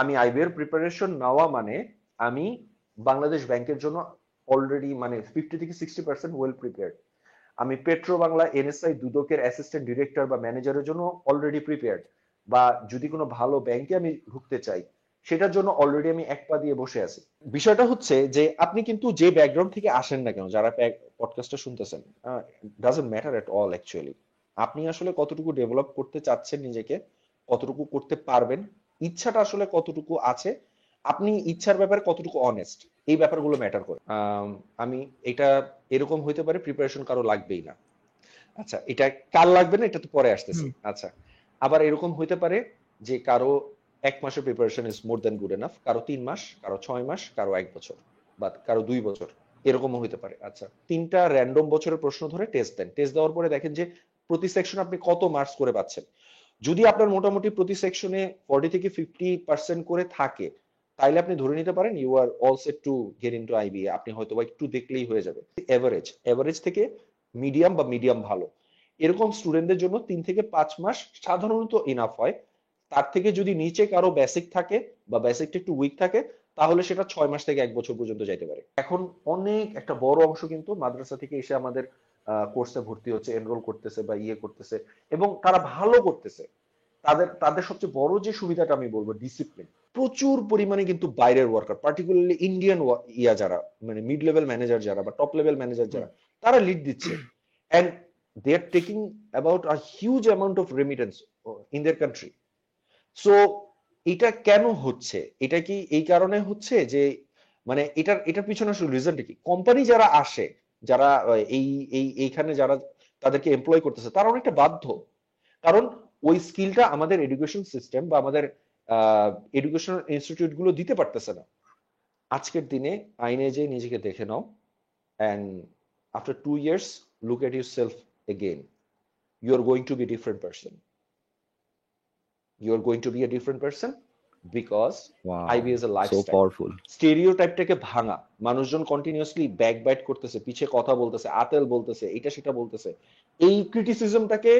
আমি আইবিএর প্রিপারেশন নেওয়া মানে আমি বাংলাদেশ ব্যাংকের জন্য অলরেডি মানে 50 থেকে 60% ওয়েল প্রিপেয়ার্ড। আমি পেট্রোবাংলা, এনএসআই, দুদকের অ্যাসিস্ট্যান্ট ডিরেক্টর বা ম্যানেজারের জন্য অলরেডি প্রিপেয়ার্ড, বা যদি কোনো ভালো ব্যাংকে আমি ঢুকতে চাই সেটার জন্য অলরেডি আমি এক পা দিয়ে বসে আছি। বিষয়টা হচ্ছে যে আপনি কিন্তু যে ব্যাকগ্রাউন্ড থেকে আসেন না কেন, যারা পডকাস্টটা শুনতেছেন, doesn't matter at all actually. আপনি আসলে কতটুকু ডেভেলপ করতে চাচ্ছেন নিজেকে, কতটুকু করতে পারবেন, ইচ্ছাটা আসলে কতটুকু আছে, আপনি ইচ্ছার ব্যাপারে কতটুকু অনেস্ট, এই ব্যাপারগুলো ম্যাটার করে। আমি এটা এরকম হইতে পারে প্রিপারেশন কারো লাগবেই না, আচ্ছা এটা কার লাগবে না এটা তো পরে আসতেছি, আচ্ছা আবার এরকম হইতে পারে যে কারো 1 মাসের preparation is more than good enough, কারো 3 মাস, কারো 6 মাস, কারো 1 বছর বা কারো 2 বছর, এরকমও হইতে পারে। আচ্ছা 3টা র্যান্ডম বছরের প্রশ্ন ধরে টেস্ট দেন, টেস্ট দেওয়ার পরে দেখেন যে প্রতি সেকশন আপনি কত মার্কস করে পাচ্ছেন। যদি আপনার মোটামুটি প্রতি সেকশনে 40 থেকে 50% করে থাকে, তাহলে আপনি ধরে নিতে পারেন you are all set to get into IBA. আপনি হয়তো বা একটু দেখলেই হয়ে যাবে। এভারেজ থেকে মিডিয়াম বা মিডিয়াম ভালো, এরকম স্টুডেন্টদের জন্য 3 থেকে 5 মাস সাধারণত ইনাফ হয়। তার থেকে যদি নিচে কারো বেসিক থাকে বা বেসিকটা একটু উইক থাকে, তাহলে সেটা 6 মাস থেকে 1 বছর পর্যন্ত যাইতে পারে। এখন অনেক একটা বড় অংশ কিন্তু মাদ্রাসা থেকে এসে আমাদের কোর্সে ভর্তি হচ্ছে, এনরোল করতেছে বা ইয়ে করতেছে, এবং তারা ভালো করতেছে। তাদের সবচেয়ে বড় যে সুবিধাটা আমি বলবো ডিসিপ্লিন। প্রচুর পরিমাণে কিন্তু বাইরের ওয়ার্কার, পার্টিকুলারলি ইন্ডিয়ান যারা মানে মিড লেভেল ম্যানেজার যারা বা টপ লেভেল ম্যানেজার যারা, তারা লিড দিচ্ছে and they are taking about a huge amount of remittance in their country. So এটা কেন হচ্ছে? এটা কি এই কারণে হচ্ছে যে মানে এটার পিছনে আসলে রিজনটা কি? কোম্পানি যারা আসে, যারা এইখানে যারা তাদেরকে এমপ্লয় করতেছে, তারা অনেকটা বাধ্য, কারণ ওই স্কিলটা আমাদের এডুকেশন সিস্টেম বা আমাদের এডুকেশনাল ইনস্টিটিউট গুলো দিতে পারতেছে না। আজকের দিনে আইনে যে নিজেকে দেখে নাও and after 2 years look at yourself again, you are going to be different person. You are going to be a different person because wow, IBA is a lifestyle. So powerful. Stereotype টাকে ভাঙা, মানুষজন continuously ব্যাকবাইট করতেছে, পিছে কথা বলতেছে, আতেল বলতেছে, এটা সেটা বলতেছে, এই ক্রিটিসিজমটাকে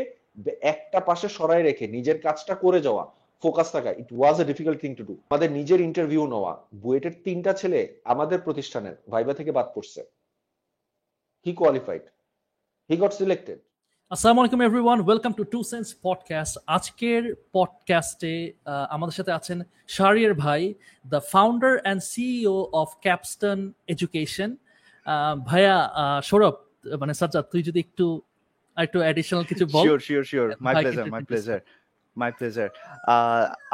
একটা পাশে সরায় রেখে নিজের কাজটা করে যাওয়া, ফোকাস থাকা, it was a difficult thing to do. আমাদের নিজের ইন্টারভিউ নেওয়া, বুয়েটের 3টা ছেলে আমাদের প্রতিষ্ঠানের ভাইবা থেকে বাদ পড়ছে। He qualified. He got selected. আসসালামু আলাইকুম everyone, welcome to 2 sense podcast. আজকের পডকাস্টে আমাদের সাথে আছেন শাহরিয়ার ভাই, the founder and CEO of Capstone education. ভাইয়া সৌরভ মানে সাজ্জাদ, তুই যদি একটু অ্যাডিশনাল কিছু বল। Sure, my pleasure.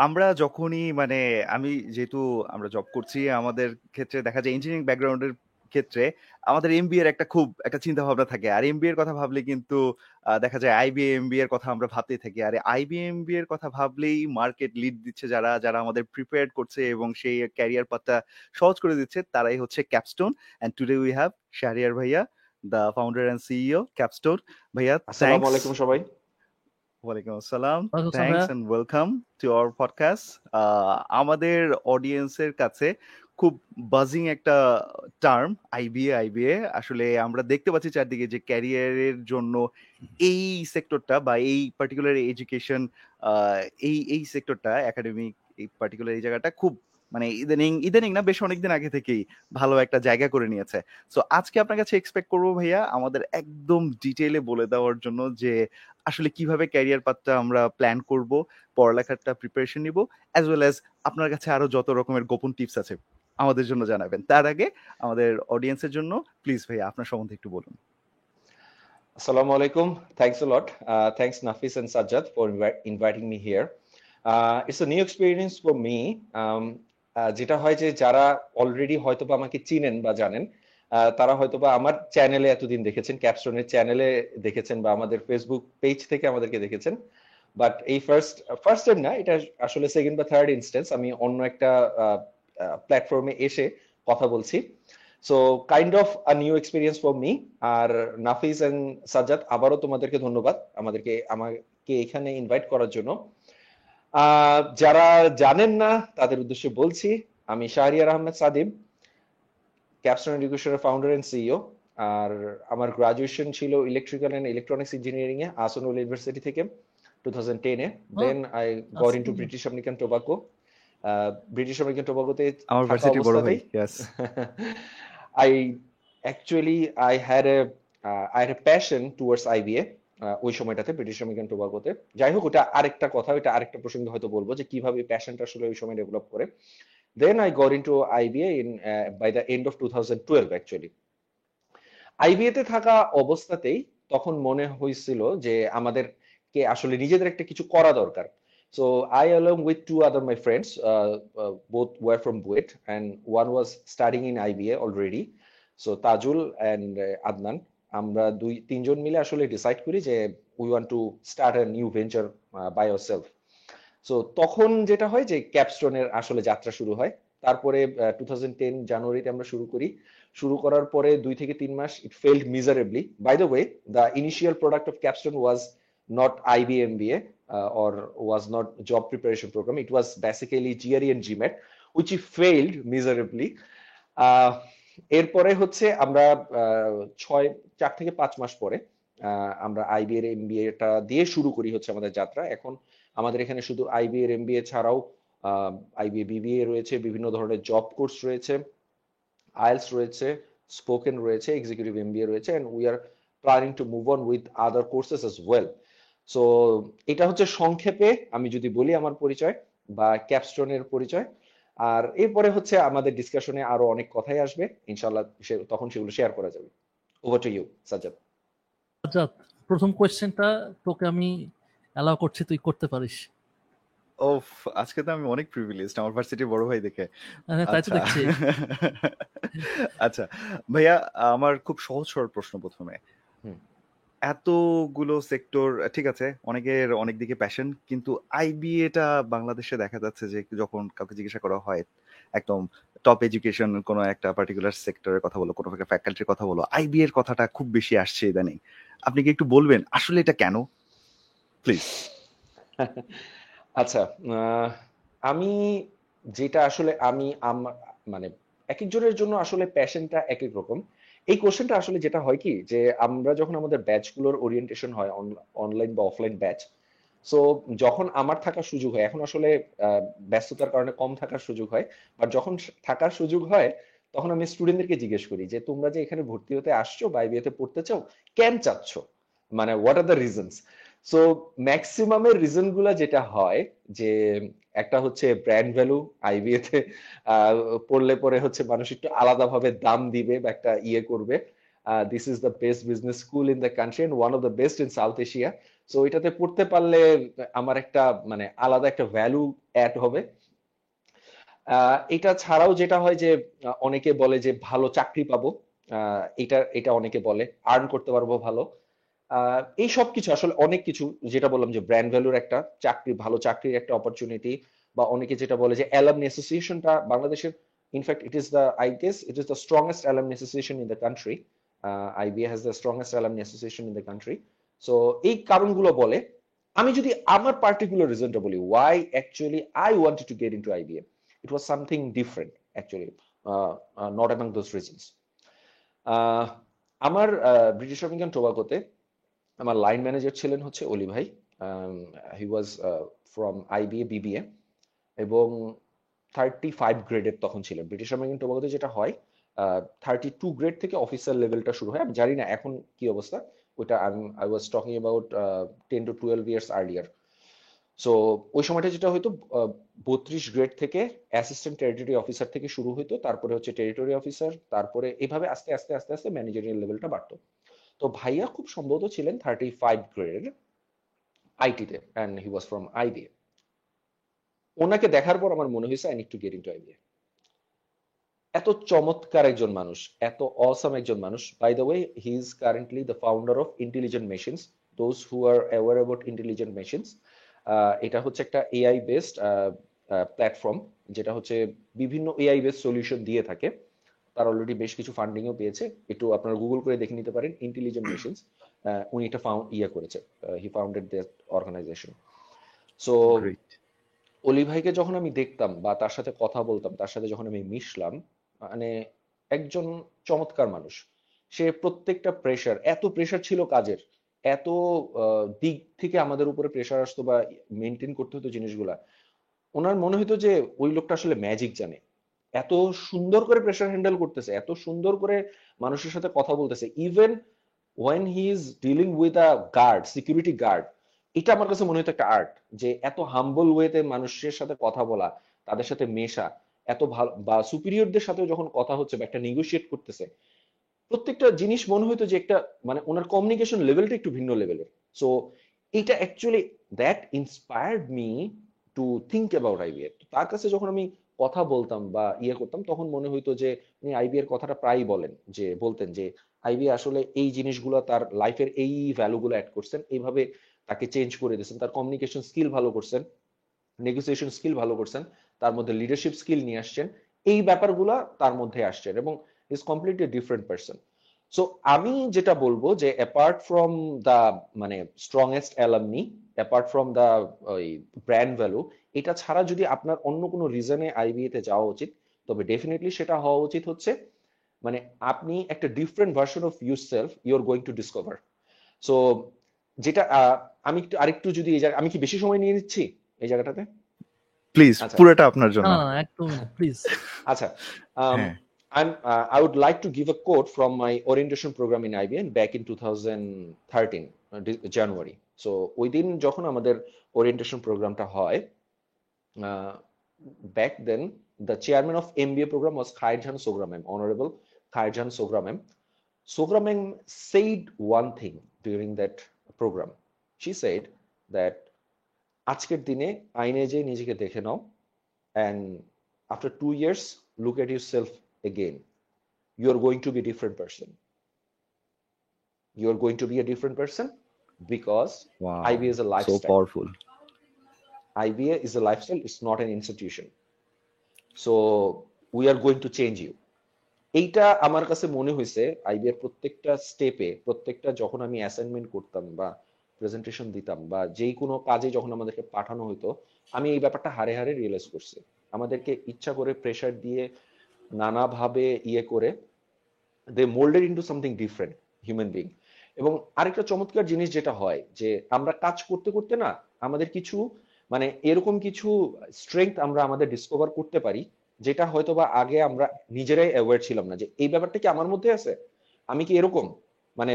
আমরা যখনই মানে আমি যেহেতু আমরা জব করছি, আমাদের ক্ষেত্রে দেখা যায় ইঞ্জিনিয়ারিং ব্যাকগ্রাউন্ডের ক্ষেত্রে আমাদের এমবিএ এর একটা চিন্তা ভাবনা থাকে। আর এমবিএ এর কথা ভাবলে কিন্তু দেখা যায় আইবিএ এমবিএ এর কথা আমরা ভাবতেই থাকি। আর আইবিএ এমবিএ এর কথা ভাবলেই মার্কেট লিড দিচ্ছে যারা যারা আমাদের প্রিপেয়ার করছে এবং সেই ক্যারিয়ার পাথটা সহজ করে দিচ্ছে, তারাই হচ্ছে Capstone. And today we have Shahriar ভাইয়া, the founder and CEO Capstone. ভাইয়া আসসালামু আলাইকুম সবাই। ওয়ালাইকুম আসসালাম, thanks and welcome to our podcast. আমাদের অডিয়েন্সের কাছে খুব বাজিং একটা টার্ম আইবিএ। আসলে আমরা দেখতে পাচ্ছি চারদিকে যে ক্যারিয়ারের জন্য এই সেক্টরটা বা এই পার্টিকুলার এডুকেশন এই সেক্টরটা একাডেমিক এই পার্টিকুলার এই জায়গাটা খুব মানে ইদানিং না বেশ অনেকদিন আগে থেকেই ভালো একটা জায়গা করে নিয়েছে। সো আজকে আপনার কাছে এক্সপেক্ট করবো ভাইয়া আমাদের একদম ডিটেইলে বলে দেওয়ার জন্য যে আসলে কিভাবে ক্যারিয়ার পাথটা আমরা প্ল্যান করব, পড়ালেখাটা প্রিপারেশন নিব, অ্যাজ ওয়েল অ্যাজ আপনার কাছে আরো যত রকমের গোপন টিপস আছে আমাদের জন্য জানাবেন। তার আগে আমাদের অডিয়েন্সের জন্য প্লিজ ভাই আপনার সম্বন্ধে একটু বলুন। আসসালামু আলাইকুম, thanks a lot, thanks Nafis and Sajjad for inviting me here. It's a new experience for me. যেটা হয় যে যারা অলরেডি হয়তোবা আমাকে চিনেন বা জানেন, তারা হয়তোবা আমার চ্যানেলে এতদিন দেখেছেন, ক্যাপস্টোনের চ্যানেলে দেখেছেন বা আমাদের ফেসবুক পেজ থেকে আমাদেরকে দেখেছেন। বাট এই ফার্স্ট টাইম না, এটা আসলে সেকেন্ড বা থার্ড ইনস্টেন্স আমি অন্য একটা প্ল্যাটফর্মে এসে কথা বলছি। So kind of a new experience for me. আর নাফিস এন্ড সাজ্জাদ, আবারও তোমাদেরকে ধন্যবাদ আমাকে এখানে ইনভাইট করার জন্য। যারা জানেন না তাদের উদ্দেশ্যে বলছি, আমি শাহরিয়ার আহমেদ সাদিব, ক্যাপস্টোন এডুকেশনের ফাউন্ডার এন্ড সিইও। আর আমার গ্রাজুয়েশন ছিল ইলেকট্রিক্যাল অ্যান্ড ইলেকট্রনিক্স ইঞ্জিনিয়ারিং এ আসানুল ইউনিভার্সিটি থেকে 2010 এ। Then I got into British American Tobacco British American Tobacco te amar varsity boro hoy. Yes. I had a passion towards IBA. ওই সময়টাতে British American টোবাগোতে, যাই হোক ওটা আরেকটা কথা, ওটা আরেকটা প্রসঙ্গে হয়তো বলবো যে কিভাবে প্যাশনটা আসলে ওই সময় ডেভেলপ করে। Then I got into IBA by the end of 2012 actually. IBA তে থাকা অবস্থাতেই তখন মনে হয়েছিল যে আমাদেরকে আসলে নিজেদের একটা কিছু করা দরকার। So I along with two other my friends, both were from BUET and one was studying in IBA already, so Tajul and Adnan. আমরা দুই তিনজন মিলে আসলে ডিসাইড করি যে we want to start a new venture by ourself. So তখন যেটা হয় যে ক্যাপস্টোনের আসলে যাত্রা শুরু হয়। তারপরে 2010 জানুয়ারিতে আমরা শুরু করার পরে 2 থেকে 3 মাস it failed miserably. By the way, the initial product of capstone was not IBA MBA or was not job preparation program. It was basically GRE and GMAT, which failed miserably. এরপরে হচ্ছে আমরা 4 থেকে 5 মাস পরে আমরা আইবিএ এর এমবিএটা দিয়ে শুরু করি হচ্ছে আমাদের যাত্রা। এখন আমাদের এখানে শুধু আইবিএ এর এমবিএ ছাড়াও আইবিএ বিবিএ রয়েছে, বিভিন্ন ধরনের জব কোর্স রয়েছে, আইএলস রয়েছে, স্পোকেন রয়েছে, এক্সিকিউটিভ এমবিএ রয়েছে, and we are planning to move on with other courses as well. So এটা হচ্ছে সংক্ষেপে আমি যদি বলি আমার পরিচয় বা ক্যাপস্টোনের পরিচয়। আর এরপরে হচ্ছে আমাদের ডিসকাশনে আরো অনেক কথাই আসবে ইনশাআল্লাহ, তখন সেগুলো শেয়ার করা যাবে। Over to you Sajjad. Sajjad, প্রথম কোশ্চেনটা তোকে আমি এলাও করছি, তুই করতে পারিস। ওফ, আজকে তো আমি অনেক প্রিভিলেজড আমার ভার্সিটি বড় ভাই দেখে। তাই তো দেখছি। আচ্ছা ভাইয়া, আমার খুব সহজ সরল প্রশ্ন প্রথমে। এতগুলো সেক্টর, ঠিক আছে, অনেকের অনেক দিকে প্যাশন, কিন্তু আইবিএটা বাংলাদেশে দেখা যাচ্ছে যে যখন কাউকে জিজ্ঞাসা করা হয় একদম টপ এডুকেশন কোনো একটা পার্টিকুলার সেক্টরের কথা বলো, কোনো একটা ফ্যাকাল্টির কথা বলো, আইবিএ এর কথাটা খুব বেশি আসছে ইদানিং। আপনি কি একটু বলবেন আসলে এটা কেন, প্লিজ? আচ্ছা, আমি যেটা আসলে মানে এক একজনের জন্য আসলে প্যাশনটা এক এক রকম। এই কোশ্চেনটা আসলে যেটা হয় কি, যে আমরা যখন আমাদের ব্যাচগুলোর ওরিয়েন্টেশন হয় অনলাইন বা অফলাইন ব্যাচ, সো যখন আমার থাকার সুযোগ হয়, এখন আসলে ব্যস্ততার কারণে কম থাকার সুযোগ হয়, বাট যখন থাকার সুযোগ হয় তখন আমি স্টুডেন্টদেরকে জিজ্ঞেস করি যে তোমরা যে এখানে ভর্তি হতে আসছো বা আইবিএতে পড়তে চাও কেন চাচ্ছ, মানে what are the reasons. So ম্যাক্সিমামের রিজন গুলা যেটা হয় যে একটা হচ্ছে ব্র্যান্ড ভ্যালু, আইবিএতে পড়লে পরে হচ্ছে মানুষ একটু আলাদাভাবে দাম দিবে বা একটা ইয়ে করবে, this is the best business school in the country and one of the best in South Asia. So এটাতে পড়তে পারলে আমার একটা মানে আলাদা একটা ভ্যালু অ্যাড হবে। এটা ছাড়াও যেটা হয় যে অনেকে বলে যে ভালো চাকরি পাবো, এটা অনেকে বলে, আর্ন করতে পারবো ভালো, এই সব কিছু আসলে অনেক কিছু যেটা বললাম যে ব্র্যান্ড ভ্যালুর একটা চাকরি, ভালো চাকরির একটা অপরচুনিটি, বা অনেকে যেটা বলে যে অ্যালামনি অ্যাসোসিয়েশনটা বাংলাদেশের, in fact it is the strongest alumni association in the country. IBA has the strongest alumni association in the country. So এই কারণগুলো বলে। আমি যদি আমার পার্টিকুলার রিজনটা বলি why actually I wanted to get into IBA, it was something different actually, not among those reasons. আমার British American টোবাকোতে আমার লাইন ম্যানেজার ছিলেন হচ্ছে অলি ভাই, he was from IBA BBA এবং 35 গ্রেডের তখন ছিলেন। ব্রিটিশ আমেরিকান টোবাকোতে যেটা হয় 32 গ্রেড থেকে অফিসার লেভেলটা শুরু হয়, আমি জানি না এখন কি অবস্থা ওইটা। I was talking about 10 to 12 years earlier. So ওই সময়টা যেটা হয়তো 32 গ্রেড থেকে অ্যাসিস্ট্যান্ট টেরিটরি অফিসার থেকে শুরু হইতো, তারপরে হচ্ছে টেরিটরি অফিসার, তারপরে এভাবে আস্তে আস্তে আস্তে আস্তে ম্যানেজারিয়াল লেভেলটা বাড়তো। তো ভাইয়া খুব সম্ভবত ছিলেন 35 গ্রেড আইটিতে and he was from IBA. ওনাকে দেখার পর আমার মনে হয়েছে I need to get into IBA. এত চমৎকার একজন মানুষ, এত awesome একজন মানুষ। By the way, he is currently the founder of Intelligent Machines. Those who are aware about Intelligent Machines, এটা হচ্ছে একটা AI based প্ল্যাটফর্ম যেটা হচ্ছে বিভিন্ন AI based সলিউশন দিয়ে থাকে। তার অলরেডি বেশ কিছু ফান্ডিংও পেয়েছে, একটু আপনারা গুগল করে দেখে নিতে পারেন ইন্টেলিজেন্ট মেশিনস। উনি এটা ইয়ে করেছে, he founded that organization. So Oli ভাইকে যখন আমি দেখতাম বা তার সাথে কথা বলতাম, তার সাথে যখন আমি মিশলাম, মানে একজন চমৎকার মানুষ। সে প্রত্যেকটা প্রেশার, এত প্রেশার ছিল কাজের, এত দিক থেকে আমাদের উপরে প্রেশার আসতো বা মেনটেন করতে হতো জিনিসগুলা, ওনার মনে হইতো যে ওই লোকটা আসলে ম্যাজিক জানে, এত সুন্দর করে প্রেশার হ্যান্ডেল করতেছে, এত সুন্দর করে মানুষের সাথে কথা বলতেছে, even when he is dealing with a guard, security guard. এটা আমার কাছে মনে হতো একটা আর্ট, যে এত হাম্বল ওয়েতে মানুষের সাথে কথা বলা, তাদের সাথে মেশা, এত ভালো, বা সুপিরিয়রদের সাথে যখন কথা হচ্ছে বা একটা নেগোশিয়েট করতেছে, প্রত্যেকটা জিনিস মনে হইতো যে একটা মানে ওনার কমিউনিকেশন লেভেলটা একটু ভিন্ন লেভেলের। সো এটা actually that inspired me to think about IBA. তার কাছে যখন আমি কথা বলতাম বা ইয়ে করতাম, তখন মনে হইতো যে উনি আইবিএ এর কথাটা প্রায় বলেন, যে বলতেন যে আইবিএ আসলে এই জিনিসগুলো, তার লাইফের এই ভ্যালুগুলো অ্যাড করছেন, এইভাবে তাকে চেঞ্জ করে দিয়েছেন, তার কমিউনিকেশন স্কিল ভালো করছেন, নেগোসিয়েশন স্কিল ভালো করছেন, তার মধ্যে লিডারশিপ স্কিল নিয়ে আসছেন, এই ব্যাপারগুলো তার মধ্যে আসছেন, এবং is completely different person. So আমি যেটা বলবো যে অ্যাপার্ট ফ্রম দ্য মানে strongest alumni, apart from the brand value, এটা ছাড়া যদি আপনার অন্য কোনো রিজনে আইবিএ তে যাওয়া উচিত, তবে ডেফিনেটলি সেটা হওয়া উচিত হচ্ছে মানে আপনি একটা different version of yourself you are going to discover. So যেটা আমি একটু আরেকটু যদি এই জায়গা, আমি কি বেশি সময় নিয়ে নিচ্ছি এই জায়গাটাতে? প্লিজ পুরোটা আপনার জন্য। আচ্ছা, I would like to give a quote from my orientation program in IBA back in 2013 January. So within যখন আমাদের orientation program টা হয়, back then the chairman of MBA program was Khairjan Sogram, Honorable Khairjan Sogram. Sogram said one thing during that program. She said that আজকের দিনে আইনে যে নিজেকে দেখে নাও, and after 2 years look at yourself again. You are going to be a different person. You are going to be a different person because wow, IBA is a lifestyle. So powerful. IBA is a lifestyle. It's not an institution. So we are going to change you. এইটা আমার কাছে মনে হয়েছে IBA এর প্রত্যেকটা স্টেপে, প্রত্যেকটা যখন আমি অ্যাসাইনমেন্ট করতাম বা প্রেজেন্টেশন দিতাম বা যেই কোনো কাজে যখন আমাদেরকে পাঠানো হইতো, আমি এই ব্যাপারটা হারে হারে রিয়েলাইজ করছি। আমাদেরকে ইচ্ছা করে প্রেশার দিয়ে নানাভাবে ইয়ে করে they moulded into something different human being. এবং আরেকটা চমৎকার জিনিস যেটা হয় যে আমরা কাজ করতে করতে না আমাদের কিছু মানে এরকম কিছু স্ট্রেংথ আমরা আমাদের ডিসকভার করতে পারি, যেটা হয়তো বা আগে আমরা নিজেরাই অ্যাওয়ার ছিলাম না যে এই ব্যাপারটা কি আমার মধ্যে আছে, আমি কি এরকম, মানে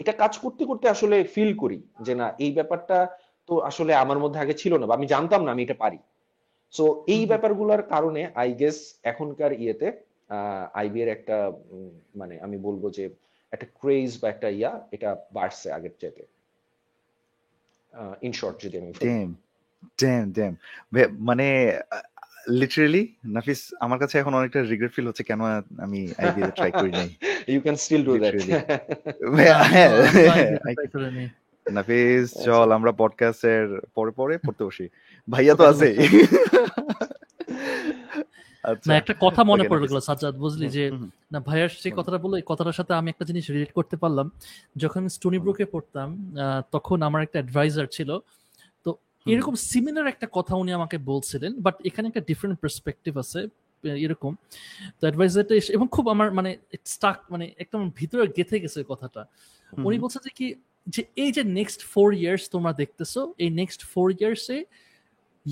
এটা কাজ করতে করতে আসলে ফিল করি যে না এই ব্যাপারটা তো আসলে আমার মধ্যে আগে ছিল না, বা আমি জানতাম না আমি এটা পারি। সো এই ব্যাপারগুলোর কারণে আই গেস এখনকার ইয়েতে আইবি এর একটা মানে আমি বলবো যে একটা ক্রেজ বা একটা ইয়া এটা বাড়ছে আগের চাইতে, ইন শর্ট যদি আমি। ড্যাম মানে লিটারালি নাফিস, আমার কাছে এখন অনেকটা রিগ্রেট ফিল হচ্ছে কেন আমি আইবি এ ট্রাই করি নাই। You can still do that. Nafis চল আমরা পডকাস্টের পরে পরে পড়তে বসি, ভাইয়া তো আছে না। একটা কথা মনে পড়ে গেল সাজ্জাদ, বুঝলি যে না ভাইয়ার সেই কথাটা বললো, এই কথাটার সাথে আমি একটা জিনিস রিলেট করতে পারলাম। যখন স্টনি ব্রুকে পড়তাম তখন আমার একটা অ্যাডভাইজার ছিল, তো এরকম সিমিলার একটা কথা উনি আমাকে বলছিলেন, বাট এখানে একটা ডিফারেন্ট পার্সপেক্টিভ আছে এরকম। তো অ্যাডভাইজারটা এবং খুব আমার মানে স্টাক, মানে একদম ভিতরে গেঁথে গেছে কথাটা। উনি বলছে যে কি যে এই যে নেক্সট 4 years তোমরা দেখতেছো, এই নেক্সট 4 years-এ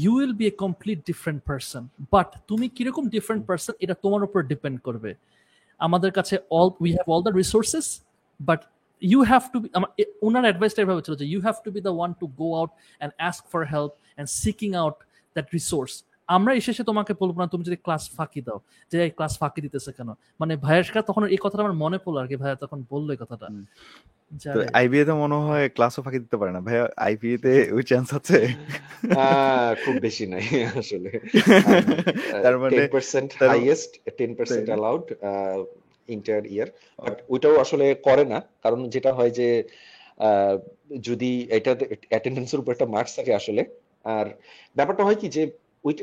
you will be a complete different person, but তুমি কিরকম ডিফারেন্ট পার্সন এটা তোমার উপর ডিপেন্ড করবে। আমাদের কাছে all we have all the resources, but you have to be, ওনার অ্যাডভাইসটা এভাবে ছিল যে you have to be the one to go out and ask for help and seeking out that resource. আমরা এসে তোমাকে বলবো না তুমি যদি ক্লাস ফাঁকি দাও যে এই ক্লাস ফাঁকি দিতেছে কেন, মানে ভাইয়ার তখন এই কথাটা আমার মনে পড়লো আর কি, ভাইয়া তখন বললো এই কথাটা। আইবিএ তে মনে হয় ক্লাসও ফাঁকি দিতে পারে না ভাইয়া, আইবিএ তে ওই চান্স আছে খুব বেশি নাই আসলে, তার মানে 10% highest 10% allowed inter year, but ওইটাও আসলে করে না। কারণ যেটা হয় যে যদি এটা অ্যাটেন্ডেন্সের উপর একটা মার্কস থাকে আসলে, আর ব্যাপারটা হয় কি যে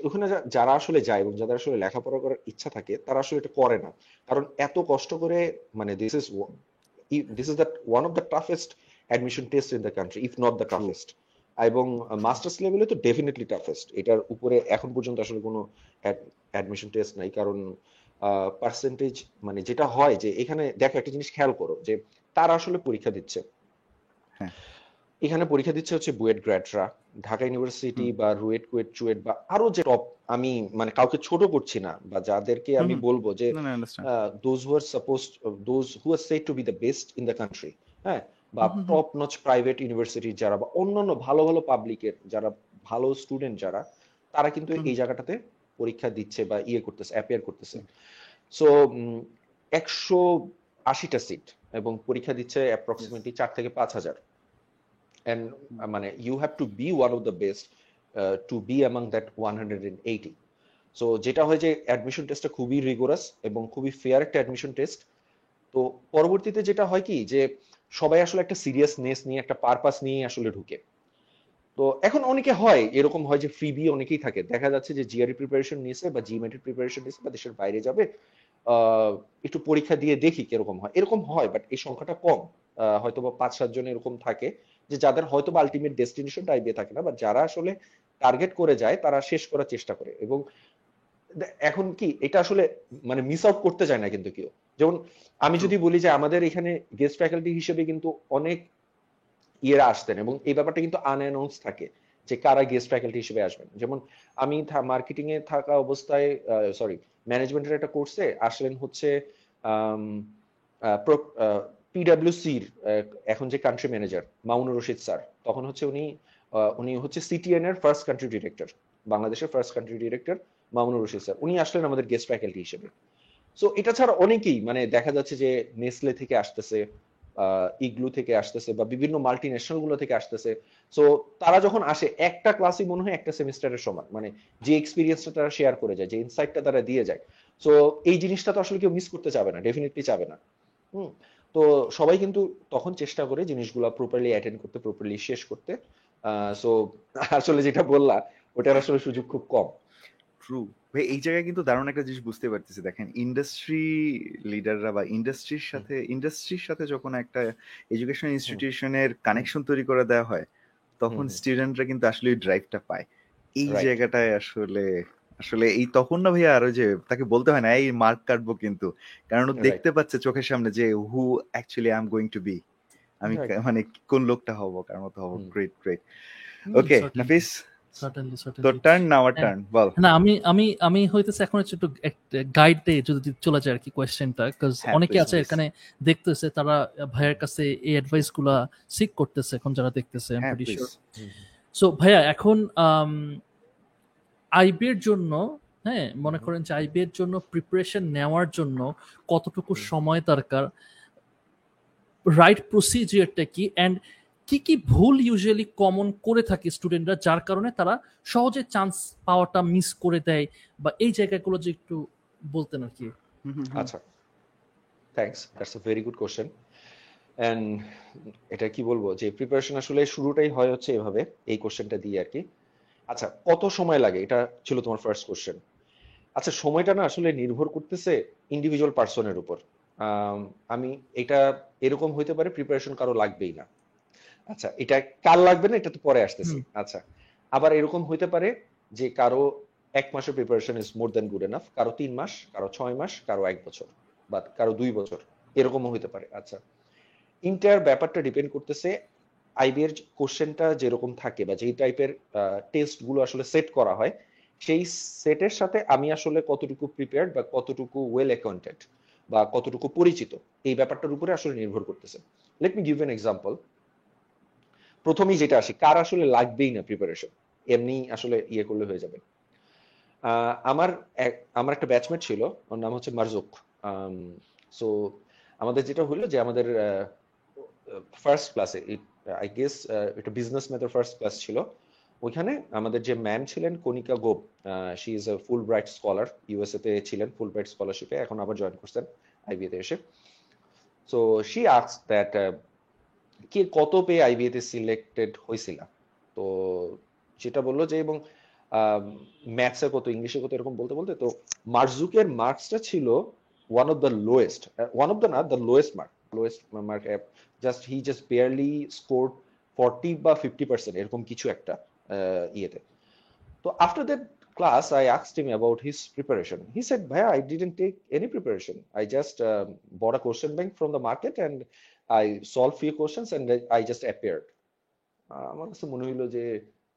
ওইখানে যারা আসলে যায় এবং যাদের আসলে লেখাপড়া করার ইচ্ছা থাকে তারা আসলে এটা করে না, কারণ এত কষ্ট করে মানে this is that one of the toughest admission tests in the country, if not the toughest. এবং মাস্টার্স লেভেলে তো ডেফিনেটলি টাফেস্ট, এটার উপরে এখন পর্যন্ত আসলে কোনো অ্যাডমিশন টেস্ট নাই। কারণ পার্সেন্টেজ মানে যেটা হয় যে এখানে দেখো একটা জিনিস খেয়াল করো যে তারা আসলে পরীক্ষা দিচ্ছে, এখানে পরীক্ষা দিচ্ছে হচ্ছে বুয়েট গ্র্যাডরা, ঢাকা ইউনিভার্সিটি বা রুয়েট কুয়েট চুয়েট বা আরো যে টপ, আমি মানে কাউকে ছোট করছি না, বা যাদেরকে আমি বলবো যে those who are said to be the best in the country, হ্যাঁ, বা টপ নচ প্রাইভেট ইউনিভার্সিটির যারা বা অন্যান্য ভালো ভালো পাবলিকের যারা ভালো স্টুডেন্ট যারা, তারা কিন্তু এই জায়গাটাতে পরীক্ষা দিচ্ছে বা ইয়ে করতেছে, অ্যাপিয়ার করতেছে। সো 180টা সিট এবং পরীক্ষা দিচ্ছে অ্যাপ্রক্সিমেটলি 4,000 থেকে 5,000, and মানে you have to be one of the best to be among that 180. So যেটা হয় যে অ্যাডমিশন টেস্টটা খুবই রিগোরাস এবং খুবই ফেয়ার একটা অ্যাডমিশন টেস্ট। তো পরবর্তীতে যেটা হয় কি যে সবাই আসলে একটা সিরিয়াসনেস নিয়ে একটা পারপাস নিয়ে আসলে ঢুকে। তো এখন অনেকে হয় এরকম হয় যে ফ্রিবি অনেকেই থাকে, দেখা যাচ্ছে যে জিআরই প্রিপারেশন নিয়েছে বা জিএমএটির প্রিপারেশন নিয়েছে বা দেশের বাইরে যাবে, একটু পরীক্ষা দিয়ে দেখি কিরকম হয়, এরকম হয়। বাট এই সংখ্যাটা কম, হয়তো বা 5-7 জন এরকম থাকে যে যাদের হয়তো বা আলটিমেট ডেস্টিনেশনটা আইবিএ থাকে না, বা যারা আসলে টার্গেট করে যায় তারা শেষ করার চেষ্টা করে। এবং এখন কি এটা আসলে মানে মিস আউট করতে চায় না কিন্তু কেউ। যেমন আমি যদি বলি যে আমাদের এখানে গেস্ট ফ্যাকাল্টি হিসেবে কিন্তু অনেক ইয়েরা আসতেন, এবং এই ব্যাপারটা কিন্তু আনঅ্যানাউন্স থাকে যে কারা গেস্ট ফ্যাকাল্টি হিসেবে আসবেন। যেমন আমি মার্কেটিং এ থাকা অবস্থায় ম্যানেজমেন্টের একটা কোর্সে আসলেন হচ্ছে পিডব্লিউসির এখন যে country manager Mamunur Rashid sir, তখন হচ্ছে উনি হচ্ছে সিটিএন এর ফার্স্ট কান্ট্রি ডিরেক্টর, বাংলাদেশের first country director Mamunur Rashid sir, উনি আসলেন আমাদের গেস্ট ফ্যাকাল্টি হিসেবে। সো এটা ছাড়া অনেকেই মানে দেখা যাচ্ছে যে নেসলে থেকে আসতেছে, ইগলু থেকে আসতেছে, বা বিভিন্ন মাল্টিন্যাশনাল গুলো থেকে আসতেছে। সো তারা যখন আসে একটা ক্লাসই মনে হয় একটা সেমিস্টারের সমান, মানে যে এক্সপিরিয়েন্সটা তারা শেয়ার করে যায়, যে ইনসাইটটা তারা দিয়ে যায়। সো এই জিনিসটা তো আসলে কেউ মিস করতে চাবে না, ডেফিনেটলি চাবে না। তো সবাই কিন্তু তখন চেষ্টা করে জিনিসগুলো প্রপারলি অ্যাটেন্ড করতে, প্রপারলি শেষ করতে। সো আসলে যেটা বললা ওটার আসলে সুযোগ খুব কম। ট্রু ভাই, এই জায়গায় কিন্তু দারুণ একটা জিনিস বুঝতে পারতেছি। দেখেন, ইন্ডাস্ট্রি লিডাররা বা ইন্ডাস্ট্রির সাথে যখন একটা এডুকেশন ইনস্টিটিউশনের কানেকশন তৈরি করে দেওয়া হয়, তখন স্টুডেন্টরা কিন্তু আসলে ড্রাইভটা পায়। এই জায়গাটায় আসলে এই তখন না ভাইয়া আরো যে তাকে বলতে হয় না এই মার্ক কাটবো, কিন্তু কারণ ও দেখতে পাচ্ছে চোখের সামনে যে who actually I am going to be, আমি মানে কোন লোকটা হব, কারণ তো হব। Great great, okay Nafis. আমি হইতেছে এখন একটু গাইড দিয়ে যদি চলে যায় আর কি কোয়েশ্চেনটা, কারণ অনেকে আছে এখানে দেখতেছে তারা ভাইয়ের কাছে এই অ্যাডভাইস গুলা সিক করতেছে এখন যারা দেখতেছে। সো ভাইয়া এখন আইবি এর জন্য, হ্যাঁ, মনে করেন যে আইবি এর জন্য প্রিপারেশন নেওয়ার জন্য কতটুকু সময় দরকার, রাইট প্রসিজিওরটা কি, এন্ড কি কি ভুল ইউজুয়ালি কমন করে থাকে স্টুডেন্টরা যার কারণে তারা সহজে চান্স পাওয়াটা মিস করে দেয়, বা এই জায়গাগুলো যে একটু বলতেন আর কি। আচ্ছা, thanks, that's a very good question. And এটা কি বলবো যে প্রিপারেশন আসলে শুরুটাই হয় হচ্ছে এভাবে, এই কোশ্চেনটা দিয়ে আর কি। আচ্ছা, কত সময় লাগে, এটা ছিল তোমার ফার্স্ট কোশ্চেন। আচ্ছা, সময়টা না আসলে নির্ভর করতেছে ইন্ডিভিজুয়াল পার্সনের উপর। আমি এটা এরকম হইতে পারে প্রিপারেশন কারো লাগবেই না। আচ্ছা, এটা কার লাগবে না এটা তো পরে আসতেছে। আচ্ছা, আবার এরকম হইতে পারে যে কারো 1 মাসের preparation is more than good enough, কারো 3 মাস, কারো 6 মাস, কারো 1 বছর, বা কারো 2 বছর, এরকমও হইতে পারে। আচ্ছা, ইন্টার ব্যাপারটা ডিপেন্ড করতেছে আইবি এর কোশ্চেনটা যেরকম থাকে বা যেই টাইপের টেস্ট গুলো আসলে সেট করা হয়, সেই সেটের সাথে আমি আসলে কতটুকু প্রিপেয়ার্ড বা কতটুকু ওয়েল অ্যাকাউন্টেড বা কতটুকু পরিচিত, এই ব্যাপারটার উপরে আসলে নির্ভর করতেছে। Let me give an example. প্রথমেই যেটা আসে কার আসলে লাগবেই না প্রিপারেশন, এমনি আসলে ইয়ে করলে হয়ে যাবে। আমার একটা ব্যাচমেট ছিল, ওর নাম হচ্ছে মারজুক। সো আমাদের যেটা হলো যে আমাদের ফার্স্ট ক্লাসে আই গেস এটা বিজনেস ম্যাথের ফার্স্ট ক্লাস ছিল, ওইখানে আমাদের যে ম্যাম ছিলেন Kanika Gope, she is a Fulbright scholar, USA তে ছিলেন ফুল ব্রাইট স্কলারশিপে, এখন আবার জয়েন করছেন আইবিএ তে এসে। সো শি আস্কড দ্যাট কে কত পেয়ে আইবিএ তে সিলেক্টেড হয়েছিল, তো সেটা বললো যে এবং ম্যাথসে কত, ইংলিশে কত, এরকম বলতে বলতে তো মার্জুকের মার্কসটা ছিল one of the lowest mark, just he just barely scored 40 বা 50% এরকম কিছু একটা ইয়েতে। তো after that class I asked him about his preparation. He said ভাইয়া I didn't take any preparation, I just bought a question bank from the market and I solved few questions and I just appeared. আমার কাছে মনে হইলো যে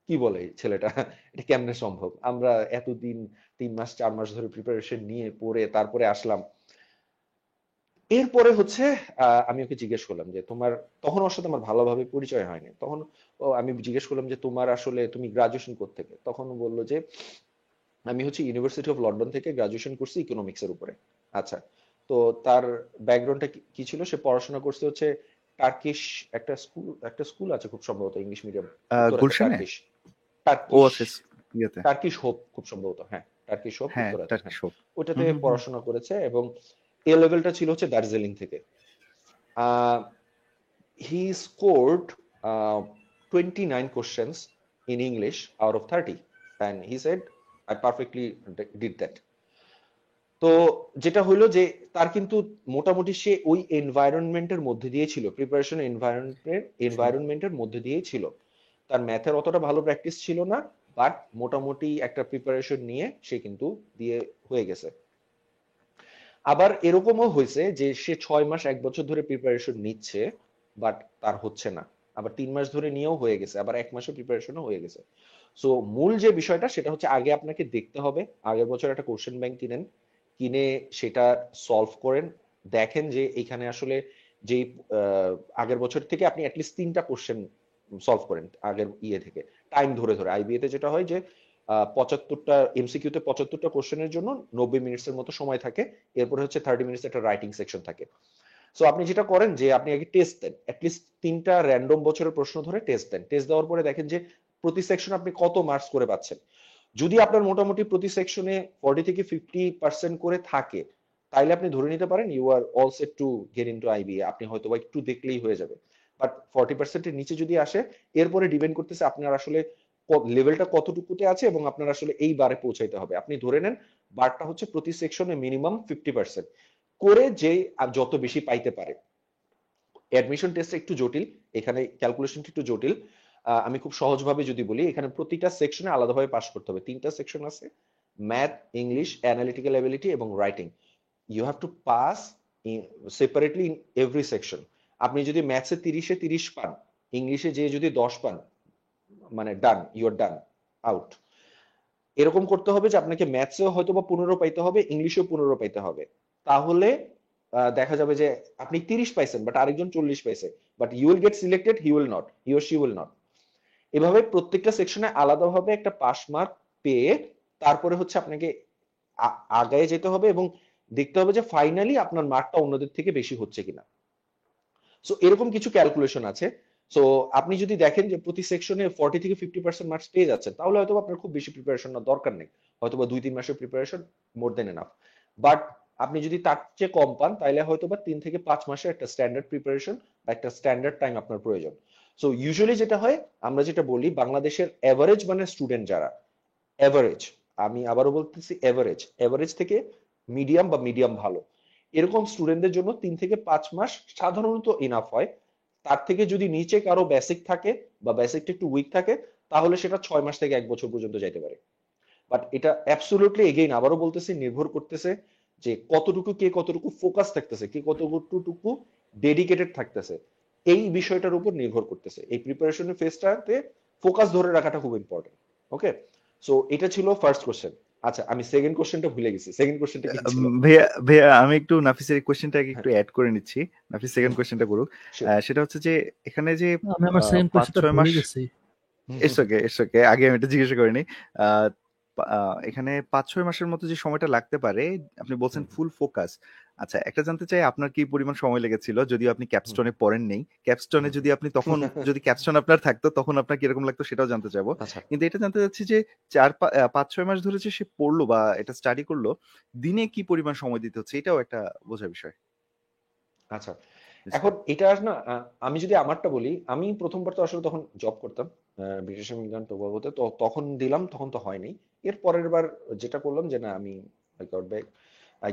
কি বলে ছেলেটা, এটা কেমনে সম্ভব। আমরা এতদিন 3 মাস 4 মাস ধরে প্রিপারেশন নিয়ে পড়ে তারপরে আসলাম। এরপরে হচ্ছে আমি ওকে জিজ্ঞেস করলাম যে তোমার, তখন ওর সাথে আমার ভালোভাবে পরিচয় হয়নি, তখন আমি জিজ্ঞেস করলাম যে তোমার আসলে তুমি গ্রাজুয়েশন কোথা থেকে? তখন বললো যে আমি হচ্ছে ইউনিভার্সিটি অফ লন্ডন থেকে গ্রাজুয়েশন করছি ইকোনমিক্সের উপরে। আচ্ছা, তো তার ব্যাকগ্রাউন্ডটা কি ছিল? সে পড়াশোনা করছে হচ্ছে টার্কিশ একটা স্কুল আছে খুব সম্ভবত, ইংলিশ মিডিয়াম, টার্কিশ হোপ খুব সম্ভবত, হ্যাঁ টার্কিশ হোপ, ওটাতে পড়াশোনা করেছে এবং এ লেভেলটা ছিল হচ্ছে দার্জিলিং থেকে। He scored 29 questions in English out of 30 and he said I perfectly did that. তো যেটা হলো যে তার কিন্তু মোটামুটি সে ওই এনভায়রনমেন্টের মধ্যে দিয়ে ছিল, প্রিপারেশন এনভায়রনমেন্টের মধ্যে দিয়ে ছিল। তার ম্যাথের অতটা ভালো প্র্যাকটিস ছিল না, বাট মোটামুটি একটা প্রিপারেশন নিয়ে সে কিন্তু দিয়ে হয়ে গেছে। আবার এরকমও হয়েছে যে সে 6 মাস 1 বছর ধরে প্রিপারেশন নিচ্ছে, বাট তার হচ্ছে না। আবার 3 মাস ধরে নিয়েও হয়ে গেছে, আবার 1 মাসও প্রিপারেশনও হয়ে গেছে। সো মূল যে বিষয়টা সেটা হচ্ছে আগে আপনাকে দেখতে হবে, আগের বছর একটা কোশ্চেন ব্যাংক কিনে সেটা সলভ করেন, দেখেন যে এখানে আসলে যে আগের বছর থেকে আপনি অ্যাটলিস্ট 3টা কোশ্চেন সলভ করেন আগের ইয়ে থেকে, টাইম ধরে ধরে। আইবিএ তে যেটা হয় যে 75টা এমসিকিউতে 75টা কোশ্চেনের জন্য 90 মিনিটের মতো সময় থাকে, এরপরে হচ্ছে 30 মিনিটস একটা রাইটিং সেকশন থাকে। সো আপনি যেটা করেন যে আপনি আগে টেস্ট দেন, অ্যাটলিস্ট 3টা র্যান্ডম বছরের প্রশ্ন ধরে টেস্ট দেন। টেস্ট দেওয়ার পরে দেখেন যে প্রতি সেকশন আপনি কত মার্কস করে পাচ্ছেন। যদি আপনার মোটামুটি প্রতি সেকশনে 40 থেকে 50% করে থাকে, তাহলে আপনি ধরে নিতে পারেন you are all set to get into IBA. আপনি হয়তো বা একটু দেখলেই হয়ে যাবে, বাট 40% এর নিচে যদি আসে, এরপরে ডিপেন্ড করতেছে আপনার আসলে লেভেলটা কতটুকুতে আছে এবং আপনার আসলে এই বারে পৌঁছাইতে হবে। আপনি ধরে নেন বারটা হচ্ছে প্রতি সেকশনে মিনিমাম 50% করে যে যত বেশি পাইতে পারে। অ্যাডমিশন টেস্টটা একটু জটিল, এখানে ক্যালকুলেশনটা একটু জটিল। আমি খুব সহজভাবে যদি বলি, এখানে প্রতিটা সেকশনে আলাদাভাবে পাস করতে হবে। 3টা সেকশন আছে, ম্যাথ, ইংলিশ, অ্যানালিটিক্যাল এবিলিটি এবং writing. You have to pass separately in every section. আপনি যদি ম্যাথসে 30-এ 30 পান, ইংলিশে যে যদি 10 পান, মানে ডান, ইউ আর ডান আউট। এরকম করতে হবে যে আপনাকে ম্যাথসেও হয়তো বা 15 পাইতে হবে, ইংলিশেও 15 পাইতে হবে। তাহলে দেখা যাবে যে আপনি 30 পাইছেন, বাট আরেকজন 40 পাইছে, but you will get selected, he will not, he or she will not. এভাবে প্রত্যেকটা সেকশনে আলাদাভাবে একটা পাস মার্ক পেয়ে তারপরে হচ্ছে আপনাকে আগায় যেতে হবে এবং দেখতে হবে যে ফাইনালি আপনার মার্কটা অন্যদের থেকে বেশি হচ্ছে কিনা। সো এরকম কিছু ক্যালকুলেশন আছে। সো আপনি যদি দেখেন যে প্রতি সেকশনে 40 থেকে 50% মার্কস পেয়ে যাচ্ছেন, তাহলে হয়তো আপনার খুব বেশি প্রিপারেশন না দরকার নেই, হয়তো বা 2-3 মাসের preparation more than enough. But আপনি যদি তার চেয়ে কম পান, তাহলে হয়তো বা 3 থেকে 5 মাসের একটা স্ট্যান্ডার্ড প্রিপারেশন বা একটা স্ট্যান্ডার্ড টাইম আপনার প্রয়োজন। সো ইউজুয়ালি যেটা হয়, আমরা যেটা বলি বাংলাদেশের এভারেজ মানে স্টুডেন্ট যারা এভারেজ, আমি আবারও বলতেছি এভারেজ, এভারেজ থেকে মিডিয়াম বা মিডিয়াম ভালো, এরকম স্টুডেন্টদের জন্য 3 থেকে 5 মাস সাধারণত ইনাফ হয়। তার থেকে যদি নিচে কারো বেসিক থাকে বা বেসিকটা একটু উইক থাকে, তাহলে সেটা 6 মাস থেকে 1 বছর পর্যন্ত যাইতে পারে। বাট এটা অ্যাবসোলিউটলি, এগেইন আবারও বলতেছি, নির্ভর করতেছে যে কে কতটুকু ফোকাস থাকতেছে, কে কতটুকু ডেডিকেটেড থাকতেছে, এই বিষয়টার উপর নির্ভর করতেছে। এই প্রিপারেশনের ফেজটাতে ফোকাস ধরে রাখাটা খুব ইম্পর্টেন্ট। ওকে, সো এটা ছিল ফার্স্ট কোশ্চেন। আচ্ছা, আমি সেকেন্ড কোশ্চেনটা ভুলে গেছি। সেকেন্ড কোশ্চেনটা কি ছিল? ভাইয়া আমি একটু নাফিসের কোশ্চেনটাকে একটু অ্যাড করে নিচ্ছি, নাফিস সেকেন্ড কোশ্চেনটা করুক। সেটা হচ্ছে যে এখানে যে আমি আমার সেম কোশ্চেনটা ভুলে গেছি। ইটস ওকে, আগে আমি এটা জিজ্ঞেস করিনি। এখানে 5-6 মাসের মতো যে সময়টা লাগতে পারে আপনি বলছেন ফুল ফোকাস। আচ্ছা, একটা জানতে চাই আপনার কি পরিমাণ সময় লেগেছিল? যদিও আপনি ক্যাপস্টনে পড়েন নেই, ক্যাপস্টনে যদি আপনি তখন যদি ক্যাপস্টন আপনার থাকতো তখন আপনার কি এরকম লাগতো সেটাও জানতে চাইবো। কিন্তু এটা জানতে চাচ্ছি যে 4-5-6 মাস ধরে যে সে পড়লো বা এটা স্টাডি করলো, দিনে কি পরিমাণ সময় দিতে হচ্ছে, এটাও একটা বোঝার বিষয়। আচ্ছা, এখন এটা না, আমি যদি আমারটা বলি, আমি প্রথমবার তো আসলে তখন জব করতাম ব্রিটিশ আমেরিকান টোবাকোতে, তো তখন দিলাম, তখন তো হয়নি। এর পরের বার যেটা করলাম যে না, আমি আই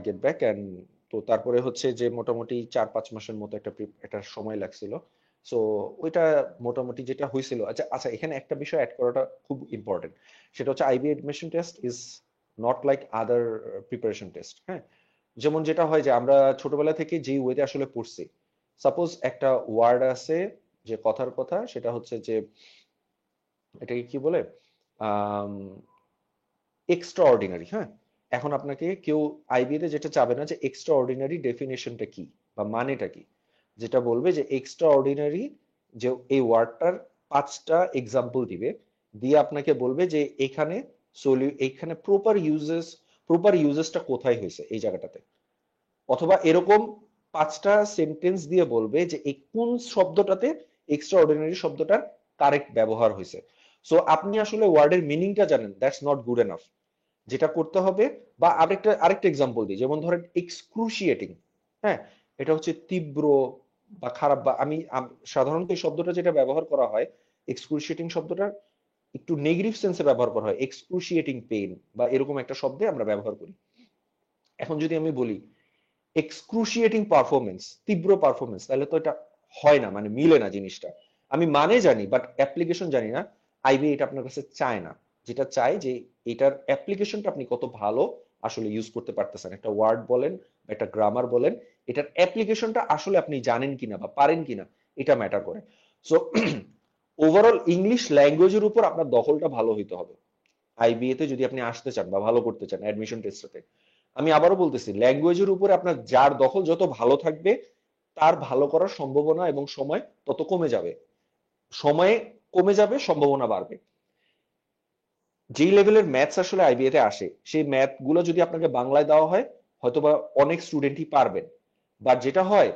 গেট ব্যাক এন্ড, তো তারপরে হচ্ছে যে মোটামুটি 4-5 মাসের মতো একটা সময় লাগছিল। সো ওইটা মোটামুটি যেটা হয়েছিল। আচ্ছা, এখানে একটা বিষয় অ্যাড করাটা খুব ইম্পর্টেন্ট, সেটা হচ্ছে IB admission test is not like other preparation test. হ্যাঁ, যেমন যেটা হয় যে আমরা ছোটবেলা থেকে যেই ওয়েতে আসলে পড়ছি, সাপোজ একটা ওয়ার্ড আছে যে কথার কথা সেটা হচ্ছে যে এটাকে কি বলে এক্সট্রা অর্ডিনারি। হ্যাঁ, এখন আপনাকে কেউ আইবিএতে যেটা চাবে না যে এক্সট্রা অর্ডিনারি ডেফিনেশনটা কি বা মানেটা কি, যেটা বলবে যে এক্সট্রা অর্ডিনারি যে এই ওয়ার্ডটার 5টা এক্সাম্পল দিবে, দিয়ে আপনাকে বলবে যে এখানে এইখানে প্রপার ইউজেসটা কোথায় হয়েছে এই জায়গাটাতে, অথবা এরকম 5টা সেন্টেন্স দিয়ে বলবে যে এই কোন শব্দটাতে এক্সট্রা অর্ডিনারি শব্দটার কারেক্ট ব্যবহার হয়েছে। সো আপনি আসলে ওয়ার্ডের মিনিংটা জানেন, দ্যাটস নট গুড এনাফ। যেটা করতে হবে, বা আরেকটা এক্সাম্পল দিই, যেমন ধরেন এক্সক্রুশিয়েটিং, হ্যাঁ এটা হচ্ছে তীব্র বা খারাপ, বা আমি সাধারণত এই শব্দটা যেটা ব্যবহার করা হয় এক্সক্রুশিয়েটিং শব্দটা একটু নেগেটিভ সেন্সে ব্যবহার করা হয়, এক্সক্রুশিয়েটিং পেইন বা এরকম একটা শব্দে আমরা ব্যবহার করি। এখন যদি আমি বলি এক্সক্রুশিয়েটিং পারফরমেন্স, তীব্র পারফরমেন্স, তাহলে তো এটা হয় না, মানে মিলে না জিনিসটা। আমি মানে জানি বাট অ্যাপ্লিকেশন জানি না, আইবি এটা আপনার কাছে চায় না, যেটা চায় যে এটার অ্যাপ্লিকেশনটা আপনি কত ভালো আসলে ইউজ করতে পারতেছেন, একটা ওয়ার্ড বলেন একটা গ্রামার বলেন, এটার অ্যাপ্লিকেশনটা আসলে আপনি জানেন কিনা বা পারেন কিনা এটা ম্যাটার করে। সো ওভারঅল ইংলিশ ল্যাঙ্গুয়েজের উপর আপনার দখলটা ভালো হইতে হবে আইবিএতে যদি আপনি আসতে চান বা ভালো করতে চান অ্যাডমিশন টেস্টটাতে। আমি আবারও বলতেছি, ল্যাঙ্গুয়েজের উপরে আপনার যার দখল যত ভালো থাকবে তার ভালো করার সম্ভাবনা এবং সময় তত কমে যাবে, সময়ে কমে যাবে সম্ভাবনা বাড়বে। যেই লেভেলের ম্যাথস আসলে আইবিএতে আসে সেই ম্যাথ গুলো যদি আপনাকে বাংলায় দেওয়া হয় হয়তোবা অনেক স্টুডেন্টই পারবেন, বা যেটা হয়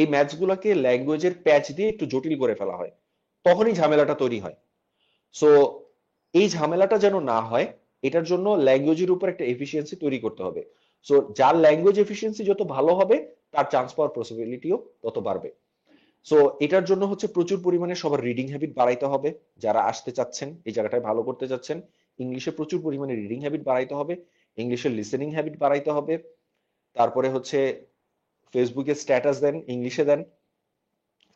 এই ম্যাথস গুলোকে ল্যাঙ্গুয়েজের প্যাচ দিয়ে একটু জটিল করে ফেলা হয়, তখনই ঝামেলাটা তৈরি হয়। সো এই ঝামেলাটা যেন না হয় এটার জন্য ল্যাঙ্গুয়েজের উপর একটা এফিসিয়েন্সি তৈরি করতে হবে। সো যার ল্যাঙ্গুয়েজ এফিসিয়েন্সি যত ভালো হবে তার চান্স পাওয়ার পসিবিলিটিও তত বাড়বে। সো এটার জন্য হচ্ছে প্রচুর পরিমাণে সবার রিডিং হ্যাবিট বাড়াইতে হবে, যারা আসতে চাচ্ছেন এই জায়গাটায় ভালো করতে চাচ্ছেন ইংলিশে প্রচুর পরিমাণে রিডিং হ্যাবিট বাড়াইতে হবে, ইংলিশের লিসেনিং হ্যাবিট বাড়াইতে হবে, তারপরে হচ্ছে ফেসবুকে স্ট্যাটাস দেন ইংলিশে, দেন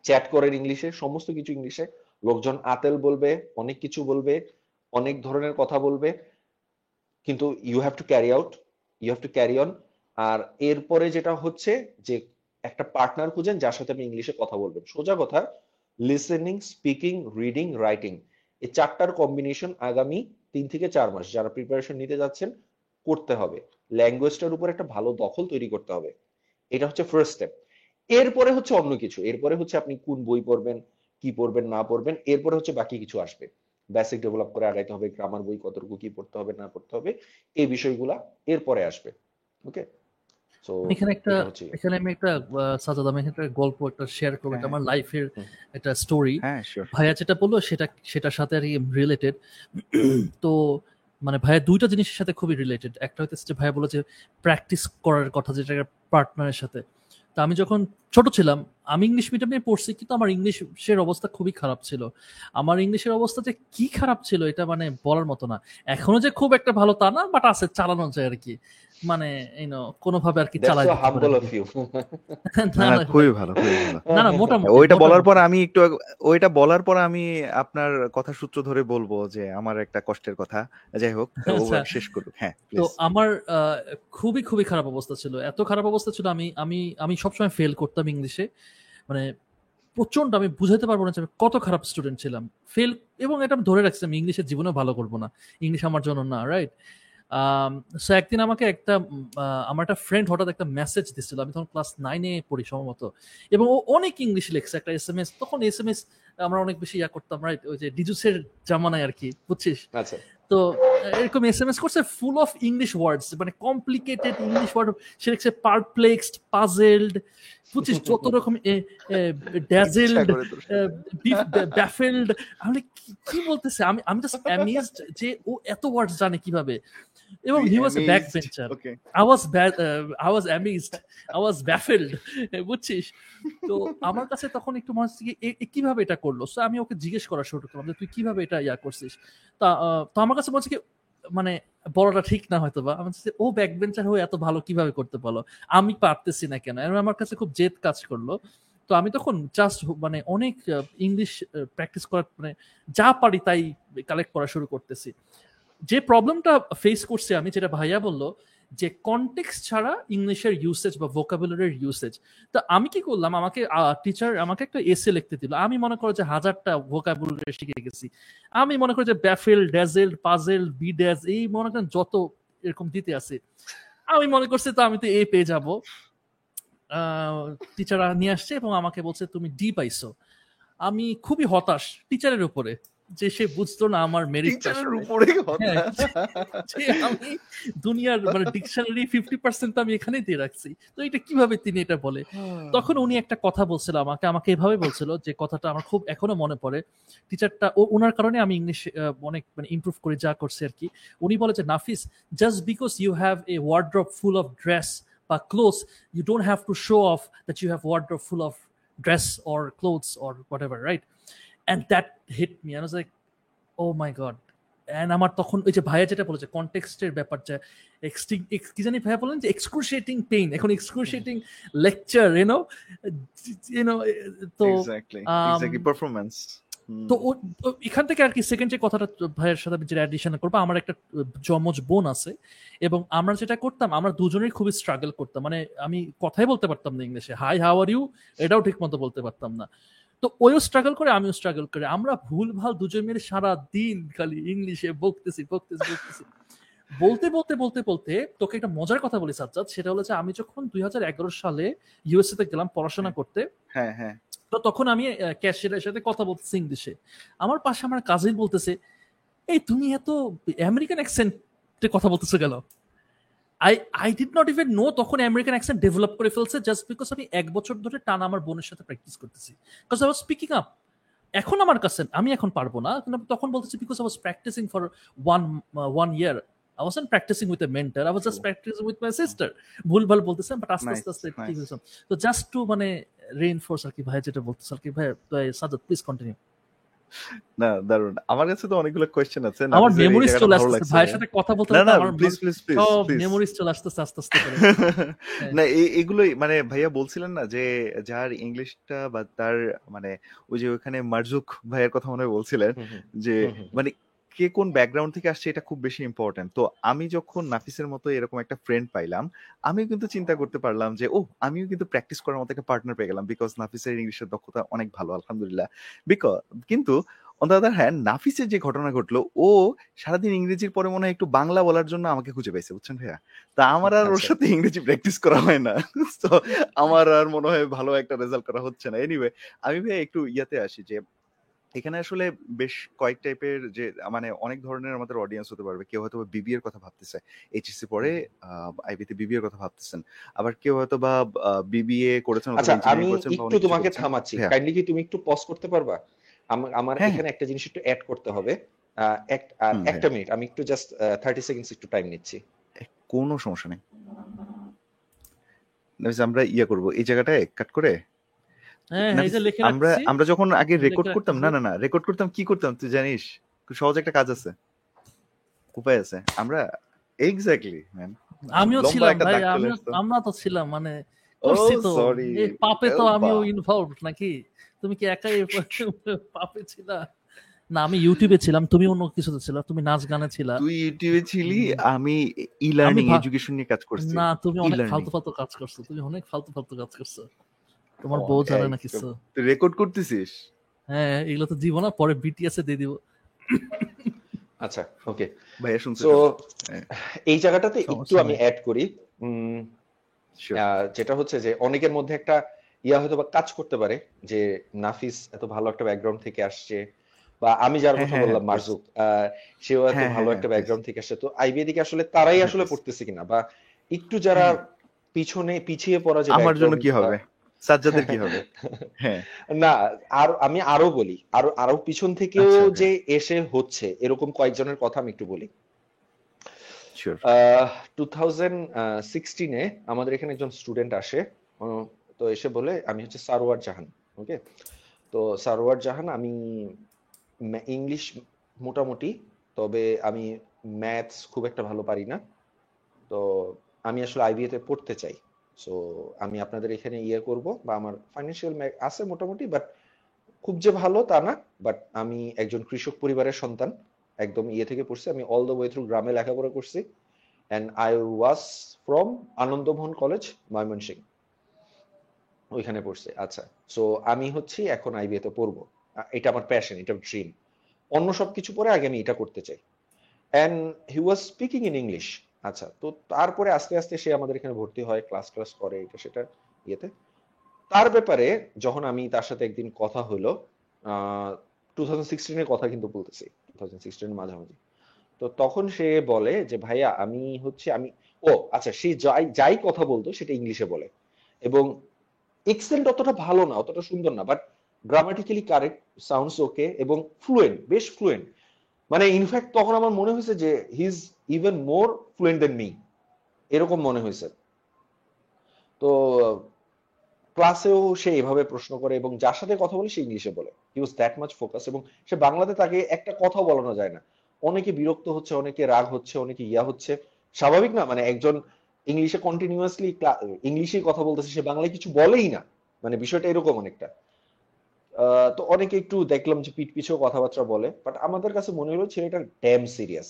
চ্যাট করেন ইংলিশে, সমস্ত কিছু ইংলিশে, লোকজন আতেল বলবে, অনেক কিছু বলবে, অনেক ধরনের কথা বলবে, কিন্তু you have to carry on. আর এরপরে যেটা হচ্ছে যে একটা পার্টনার খুঁজেন যার সাথে আপনি ইংলিশে কথা বলবেন। সোজা কথা, লিসেনিং, স্পিকিং, রিডিং, রাইটিং, এই 4টার কম্বিনেশন আগামী 3 থেকে 4 মাস যারা প্রিপারেশন নিতে যাচ্ছেন করতে হবে। ল্যাঙ্গুয়েজটার উপর একটা ভালো দখল তৈরি করতে হবে, এটা হচ্ছে ফার্স্ট স্টেপ। এরপরে হচ্ছে অন্য কিছু, এরপরে হচ্ছে আপনি কোন বই পড়বেন, কি পড়বেন না পড়বেন, এরপরে হচ্ছে বাকি কিছু আসবে। বেসিক ডেভেলপ করে আগাইতে হবে, গ্রামার বই কতটুকু কি পড়তে হবে না পড়তে হবে এই বিষয়গুলা এরপরে আসবে। ওকে, মানে ভাইয়া 2টা জিনিসের সাথে খুবই রিলেটেড। একটা হচ্ছে ভাইয়া বলে যে প্র্যাকটিস করার কথা, যেটা পার্টনারের সাথে। তো আমি যখন ছোট ছিলাম আমি ইংলিশ মিডিয়ামে পড়ছি, কিন্তু আমার ইংলিশের অবস্থা খুবই খারাপ ছিল। আমার ইংলিশের অবস্থা যে কি খারাপ ছিল এটা মানে বলার মতো না, এখনো যে খুব একটা ভালো তা না, বাট আছে, চালানো যায় আর কি, মানে ইউনো কোনোভাবে আর কি চালায়। খুবই ভালো, না না মোটামুটি ওইটা বলার পর আমি আপনার কথা সূত্র ধরে বলবো যে আমার একটা কষ্টের কথা, যাই হোক শেষ করুক। হ্যাঁ, তো আমার খুবই খারাপ অবস্থা ছিল, এত খারাপ অবস্থা ছিল আমি আমি আমি সবসময় ফেল করতাম ইংলিশে, মানে প্রচন্ড। আমি বুঝাইতে পারবো না যে আমি কত খারাপ স্টুডেন্ট ছিলাম, ফেল, এবং এটা আমি ধরে রাখছিলাম ইংলিশের জীবনে ভালো করবো না, ইংলিশ আমার জন্য না, রাইট। সো একদিন আমাকে আমার একটা ফ্রেন্ড হঠাৎ একটা মেসেজ দিচ্ছিল, আমি তখন ক্লাস 9-এ পড়ি সম্ভবত, এবং ও অনেক ইংলিশ লেখছে, একটা SMS, তখন SMS আমরা অনেক বেশি ইয়া করতাম, রাইট, ওই যে ডিজুসের জামানায় আর কি, বুঝছিস। আচ্ছা, তো এরকম SMS করছে ফুল অফ ইংলিশ ওয়ার্ডস, মানে কমপ্লিকেটেড ইংলিশ ওয়ার্ড সে লিখছে, পারপ্লেক্সড, পাজেলড, বুঝছিস, যত রকম ড্যাজেলড, ব্যাফেলড। আমি কি বলতেছে, আমি জাস্ট অ্যামেজড যে ও এত ওয়ার্ডস জানে কিভাবে। এবং he was a backbencher, I was amazed, I was baffled, বুঝছিস। তো আমার কাছে তখন একটু মনে হচ্ছে কিভাবে এটা করলো। সো আমি ওকে জিজ্ঞেস করা শুরু করলাম যে তুই কিভাবে এটা ইয়া করছিস। তো আমার কাছে বলছে কি, মানে বলাটা ঠিক না হয়তো, বা ও ব্যাকবেঞ্চার হয়ে এত ভালো কিভাবে করতে পারলো, আমি পারতেছি না কেন, আমার কাছে খুব জেদ কাজ করলো। তো আমি তখন জাস্ট মানে অনেক ইংলিশ প্র্যাকটিস করার, মানে যা পারি তাই কালেক্ট করা শুরু করতেছি। যে প্রবলেমটা ফেস করছি আমি, যেটা ভাইয়া বললো যে কনটেক্সট ছাড়া ইংলিশের ইউসেজ বা ভোকাবুলারির ইউসেজ। তো আমি কি করলাম, আমাকে টিচার আমাকে একটা এসে লিখতে দিল। আমি মনে করি যে 1000টা ভোকাবুলারি শিখে গেছি। আমি মনে করি যে ব্যাফেল, ড্যাজেল, পাজেল, বিড্যাজ, এই মনে করেন যত এরকম দিতে আছে আমি মনে করছি তো আমি তো এ পেয়ে যাবো। টিচার নিয়ে আসছে এবং আমাকে বলছে তুমি ডি পাইছো। আমি খুবই হতাশ টিচারের উপরে যে সে বুঝতো না আমার মেরিট। আমি দুনিয়ার মানে ডিকশনারি 50% আমি এখানেই দিয়ে রাখছি, তো এটা কিভাবে তিনি এটা বলে। তখন উনি একটা কথা বলছিল আমাকে, আমাকে এভাবে বলছিল যে কথাটা আমার খুব এখনো মনে পড়ে। টিচারটা ওনার কারণে আমি ইংলিশ অনেক মানে ইমপ্রুভ করে যা করছি আর কি। উনি বলে যে Nafis, just because you have a wardrobe full of dress বা clothes, you don't have to show off that you have wardrobe full of dress or clothes or whatever, right? And that hit me. I was like, oh my God. And আমার তখন ওই যে ভাইয়া যেটা বলেছে কনটেক্সটের ব্যাপার, যে কি জানি ভাইয়া বলেন যে এক্সক্রুশিয়েটিং পেইন, এখন এক্সক্রুশিয়েটিং লেকচার, ইউনো তো এক্স্যাক্টলি পারফরম্যান্স। তো এখান থেকে আর কি সেকেন্ড যে কথাটা ভাইয়ের সাথে আমি যেটা অ্যাডিশন করবো, আমার একটা যমজ বোন আছে এবং আমরা যেটা করতাম, আমরা দুজনেই খুবই স্ট্রাগল করতাম। মানে আমি কথাই বলতে পারতাম না ইংলিশে, হাই হাউ আর ইউ এটাও ঠিক মতো বলতে পারতাম না। তো ওইও স্ট্রাগল করে, আমিও স্ট্রাগল করি। আমরা ভুলভাল দুজন মিলে সারা দিন খালি ইংলিশে বকতেছি। বলতে বলতে বলতে বলতে তোকে একটা মজার কথা বলি সাজ্জাদ, সেটা হলো যে আমি যখন 2011 সালে ইউএসএ তে গেলাম পড়াশোনা করতে, তো তখন আমি ক্যাশিয়ারের সাথে কথা বলতেছি ইংলিশে। আমার পাশে আমার কাজিন বলতেছে, এই তুমি এত আমেরিকান অ্যাকসেন্টে কথা বলতেছো কেন? I did not even know তখন American accent develop করে ফেলছে, just because আমি 1 বছর ধরে টানা আমার বোনের সাথে প্র্যাকটিস করতেছি, because I was speaking up. এখন আমার কাছে আমি এখন পারবো না, তখন বলতেছি because I was practicing for one year. I wasn't practicing with a mentor, I was just practicing with my sister. ভুলভাল বলতেছি, but আস্তে আস্তে ঠিক হয়েছে। তো just to মানে reinforce আর কি ভাই যেটা বলতেছে আর কি। ভাই সাজ্জাদ please continue. না দারুন, আমার কাছে তো অনেকগুলো কোশ্চেন আছে, আমার মেমোরিজ চলে আসছে ভাইয়ের সাথে কথা বলতে। না প্লিজ সব মেমোরিজ চলে আসছে আস্তে করে। না এইগুলোই মানে ভাইয়া বলছিলেন না যে যার ইংলিশটা বা তার মানে ওই যে ওখানে মারজুক ভাইয়ের কথা মনে বলছিলেন যে মানে কে কোন ব্যাকগ্রাউন্ড থেকে আসছে এটা খুব বেশি ইম্পর্টেন্ট। তো আমি যখন নাফিসের মতো এরকম একটা ফ্রেন্ড পাইলাম, আমিও কিন্তু চিন্তা করতে পারলাম যে ও আমিও কিন্তু প্র্যাকটিস করার মতো একটা পার্টনার পেয়ে গেলাম, বিকজ নাফিসের ইংলিশের দক্ষতা অনেক ভালো আলহামদুলিল্লাহ। কিন্তু অন দ্য আদার হ্যান্ড নাফিসের যে ঘটনা ঘটলো, ও সারাদিন ইংরেজির পরে মনে হয় একটু বাংলা বলার জন্য আমাকে খুঁজে পাইছে, বুঝছেন ভাইয়া। তা আমার আর ওর সাথে ইংরেজি প্র্যাকটিস করা হয় না, তো আমার আর মনে হয় ভালো একটা রেজাল্ট করা হচ্ছে না। এনিওয়ে আমি ভাইয়া একটু ইয়াতে আসি যে এখানে আসলে বেশ কয়েক টাইপের যে মানে অনেক ধরনের আমাদের অডিয়েন্স হতে পারবে। কেউ হয়তো বিবি এর কথা ভাবতেছে, এইচএসসি পরে আইবিতে বিবি এর কথা ভাবতেছেন, আবার কেউ হয়তো বা বিবিএ করেছেন। আচ্ছা আমি একটু তোমাকে থামাচ্ছি, কাইন্ডলি কি তুমি একটু পজ করতে পারবা? আমার এখানে একটা জিনিস একটু অ্যাড করতে হবে, একটা মিনিট, আমি একটু জাস্ট 30 সেকেন্ডস একটু টাইম নিচ্ছি। কোনো সমস্যা নেই, আমরা ইয়া করব এই জায়গাটায় কাট করে। আমরা যখন আগে রেকর্ড করতাম, না রেকর্ড করতাম, কি করতাম তুই জানিস? খুব সহজ একটা কাজ আছে, উপায় আছে। আমরা এক্স্যাক্টলি ম্যান আমিও ছিলাম ভাই, আমরা তো ছিলাম মানে করছি তো এই পাপে, তো আমিও ইনভলভড নাকি? তুমি কি একাই পাপে ছিলা? না আমি ইউটিউবে ছিলাম, তুমি অন্য কিছুতে ছিলা, তুমি নাচ গানে ছিলা। তুই ইউটিউবে ছিলি, আমি ই লার্নিং এডুকেশন নিয়ে কাজ করছি। না তুমি অনেক ফালতু কাজ করছো, তুমি অনেক ফালতু কাজ করছো। তোমার বউ জানে না কিছু, তুই রেকর্ড করতেছিস। হ্যাঁ এগুলো তো জীবনা পরে বিটিএস এ দিয়ে দিব। আচ্ছা ওকে ভাইয়া শুনছো, সো এই জায়গাটাতে একটু আমি অ্যাড করি, যেটা হচ্ছে যে অনেকের মধ্যে একটা ইয়া হয়তো বা কাজ করতে পারে যে নাফিস এত ভালো একটা ব্যাকগ্রাউন্ড থেকে আসছে, বা আমি যার কথা বললাম মারজুক, সেও এত ভালো একটা ব্যাকগ্রাউন্ড থেকে আসছে, তো আইবি দিকে আসলে তারাই আসলে পড়তেছে কিনা, বা একটু যারা পিছিয়ে পড়া, যে আমার জন্য কি হবে, সাজ্জাদের কি হবে। হ্যাঁ না আর আমি আরো বলি, আরো পিছন থেকেও যে এসে হচ্ছে এরকম কয়েকজনের কথা আমি একটু বলি। 2016 এ আমাদের এখানে একজন স্টুডেন্ট আসে, তো এসে বলে আমি হচ্ছে সারোয়ার জাহান। ওকে, তো সারোয়ার জাহান, আমি ইংলিশ মোটামুটি, তবে আমি ম্যাথস খুব একটা ভালো পারি না, তো আমি আসলে আইবিএ তে পড়তে চাই, সো আমি আপনাদের এখানে ইয়ে করব, বা আমার ফাইন্যান্সিয়াল আছে মোটামুটি, বাট খুব যে ভালো তা না, বাট আমি একজন কৃষক পরিবারের সন্তান, একদম ইয়ে থেকে পড়ছি, আমি অল দ্য ওয়ে থ্রু গ্রামে লেখাপড়া করছি, and I was from Anandabhavan College, Maimonshing. ওইখানে পড়ছে। আচ্ছা, সো আমি হচ্ছি এখন আইবিএ তে পড়বো, এটা আমার প্যাশন, এটা ড্রিম, অন্য সব কিছু পরে আগে আমি এটা করতে চাই। And he was speaking in English. আচ্ছা, তো তারপরে আস্তে আস্তে সে আমাদের এখানে ভর্তি হয়, ক্লাস ক্লাস করে, এটা সেটা ইয়েতে। তার ব্যাপারে যখন আমি তার সাথে একদিন কথা হলো, 2016 এর কথা কিন্তু বলতেছি, 2016 এর মাঝামাঝি। তো তখন সে বলে যে ভাইয়া আমি হচ্ছে আমি ও আচ্ছা, সে যাই কথা বলতো সেটা ইংলিশে বলে, এবং এক্সেন্ট অতটা ভালো না, অতটা সুন্দর না, but grammatically correct, sounds okay, এবং ফ্লুয়েন্ট, বেশ ফ্লুয়েন্ট। মানে ইনফ্যাক্ট তখন আমার মনে হয়েছে যে he is even more fluent than me, এরকম মনে হয়েছে। তো ক্লাসেও সে এভাবে প্রশ্ন করে, এবং যার সাথে কথা বলে সে ইংলিশে বলে। He was that much focus, এবং সে বাংলাতে তাকে একটা কথা বলানো যায় না, অনেকে বিরক্ত হচ্ছে, অনেকে রাগ হচ্ছে, অনেকে ইয়া হচ্ছে, স্বাভাবিক না। মানে একজন ইংলিশে কন্টিনিউয়াসলি ইংলিশে কথা বলতেছে, সে বাংলায় কিছু বলেই না, মানে বিষয়টা এরকম অনেকটা। তো অনেকে একটু দেখলাম যে পিঠ পিছেও কথাবার্তা বলে, বাট আমাদের কাছে মনে হলো ছেলেটা ড্যাম সিরিয়াস।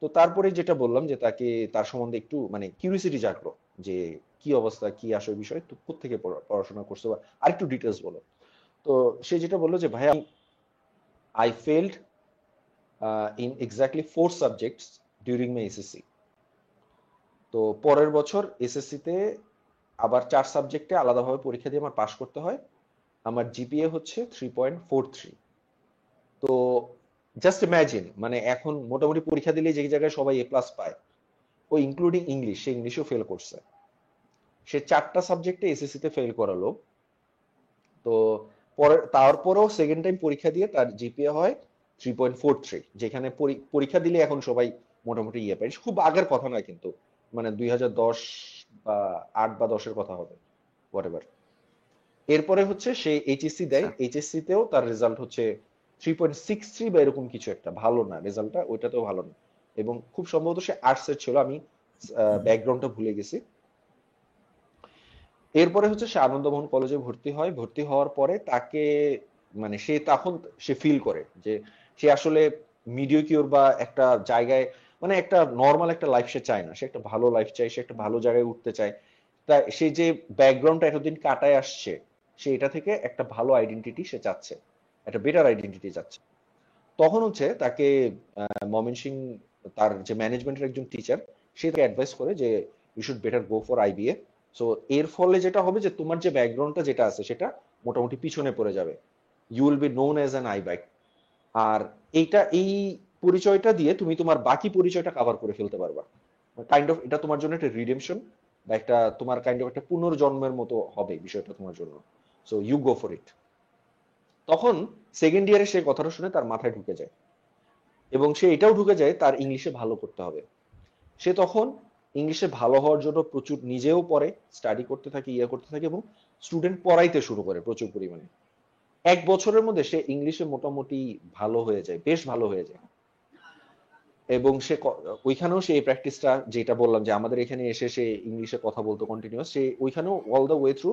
তো তারপরে যেটা বললাম যে তাকে তার সম্বন্ধে একটু মানে কিউরিয়াসিটি জাগলো যে কি অবস্থা, কি আসল বিষয়, তো কোথেকে পড়াশোনা করছো বা আর একটু ডিটেলস বলো। তো সে যেটা বললো যে ভাইয়া I failed in exactly 4 subjects during my SSC. তো পরের বছর SSC তে আবার 4 সাবজেক্টে আলাদাভাবে পরীক্ষা দিয়ে আমার পাস করতে হয়। আমার GPA হচ্ছে 3.43। তো জাস্ট ইমাজিন, মানে এখন মোটামুটি পরীক্ষা দিলে যে জায়গায় সবাই A+ পায়, ও ইনক্লুডিং ইংলিশ, সে ইংলিশও ফেল করছে। সে 4টা সাবজেক্টে SSC তে ফেল করালো। তো তারপরেও সেকেন্ড টাইম পরীক্ষা দিয়ে তার GPA হয় 3.43, যেখানে পরীক্ষা দিলে এখন সবাই মোটামুটি ইয়ে পায়। খুব আগের কথা না কিন্তু, মানে 2010 বা 8 বা 10-এর কথা হবে, হোয়াটএভার। এরপরে হচ্ছে সে এইচএসসি দেয়, এইচএসসি তেও তার রেজাল্ট হচ্ছে 3.63 বা এরকম কিছু একটা, ভালো না রেজাল্টটা, ওইটাতেও ভালো না। এবং খুব সম্ভবত সে আর্টসের ছিল, আমি ব্যাকগ্রাউন্ডটা ভুলে গেছি। এরপরে হচ্ছে সে আনন্দমোহন কলেজে ভর্তি হয়। ভর্তি হওয়ার পরে তাকে মানে সে তখন সে ফিল করে যে সে আসলে মিডিওকিউর বা একটা জায়গায়, মানে একটা নর্মাল একটা লাইফ সে চায় না, সে একটা ভালো লাইফ চায়, সে একটা ভালো জায়গায় উঠতে চায়। তাই সে যে ব্যাকগ্রাউন্ডটা এতদিন কাটায় আসছে, সে এটা থেকে একটা ভালো আইডেন্টিটি সে চাচ্ছে, একটা বেটার আইডেন্টিটি চাচ্ছে। তখন হচ্ছে তাকে ময়মনসিংহ তার যে ম্যানেজমেন্টের একজন টিচার, সে তাকে অ্যাডভাইস করে যে you should better go for IBA. So এর ফলে যেটা হবে যে তোমার যে ব্যাকগ্রাউন্ডটা যেটা আছে সেটা মোটামুটি পিছনে পড়ে যাবে, you will be known as an IBA, আর এইটা এই পরিচয়টা দিয়ে তুমি তোমার বাকি পরিচয়টা কভার করে ফেলতে পারবা। কাইন্ড অফ এটা তোমার জন্য একটা রিডেমশন বা একটা তোমার কাইন্ড অফ একটা পুনর্জন্মের মতো হবে বিষয়টা তোমার জন্য, so you go for it. তখন সেকেন্ড ইয়ারে সে কথাটা শুনে তার মাথায় ঢুকে যায়, এবং সে এটাও ঢুকে যায় তার ইংলিশে ভালো করতে হবে। সে তখন ইংলিশে ভালো হওয়ার জন্য প্রচুর নিজেও পড়ে, স্টাডি করতে থাকে, ইয়ে করতে থাকে, এবং স্টুডেন্ট পড়াইতে শুরু করে প্রচুর পরিমাণে। এক বছরের মধ্যে সে ইংলিশে মোটামুটি ভালো হয়ে যায়, বেশ ভালো হয়ে যায়। এবং সে ওইখানেও সে প্র্যাকটিসটা যেটা বললাম যে আমাদের এখানে এসে সে ইংলিশে কথা বলতো কন্টিনিউয়াস, সে ওইখানেও অল দ্য ওয়ে থ্রু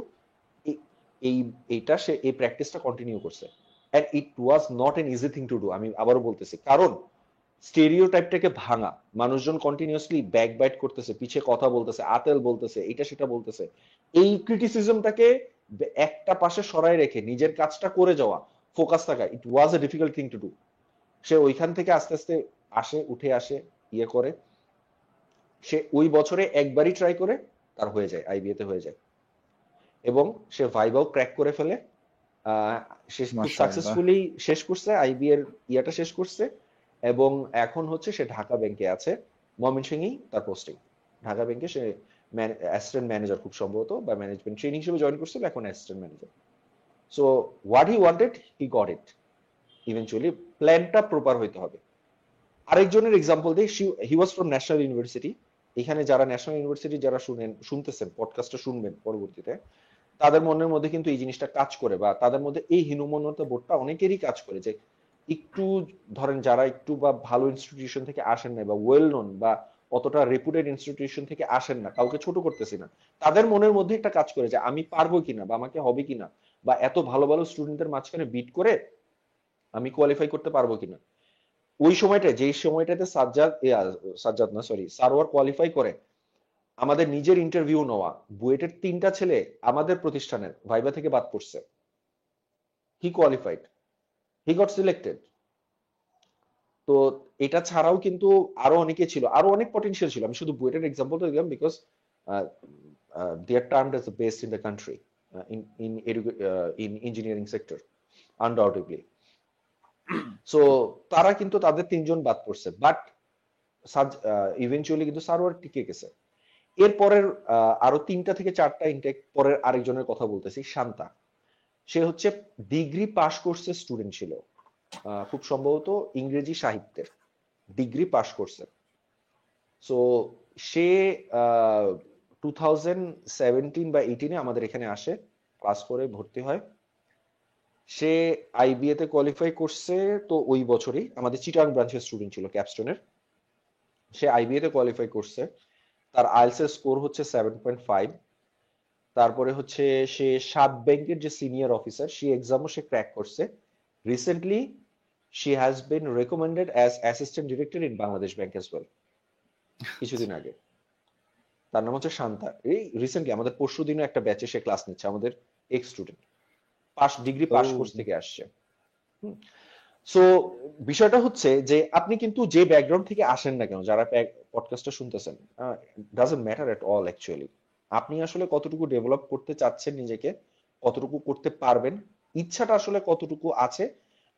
এইটা সে এই প্র্যাকটিসটা কন্টিনিউ করছে। And it was not an easy thing to do, আমি আবারও বলতেছি, কারণ স্টেরিওটাইপটাকে ভাঙা, মানুষজন কন্টিনিউয়াসলি ব্যাকবাইট করতেছে, পিছে কথা বলতেছে, আতেল বলতেছে, এটা সেটা বলতেছে, এই ক্রিটিসিজমটাকে একটা পাশে সরাই রেখে নিজের কাজটা করে যাওয়া, ফোকাস থাকা, it was a difficult thing to do. সে ওইখান থেকে আস্তে আস্তে উঠে আসে ইয়ে করে। সে ওই বছরে একবারই ট্রাই করে তার হয়ে যায়, আইবিএ তে হয়ে যায়, এবং সে ভাইভাও ক্র্যাক করে ফেলে। সে সাকসেসফুলি শেষ করছে, আইবিএ এর ইয়াটা শেষ করছে, এবং এখন হচ্ছে সে ঢাকা ব্যাংকে আছে, ময়মনসিংহেই তার পোস্টিং। ঢাকা ব্যাংকে সে অ্যাসিস্ট্যান্ট ম্যানেজার খুব সম্ভবত, বা ম্যানেজমেন্ট ট্রেনিং হিসেবে জয়েন করছিল, এখন assistant manager. So what he wanted he got it eventually, প্ল্যানটা প্রপার হইতে হবে। আরেকজনের এক্সাম্পল দিই, he was from national university. এখানে যারা ন্যাশনাল ইউনিভার্সিটি যারা শুনতেছেন পডকাস্টটা, শুনবেন পরবর্তীতে, তাদের মনের মধ্যে কিন্তু এই জিনিসটা কাজ করে, বা তাদের মধ্যে এই হীনমন্যতা বোধটা অনেকেরই কাজ করে, যে একটু ধরেন যারা একটু বা ভালো ইনস্টিটিউশন থেকে আসেন না, বা ওয়েল নোন বা অতটা রেপুটেড ইনস্টিটিউশন থেকে আসেন না, কাউকে ছোট করতেছি না, তাদের মনের মধ্যে একটা কাজ করে যে আমি পারবো কিনা, বা আমাকে হবে কিনা, বা এত ভালো ভালো স্টুডেন্টদের মাঝখানে বিট করে আমি কোয়ালিফাই করতে পারবো কিনা। ওই সময়টা, যেই সময়টাতে সাজ্জাদ না সরি সারওয়ার কোয়ালিফাই করে, আমাদের নিজের ইন্টারভিউ নেওয়া, বুয়েটের তিনটা ছেলে আমাদের প্রতিষ্ঠানের ভাইবা থেকে বাদ পড়ছে। He qualified, he got selected. তো এটা ছাড়াও কিন্তু আরো অনেকে ছিল, আরো অনেক পটেনশিয়াল ছিল। আমি শুধু বুয়েটের এক্সাম্পল তো দিলাম because they are termed as the best in the country in engineering sector undoubtedly. So তারা কিন্তু তাদের তিনজন বাদ পড়ছে, বাট ইভেনচুয়ালি কিন্তু সারওয়ার টিকে গেছে। এরপরের আরো তিনটা থেকে চারটা ইনটেক পরের আরেকজনের কথা বলতেছি, শান্তা। সে হচ্ছে ডিগ্রি পাস কোর্সের স্টুডেন্ট ছিল, খুব সম্ভবত ইংরেজি সাহিত্যের ডিগ্রি পাস কোর্সের। সো সে 2017 বা 18 এ আমাদের এখানে আসে, ক্লাস করে ভর্তি হয়। সে আইবিএ তে কোয়ালিফাই করছে, তো ওই বছরই আমাদের চিটাং ব্রাঞ্চের স্টুডেন্ট ছিল ক্যাপস্টোনের। সে আইবিএ তে কোয়ালিফাই করছে, তার আইএলটিএস এর স্কোর হচ্ছে 7.5। তারপরে হচ্ছে সে 7 ব্যাংকের যে সিনিয়র অফিসার সেই এক্সামও সে ক্র্যাক করছে। Recently she has been recommended as assistant director in Bangladesh bank as well, কিছুদিন আগে। তার নাম হচ্ছে শান্তা। এই রিসেন্টলি আমাদের পরশু দিনও একটা ব্যাচে সে ক্লাস নিচ্ছে, আমাদের ex student, degree pass course থেকে আসছে। সো বিষয়টা হচ্ছে যে আপনি কিন্তু যে ব্যাকগ্রাউন্ড থেকে আসেন না কেন, যারা পডকাস্টটা শুনতেছেন, doesn't matter at all actually. আপনি আসলে কতটুকু ডেভেলপ করতে চাচ্ছেন নিজেকে, কতটুকু করতে পারবেন, ইচ্ছাটা আসলে কতটুকু আছে,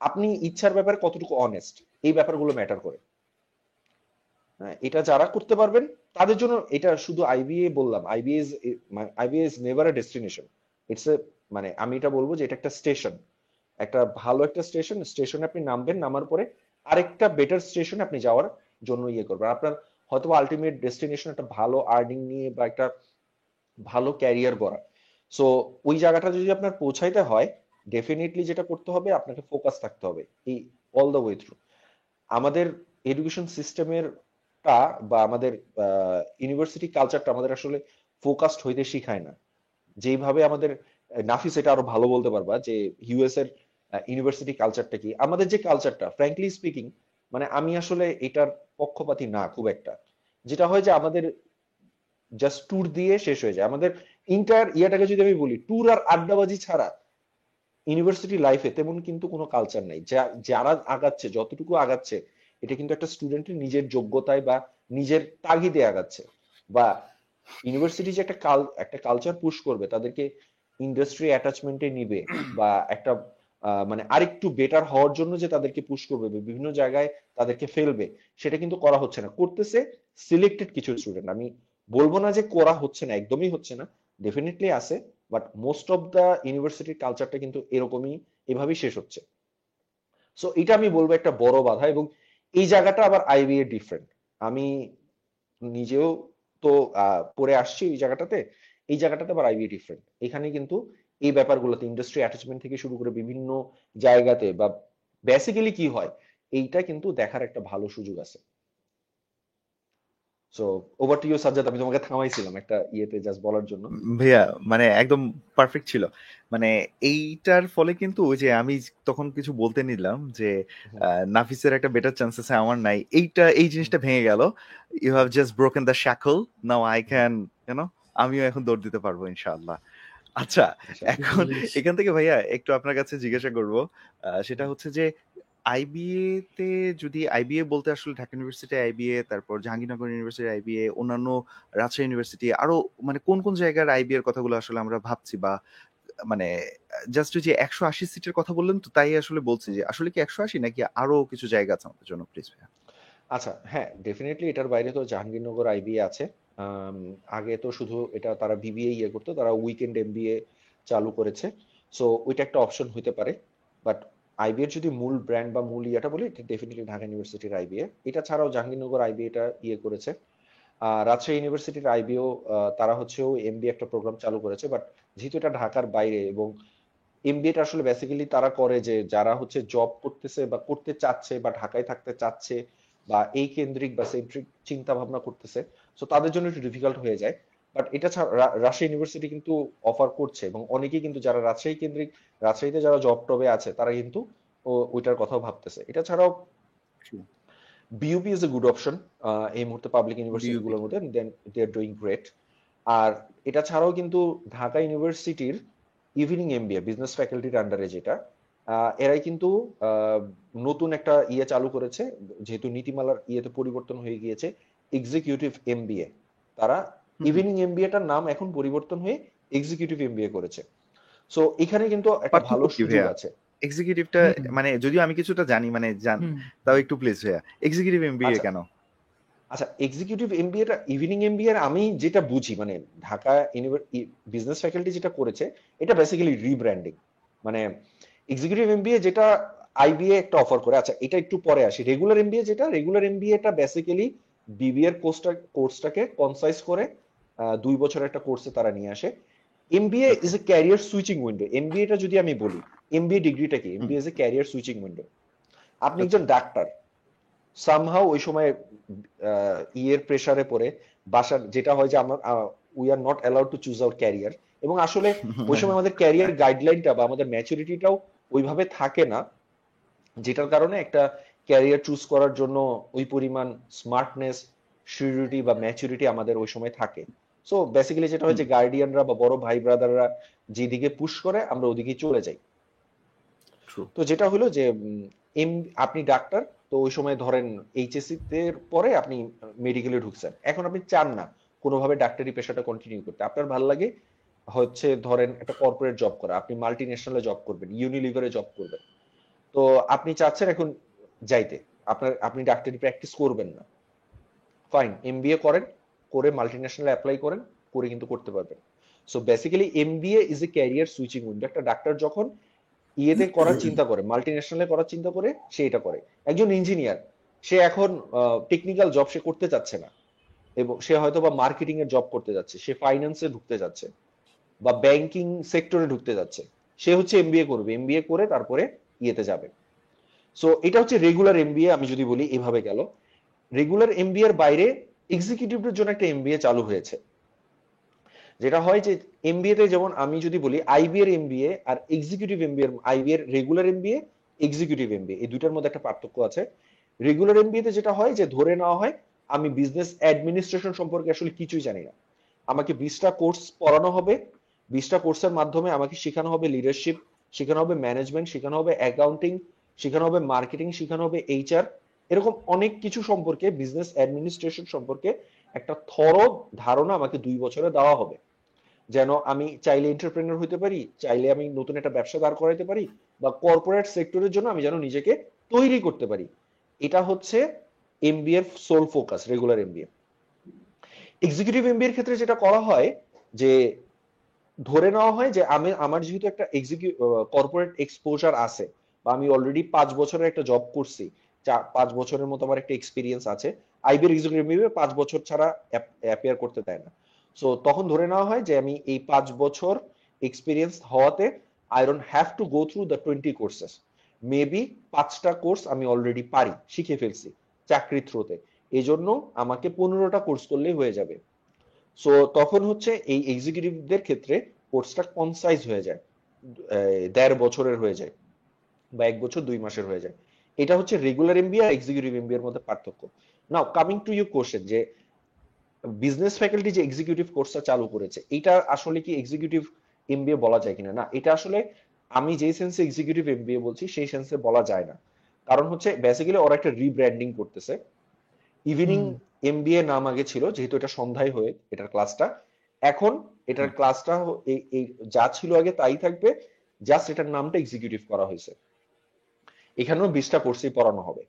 আপনি ইচ্ছার ব্যাপারে কতটুকু অনেস্ট, এই ব্যাপারগুলো ম্যাটার করে। এটা যারা করতে পারবেন তাদের জন্য, এটা শুধু আইবিএ বললাম, IBA is never a destination, it's a, মানে আমি এটা বলবো যে এটা একটা স্টেশন, একটা ভালো একটা স্টেশন। স্টেশনে আপনি নামবেন, নামার পরে আরেকটা বেটার স্টেশন আপনি যাওয়ার জন্য ইয়ে করবেন। আপনার হয়তো আলটিমেট ডেস্টিনেশন একটা ভালো আর্নিং নিয়ে বা একটা ভালো ক্যারিয়ার গড়া। সো ওই জায়গাটা যদি আপনার পৌঁছাইতে হয়, ডেফিনেটলি যেটা করতে হবে, আপনাকে ফোকাস থাকতে হবে এই অল দ্য ওয়ে থ্রু। আমাদের এডুকেশন সিস্টেমের টা বা আমাদের ইউনিভার্সিটি কালচারটা আমাদের আসলে ফোকাসড হইতে শিখায় না, যেভাবে আমাদের নাফিস এটা আরো ভালো বলতে পারবা যে ইউএস এর ইউনিভার্সিটি কালচারটা কি। আমাদের যে কালচারটা, ফ্র্যাঙ্কলি স্পিকিং, মানে আমি আসলে এটার পক্ষপাতী না খুব একটা। যেটা হয় যে আমাদের জাস্ট ট্যুর দিয়ে শেষ হয়ে যায় আমাদের ইন্টার ইয়ারটাকে। যদি আমি বলি ট্যুর আর আড্ডাবাজি ছাড়া ইউনিভার্সিটি লাইফে তেমন কিন্তু কোনো কালচার নাই। যারা আগাচ্ছে, যতটুকু আগাচ্ছে, এটা কিন্তু একটা স্টুডেন্টের নিজের যোগ্যতায় বা নিজের তাগিদে আগাচ্ছে, বা ইউনিভার্সিটি যে একটা কালচার পুশ করবে, তাদেরকে ইন্ডাস্ট্রি অ্যাটাচমেন্টে নিবে, বা একটা মানে আরেকটু বেটার হওয়ার জন্য যে তাদেরকে পুশ করবে, বিভিন্ন জায়গায় তাদেরকে ফেলবে, সেটা কিন্তু করা হচ্ছে না। করতেছে সিলেক্টেড কিছু স্টুডেন্ট। আমি বলবো না যে করা হচ্ছে না, একদমই হচ্ছে না, ডেফিনেটলি আছে, বাট মোস্ট অফ দ্য ইউনিভার্সিটির কালচারটা কিন্তু এরকমই, এভাবেই শেষ হচ্ছে। সো এটা আমি বলবো একটা বড় বাধা। এবং এই জায়গাটা আবার আইবিএ ডিফারেন্ট। আমি নিজেও তো পড়ে আসছি এই জায়গাটাতে, এই জায়গাটাতে আবার আইবিএ ডিফারেন্ট। এখানে কিন্তু এই ব্যাপারগুলোতে, ইন্ডাস্ট্রি অ্যাটাচমেন্ট থেকে শুরু করে বিভিন্ন জায়গাতে বা বেসিক্যালি কি হয়, এইটা কিন্তু দেখার একটা ভালো সুযোগ আছে। So over to you Sajjad. আমি তোমাকে থামাইছিলাম একটা ইয়েতে জাস্ট বলার জন্য। ভাইয়া মানে একদম পারফেক্ট ছিল। মানে এইটার ফলে কিন্তু ওই যে আমি তখন কিছু বলতে নিলাম যে নাফিসের একটা বেটার চান্সেস আমার নাই, এইটা এই জিনিসটা ভেঙে গেল। You have just broken the shackle, now I can, you know, আমিও এখন দৌড় দিতে পারবো ইনশাআল্লাহ। আচ্ছা, এখন এখান থেকে ভাইয়া একটু আপনার কাছে জিজ্ঞাসা করবো, সেটা হচ্ছে যে আইবিএ তে, যদি আইবিএ বলতে আসলে ঢাকা ইউনিভার্সিটি আইবিএ, তারপর জাহাঙ্গীরনগর ইউনিভার্সিটি আইবিএ, অন্যান্য রাজশাহী ইউনিভার্সিটি, আরো মানে কোন কোন জায়গার আইবিএ এর কথাগুলো আসলে আমরা ভাবছি, বা মানে জাস্ট যে 180 সিটের কথা বললেন তো, তাই আসলে বলছি যে আসলে কি 180 নাকি আরো কিছু জায়গা আছে আমাদের জন্য, প্লিজ ভাইয়া। আচ্ছা হ্যাঁ, ডেফিনেটলি এটার বাইরে তো জাহাঙ্গীরনগর আইবিএ আছে। আগে তো শুধু এটা তারা বিবিএ ইয়ে করতো, তারা উইকেন্ড এমবিএ চালু করেছে, সো ওইটা একটা অপশন হইতে পারে। বাট আইবিএ যদি মূল ব্র্যান্ড বা মূল ইয়েটা বলি, এটা ডেফিনেটলি ঢাকা ইউনিভার্সিটির আইবিএ। এটা ছাড়াও জাহাঙ্গীরনগর আইবিএ এটা ইয়ে করেছে, রাজশাহী ইউনিভার্সিটির আইবিও তারা হচ্ছে এমবিএ একটা প্রোগ্রাম চালু করেছে। বাট যেহেতু এটা ঢাকার বাইরে, এবং এমবিএটা আসলে বেসিক্যালি তারা করে যে যারা হচ্ছে জব করতেছে বা করতে চাচ্ছে বা ঢাকায় থাকতে চাচ্ছে বা এই কেন্দ্রিক বা সেন্ট্রিক চিন্তা ভাবনা করতেছে, সো তাদের জন্য একটু ডিফিকাল্ট হয়ে যায়। বাট এটা রাজশাহী ইউনিভার্সিটি কিন্তু অফার করছে, এবং অনেকেই কিন্তু যারা রাজশাহী কেন্দ্রিক, রাজশাহীতে যারা জব টবে আছে, তারা কিন্তু ওইটার কথাও ভাবতেছে। এটা ছাড়াও Sure. BUP is a good option. এই মুহূর্তে পাবলিক ইউনিভার্সিটিগুলোর মধ্যে দেন দে আর ডুইং গ্রেট। আর এটা ছাড়াও কিন্তু ঢাকা ইউনিভার্সিটির ইভিনিং এমবিএ বিজনেস ফ্যাকাল্টির আন্ডারে যেটা এরাই কিন্তু নতুন একটা ইয়ে চালু করেছে, যেহেতু নীতিমালার ইয়েতে পরিবর্তন হয়ে গিয়েছে, এক্সিকিউটিভ এমবিএ। তারা ইভিনিং এমবিএটার নাম এখন পরিবর্তন হয়ে এক্সিকিউটিভ এমবিএ করেছে। সো এখানে কিন্তু একটা ভালো সুযোগ আছে। এক্সিকিউটিভটা মানে যদিও আমি কিছুটা জানি, মানে জান তাও একটু প্লেস হয়ে এক্সিকিউটিভ এমবিএ কেন? আচ্ছা, এক্সিকিউটিভ এমবিএটা ইভিনিং এমবিএর আমি যেটা বুঝি মানে ঢাকা ইউনিভার্সিটি বিজনেস ফ্যাকাল্টি যেটা করেছে এটা বেসিক্যালি রিব্র্যান্ডিং। মানে এক্সিকিউটিভ এমবিএ যেটা আইবিএ একটা অফার করে, আচ্ছা এটা একটু পরে আসি। রেগুলার এমবিএ যেটা, রেগুলার এমবিএটা বেসিক্যালি বিবিএ এর কোর্সটাকে কনসাইজ করে 2 বছরের একটা কোর্সে তারা নিয়ে আসে। MBA is a career switching window. এমবিএটা যদি আমি বলি, এমবিএ ডিগ্রিটা কি, MBA is a career switching window. আপনি একজন ডাক্তার সামহাও ওই সময় ইয়ের প্রেসারে পড়ে বাসার, যেটা হয় যে আমরা we are not allowed to choose our career, এবং আসলে ওই সময় আমাদের ক্যারিয়ার গাইডলাইনটা বা আমাদের ম্যাচুরিটিটাও ওইভাবে থাকে না, যেটার কারণে একটা ক্যারিয়ার চুজ করার জন্য ওই পরিমাণ স্মার্টনেস, সিউরিটি বা ম্যাচুরিটি আমাদের ওই সময় থাকে। সো বেসিক্যালি যেটা হয় যে গার্ডিয়ানরা বা বড় ভাই ব্রাদাররা যেদিকে পুশ করে আমরা ওদিকে চলে যাই। তো যেটা হলো যে আপনি ডাক্তার, তো ওই সময় ধরেন এইচএসসি এর পরে আপনি মেডিকেলে ঢুকছেন, এখন আপনি চান না কোনোভাবে ডাক্তারি পেশাটা কন্টিনিউ করতে, আপনার ভালো লাগে হচ্ছে ধরেন একটা কর্পোরেট জব করা, আপনি মাল্টি ন্যাশনালে জব করবেন, ইউনিলিভারে জব করবেন, তো আপনি চাচ্ছেন এখন যাইতে, আপনি ডাক্তারি প্র্যাকটিস করবেন না, ফাইন এমবিএ করেন, করে মাল্টি ন্যাশনালে অ্যাপ্লাই করেন, করে কিন্তু করতে পারবেন। So basically MBA is a career switching window. একটা ডাক্তার যখন ইয়েতে করার চিন্তা করে, মাল্টি ন্যাশনালে করার চিন্তা করে, সে এটা করে। একজন ইঞ্জিনিয়ার, সে এখন টেকনিক্যাল জব সে করতে চাচ্ছে না, এবং সে হয়তো বা মার্কেটিং এর জব করতে যাচ্ছে, সে ফাইন্যান্সে ঢুকতে যাচ্ছে বা ব্যাংকিং সেক্টরে ঢুকতে যাচ্ছে, সে হচ্ছে এমবিএ করবে, এমবিএ করে তারপরে ইয়েতে যাবে। সো এটা হচ্ছে রেগুলার এমবিএ। আমি যদি বলি এভাবে গেল। রেগুলার এমবিএ এর বাইরে এক্সিকিউটিভের জন্য একটা এমবিএ চালু হয়েছে, যেটা হয় যে এমবিএ তে যেমন আমি যদি বলি আইবি এর এমবিএ আর এক্সিকিউটিভ এমবিএ, আইবি এর রেগুলার এমবিএ, এক্সিকিউটিভ এমবিএ, এই দুইটার মধ্যে একটা পার্থক্য আছে। রেগুলার এমবিএ তে যেটা হয় যে ধরে নেওয়া হয় আমি বিজনেস অ্যাডমিনিস্ট্রেশন সম্পর্কে আসলে কিছুই জানি না, আমাকে 20টা কোর্স পড়ানো হবে, 20টা কোর্সের মাধ্যমে আমাকে শেখানো হবে লিডারশিপ, শেখানো হবে ম্যানেজমেন্ট, শেখানো হবে অ্যাকাউন্টিং, শেখানো হবে মার্কেটিং, শেখানো হবে এইচআর, এরকম অনেক কিছু সম্পর্কে, বিজনেস অ্যাডমিনিস্ট্রেশন সম্পর্কে একটা থরো ধারণা আমাকে 2 বছরে দেওয়া হবে, যেন আমি চাইলে এন্টারপ্রেনার হতে পারি, চাইলে আমি নতুন একটা ব্যবসা দাঁড় করাতে পারি, বা কর্পোরেট সেক্টরের জন্য আমি যেন নিজেকে তৈরি করতে পারি। এটা হচ্ছে এমবিএ এর sole focus, regular MBA. Executive MBA এর ক্ষেত্রে যেটা করা হয় যে ধরে নেওয়া হয় যে আমি আমার যেহেতু একটা কর্পোরেট এক্সপোজার আছে, বা আমি অলরেডি 5 বছরের একটা জব করছি, 5 বছরের মতো আমার একটা এক্সপিরিয়েন্স আছে। আইবিএ এক্সিকিউটিভ এমবিএ 5 বছর ছাড়া অ্যাপিয়ার করতে দেয় না। সো তখন ধরে নেওয়া হয় যে আমি এই 5 বছর এক্সপিরিয়েন্স হওয়াতে I don't have to go through the 20 courses, maybe 5টা কোর্স আমি অলরেডি পারি, শিখে ফেলছি চাকরি থ্রুতে, এই জন্য আমাকে 15টা কোর্স করলেই হয়ে যাবে। সো তখন হচ্ছে এই এক্সিকিউটিভদের ক্ষেত্রে কোর্সটা কনসাইজ হয়ে যায়, 1.5 বছরের হয়ে যায়, বা 1 বছর 2 মাসের হয়ে যায়। এটা হচ্ছে রেগুলার এমবিএ আর এক্সিকিউটিভ এমবিএ এর মধ্যে পার্থক্য। Now coming to your question, যে বিজনেস ফ্যাকাল্টি যে এক্সিকিউটিভ কোর্সটা চালু করেছে, এটা আসলে কি এক্সিকিউটিভ এমবিএ বলা যায় কিনা? না, এটা আসলে আমি যে সেন্সে এক্সিকিউটিভ এমবিএ বলছি সেই সেন্সে বলা যায় না, কারণ হচ্ছে বেসিক্যালি ওরা একটা রিব্র্যান্ডিং করতেছে। ইভিনিং এমবিএ নাম আগে ছিল, যেহেতু এটা সন্ধ্যায় হয়ে এটার ক্লাসটা, এখন এটার ক্লাসটা এই যা ছিল আগে তাই থাকবে, জাস্ট এটার নামটা এক্সিকিউটিভ করা হয়েছে। এখানেও 20টা কোর্সই পড়ানো হবে,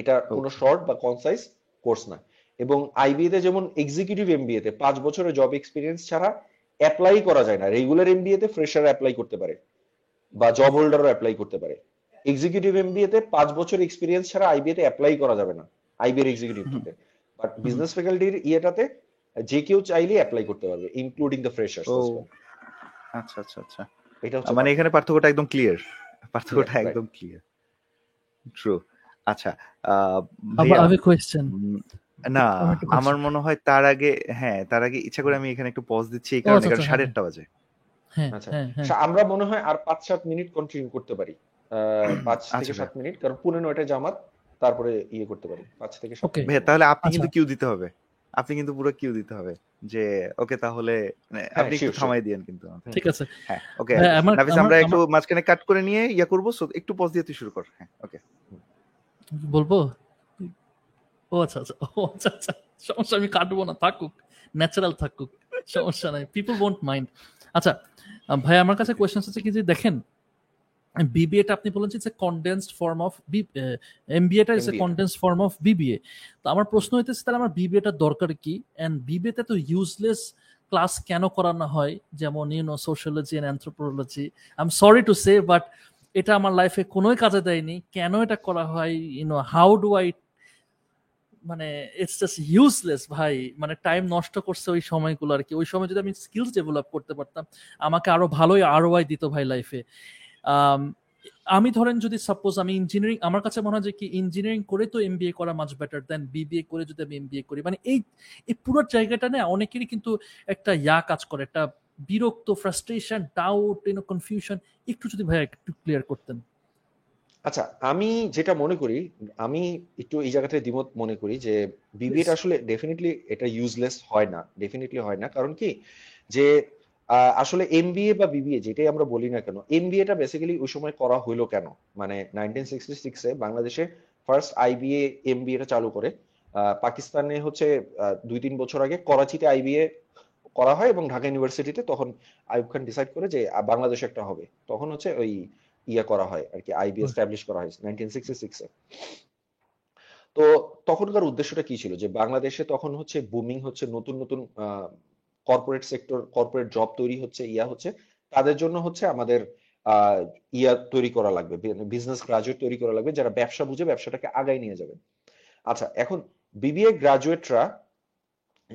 এটা কোনো শর্ট বা কনসাইজ কোর্স না। এবং আইবিএ তে যেমন এক্সিকিউটিভ এমবিএ তে 5 বছরের জব এক্সপিরিয়েন্স ছাড়া অ্যাপ্লাই করা যায় না, রেগুলার এমবিএ তে ফ্রেশার অ্যাপ্লাই করতে পারে বা জব হোল্ডারও অ্যাপ্লাই করতে পারে। এক্সিকিউটিভ এমবিএ তে 5 বছর এক্সপিরিয়েন্স ছাড়া আইবিএ তে অ্যাপ্লাই করা যাবে না, আইবিএর এক্সিকিউটিভ তে। বাট বিজনেস ফ্যাকাল্টির ইয়েটাতে যে কেউ চাইলে অ্যাপ্লাই করতে পারবে, ইনক্লুডিং দ্য ফ্রেশার্স। আচ্ছা আচ্ছা আচ্ছা, এটা মানে এখানে পার্থক্যটা একদম ক্লিয়ার, পার্থক্যটা একদম ক্লিয়ার। True. আচ্ছা, না আমার মনে হয় তার আগে, হ্যাঁ তার আগে ইচ্ছা করে আমি এখানে একটু পজ দিচ্ছি, এই কারণে কারণ 8:30 বাজে। আচ্ছা, আমরা মনে হয় আর 5-7 মিনিট কন্টিনিউ করতে পারি, 5 থেকে 7 মিনিট, কারণ 8:45 জামাত, তারপরে ইয়ে করতে পারি 5 থেকে 7। ওকে ভাই, তাহলে আপনি কিন্তু কিউ দিতে হবে, আপনি কিন্তু পুরো কিউ দিতে হবে যে ওকে তাহলে আপনি একটু সময় দেন কিন্তু। ঠিক আছে, হ্যাঁ ওকে নাফিস, আমরা একটু মাঝখানে কাট করে নিয়ে ইয়া করব। সো একটু পজ দিয়ে তুই শুরু কর। হ্যাঁ ওকে বলবো। ও আচ্ছা আচ্ছা, ও আচ্ছা আচ্ছা, সমস্যা আমি কাটবো না, থাকুক ন্যাচারাল থাকুক, সমস্যা নাই, পিপল ডোন্ট মাইন্ড। আচ্ছা ভাই আমার কাছে কোয়েশ্চেন আছে কি যে দেখেন BBA টা আপনি বলেন যে it's a condensed form of MBA টা is a condensed form of BBA, তো আমার প্রশ্ন হইতেছে তাহলে আমার BBA টা দরকার কি? এন্ড BBA তে তো ইউজলেস ক্লাস কেন করানো হয়, যেমন you know sociology and anthropology, I am sorry to say but এটা আমার লাইফে কোনোই কাজে দেয়নি, কেন এটা করা হয়? ইউনো হাউ ডু আই, মানে ইটস জাস্ট ইউজলেস ভাই, মানে টাইম নষ্ট করছে ওই সময়গুলো আর কি। ওই সময় যদি আমি স্কিলস ডেভেলপ করতে পারতাম আমাকে আরো ভালোই ROI দিত ভাই লাইফে। আমি ধরেন যদি সাপোজ আমি ইঞ্জিনিয়ারিং, আমার কাছে মনে হয় যে কি ইঞ্জিনিয়ারিং করে তো MBA করা মাচ বেটার দেন BBA করে যদি আমি MBA করি, মানে এই পুরো জায়গাটা না অনেকেরই কিন্তু একটা ইয়া কাজ করে, একটা বিরক্ত, ফ্রাস্ট্রেশন, ডাউট, ইউনো কনফিউশন, একটু যদি ভাই একটু ক্লিয়ার করতেন। আচ্ছা আমি যেটা মনে করি, আমি একটু এই জায়গাতে দ্বিমত মনে করি যে BBA টা আসলে ডেফিনেটলি এটা ইউজলেস হয় না, ডেফিনেটলি হয় না। কারণ কি যে আসলে MBA বা BBA যেটাই আমরা বলি না কেন, MBA টা বেসিক্যালি ওই সময় করা হইলো কেন, মানে 1966 এ বাংলাদেশে ফার্স্ট IBA MBA টা চালু করে। পাকিস্তানে হচ্ছে 2-3 বছর আগে করাচিতে IBA করা হয় এবং ঢাকা ইউনিভার্সিটিতে, তখন আইয়ুব খান ডিসাইড করে যে বাংলাদেশে একটা হবে, তখন হচ্ছে ওই ইয়া করা হয় আর কি, IBA এস্টাবলিশ করা হয় 1966 এ। তো তখনকার উদ্দেশ্যটা কি ছিল যে বাংলাদেশে তখন হচ্ছে বুমিং হচ্ছে, নতুন নতুন কর্পোরেট সেক্টর, কর্পোরেট জব তৈরি হচ্ছে, ইয়া হচ্ছে, তাদের জন্য হচ্ছে আমাদের ইয়া তৈরি করা লাগবে, বিজনেস গ্রাজুয়েট তৈরি করা লাগবে যারা ব্যবসা বুঝে ব্যবসাটাকে আগায় নিয়ে যাবে। আচ্ছা এখন BBA গ্রাজুয়েটরা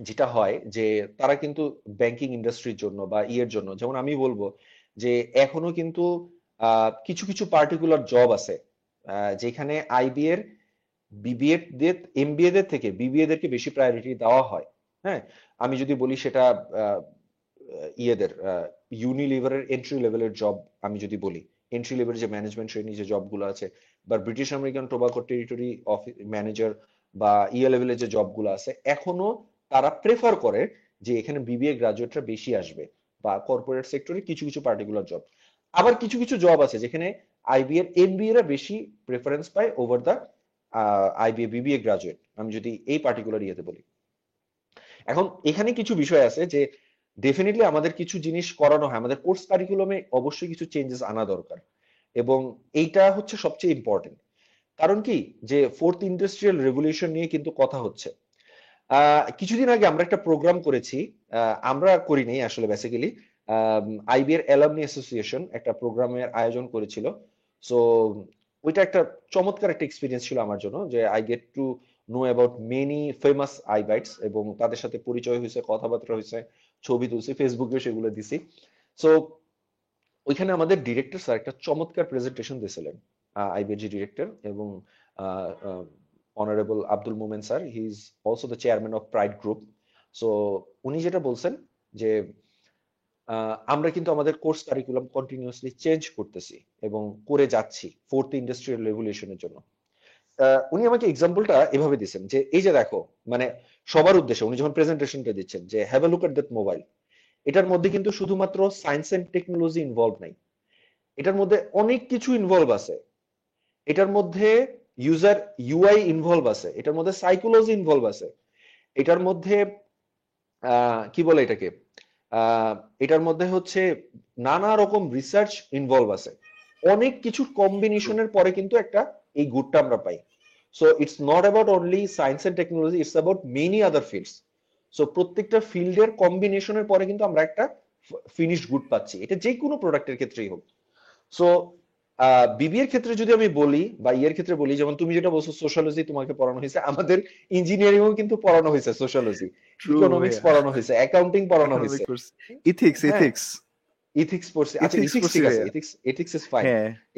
যেটা হয় যে তারা কিন্তু ব্যাংকিং ইন্ডাস্ট্রির জন্য বা ইয়ের জন্য, যেমন আমি বলবো যে এখনো কিন্তু কিছু কিছু পার্টিকুলার জব আছে যেখানে IBA এর BBA দের MBA দের থেকে BBA দেরকে বেশি প্রায়োরিটি দেওয়া হয়। হ্যাঁ আমি যদি বলি সেটা ইয়েদের ইউনিলিভারের এন্ট্রি লেভেলের জব, আমি যদি বলি এন্ট্রি লেভেলের যে ম্যানেজমেন্ট ট্রেনিং যে জবগুলো আছে, বা British American tobacco territory office manager বা ইয়ে লেভেলের যে জবগুলো আছে, এখনো তারা প্রেফার করে যে এখানে BBA গ্রাজুয়েটরা বেশি আসবে, বা কর্পোরেট সেক্টরে কিছু কিছু পার্টিকুলার জব। আবার কিছু কিছু জব আছে যেখানে IBA এর MBA রা বেশি প্রেফারেন্স পায় over the IBA BBA graduate, আমি যদি এই পার্টিকুলার ইয়েতে বলি। এখন এখানে কিছু বিষয় আছে যে ডেফিনেটলি আমাদের কিছু জিনিস করানো হয়, আমাদের কোর্স কারিকুলামে অবশ্যই কিছু চেঞ্জেস আনা দরকার, এবং এইটা হচ্ছে সবচেয়ে ইম্পর্টেন্ট। কারণ কি যে 4th ইন্ডাস্ট্রিয়াল রেভলিউশন নিয়ে কিন্তু কথা হচ্ছে। কিছুদিন আগে আমরা একটা প্রোগ্রাম করেছি, আমরা করি নাই আসলে, বেসিক্যালি IBA এর অ্যালামনি অ্যাসোসিয়েশন একটা প্রোগ্রামের আয়োজন করেছিল। সো ওইটা একটা চমৎকার একটা এক্সপিরিয়েন্স ছিল আমার জন্য, যে I get to know about many famous IBITs, এবং তাদের সাথে পরিচয় হয়েছে, কথাবার্তা হয়েছে, ছবি তুলছি, ফেসবুকে সেগুলো দিছি। সো ওইখানে আমাদের ডিরেক্টর স্যার একটা চমৎকার প্রেজেন্টেশন দিয়েছিলেন, IBA জি ডিরেক্টর, এবং honourable Abdul Momen sir, he is also the chairman of Pride Group. So উনি যেটা বলছেন যে আমরা কিন্তু আমাদের কোর্স কারিকুলাম কন্টিনিউয়াসলি চেঞ্জ করতেছি এবং করে যাচ্ছি 4th ইন্ডাস্ট্রিয়াল রেভলিউশনের জন্য। উনি আমাকে এক্সাম্পলটা এভাবে দিচ্ছেন যে এই যে দেখো, মানে সবার উদ্দেশ্যে উনি যখন প্রেজেন্টেশনটা দিচ্ছেন যে have a look at that mobile, এটার মধ্যে কিন্তু শুধুমাত্র সায়েন্স এন্ড টেকনোলজি ইনভলভ নাই, এটার মধ্যে অনেক কিছু ইনভলভ আছে, এটার মধ্যে ইউজার UI ইনভলভ আছে, এটার মধ্যে সাইকোলজি ইনভলভ আছে, এটার মধ্যে কি বলে এটাকে, এটার মধ্যে হচ্ছে নানা রকম রিসার্চ ইনভলভ আছে। অনেক কিছুর কম্বিনেশনের পরে কিন্তু একটা এই গুডটা আমরা পাই। So it's not about only science and technology, it's about many other fields. So প্রত্যেকটা ফিল্ডের কম্বিনেশনের পরে কিন্তু আমরা একটা ফিনিশড গুড পাচ্ছি, এটা যে কোনো প্রোডাক্টের ক্ষেত্রেই হোক। সো BBA এর ক্ষেত্রে যদি আমি বলি বা ইয়ের ক্ষেত্রে বলি, যেমন তুমি যেটা বলছো সোশ্যালজি তোমাকে পড়ানো হয়েছে, আমাদের ইঞ্জিনিয়ারিংও কিন্তু পড়ানো হয়েছে, সোশ্যালজি, ইকোনমিক্স পড়ানো হয়েছে, অ্যাকাউন্টিং পড়ানো হয়েছে, ইথিক্স পড়ছে। আচ্ছা ইথিক্স ঠিক আছে, ইথিক্স ইজ ফাইন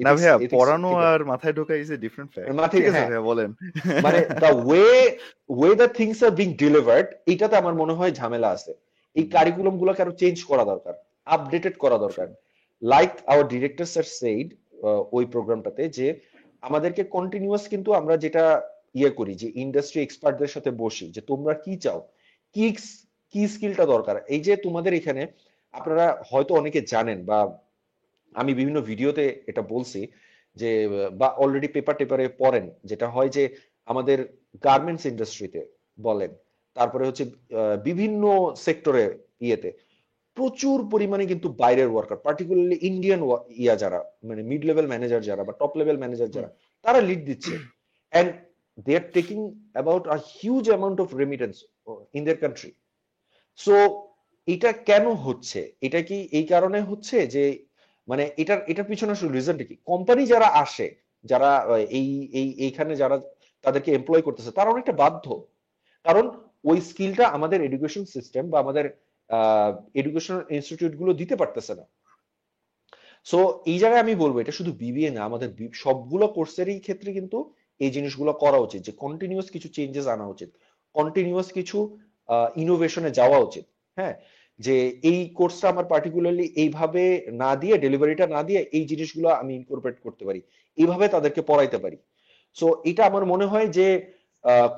না ভাইয়া, পড়ানো আর মাথায় ঢোকা ইজ এ ডিফারেন্ট ফ্যাক্ট। ঠিক আছে ভাইয়া বলেন, মানে the way the things are being delivered, এটাতে আমার মনে হয় ঝামেলা আছে। এই কারিকুলামগুলোকে আরো চেঞ্জ করা দরকার, আপডেটেড করা দরকার। Like our director sir said ওই প্রোগ্রামটাতে, যে আমাদেরকে কন্টিনিউয়াস কিন্তু আমরা যেটা ইয়ে করি যে ইন্ডাস্ট্রি এক্সপার্টদের সাথে বসি যে তোমরা কি চাও, কি স্কিলটা দরকার। এই যে তোমাদের এখানে আপনারা হয়তো অনেকে জানেন বা আমি বিভিন্ন ভিডিওতে এটা বলছি যে বা অলরেডি পেপার টেপারে পড়েন, যেটা হয় যে আমাদের গার্মেন্টস ইন্ডাস্ট্রিতে বলেন, তারপরে হচ্ছে বিভিন্ন সেক্টরে ইয়েতে প্রচুর পরিমাণে কিন্তু বাইরের ওয়ার্কার, পার্টিকুলারলি ইন্ডিয়ান ইয়া যারা মানে মিড লেভেল ম্যানেজার যারা বা টপ লেভেল ম্যানেজার যারা, তারা লিড দিচ্ছে and they are taking about a huge amount of remittance in their country. So এটা কেন হচ্ছে? এটা কি এই কারণে হচ্ছে যে মানে এটার পিছনে রিজনটা কি? কোম্পানি যারা আসে, যারা এইখানে যারা তাদেরকে এমপ্লয় করতেছে, তারা অনেকটা বাধ্য, কারণ ওই স্কিলটা আমাদের এডুকেশন সিস্টেম বা আমাদের এডুকেশনাল ইনস্টিটিউট গুলো দিতে পারতেছে না। সো এই জায়গায় আমি বলবো এটা শুধু বিবিএ না, আমাদের সবগুলো কোর্সেরই ক্ষেত্রে কিন্তু এই জিনিসগুলো করা উচিত যে কন্টিনিউয়াস কিছু চেঞ্জেস আনা উচিত, কন্টিনিউয়াস কিছু ইনোভেশনে যাওয়া উচিত। হ্যাঁ, যে এই কোর্সটা আমার পার্টিকুলারলি এইভাবে না দিয়ে, ডেলিভারিটা না দিয়ে এই জিনিসগুলো আমি ইনকর্পোরেট করতে পারি, এইভাবে তাদেরকে পড়াইতে পারি। সো এটা আমার মনে হয় যে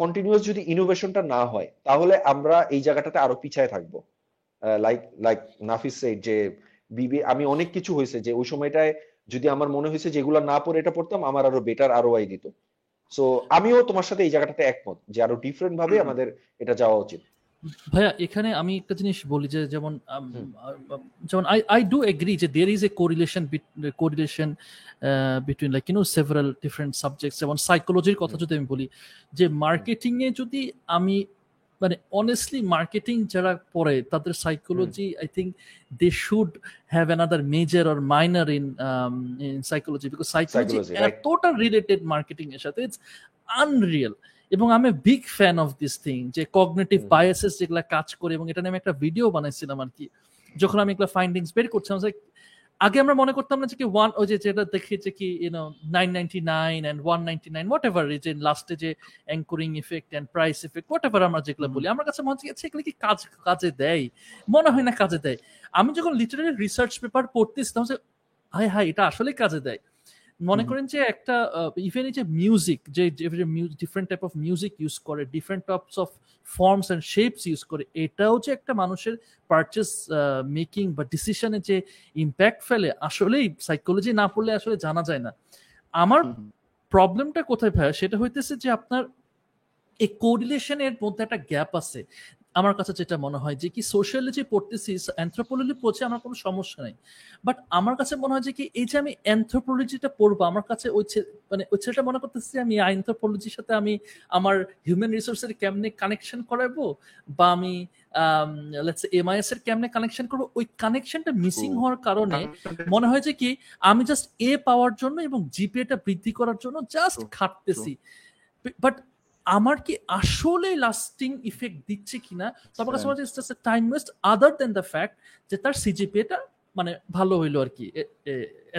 কন্টিনিউয়াস যদি ইনোভেশনটা না হয় তাহলে আমরা এই জায়গাটাতে আরো পিছায় থাকবো। লাইক নাফিস সেড যে বিবি আমি অনেক কিছু হয়েছে যে ওই সময়টায় যদি আমার মনে হয়েছে যেগুলো না পড়ে এটা পড়তাম আমার আরো বেটার ROI দিত। সো আমিও তোমার সাথে এই জায়গাটাতে একমত যে আরো ডিফারেন্ট ভাবে আমাদের এটা যাওয়া উচিত। ভাইয়া এখানে আমি একটা জিনিস বলি যে যেমন I do agree যে there is a correlation between like you know several different subjects। যেমন সাইকোলজির কথা যদি আমি বলি যে মার্কেটিং এ যদি আমি মানে অনেস্টলি মার্কেটিং যারা পড়ে তাদের psychology I think they should have another major or minor in psychology, because psychology এতটা রিলেটেড মার্কেটিং এর সাথে, ইটস আনরিয়েল। এবং আমি big fan of this thing যে কগনিটিভ বায়াসেস যেগুলো কাজ করে, এবং এটা নিয়ে আমি একটা ভিডিও বানাইছিলাম আর কি। যখন আমি এগুলো ফাইন্ডিংস বের করছিলাম, আগে আমরা মনে করতাম না যে কি ওয়ান ওই যেটা দেখেছে কি you know 999 and 199 whatever is in লাস্টে যে anchoring effect and price effect whatever আমরা যেগুলো বলি, আমার কাছে মনে হচ্ছে এগুলো কি কাজে দেয়? মনে হয় না কাজে দেয়। আমি যখন লিটারেরি রিসার্চ পেপার পড়তেছিলাম যে হায় হায় এটা আসলে কাজে দেয়। মনে করেন যে একটা ইভেন এই যে মিউজিক যে different type of music use করে, different types of forms and shapes use করে, এটাও যে একটা মানুষের পারচেস মেকিং বা ডিসিশনে যে ইম্প্যাক্ট ফেলে আসলেই সাইকোলজি না পড়লে আসলে জানা যায় না। আমার প্রবলেমটা কোথায় ভাই, সেটা হইতেছে যে আপনার এই কোরিলেশনের মধ্যে একটা গ্যাপ আছে। আমার কাছে যেটা মনে হয় যে কি সোশ্যালজি পড়তেছি, অ্যানথ্রোপোলজি পড়ছি, আমার কোনো সমস্যা নাই, বাট আমার কাছে মনে হয় যে কি এই যে আমি অ্যানথ্রোপোলজিটা পড়বো, আমার কাছে ওই ছেলেটা মনে করতেছি আমি অ্যানথ্রোপোলজির সাথে আমি আমার হিউম্যান রিসোর্সের কেমনে কানেকশন করাবো বা আমি MIS এর কেমনে কানেকশন করবো, ওই কানেকশনটা মিসিং হওয়ার কারণে মনে হয় যে কি আমি জাস্ট A পাওয়ার জন্য এবং GPA-টা বৃদ্ধি করার জন্য জাস্ট খাটতেছি। বাট আমার কি আসলে লাস্টিং ইফেক্ট দিচ্ছে কিনা? তোমার কাছে মনে হচ্ছে time waste other than the fact যে তার CGPA-টা মানে ভালো হইলো আর কি,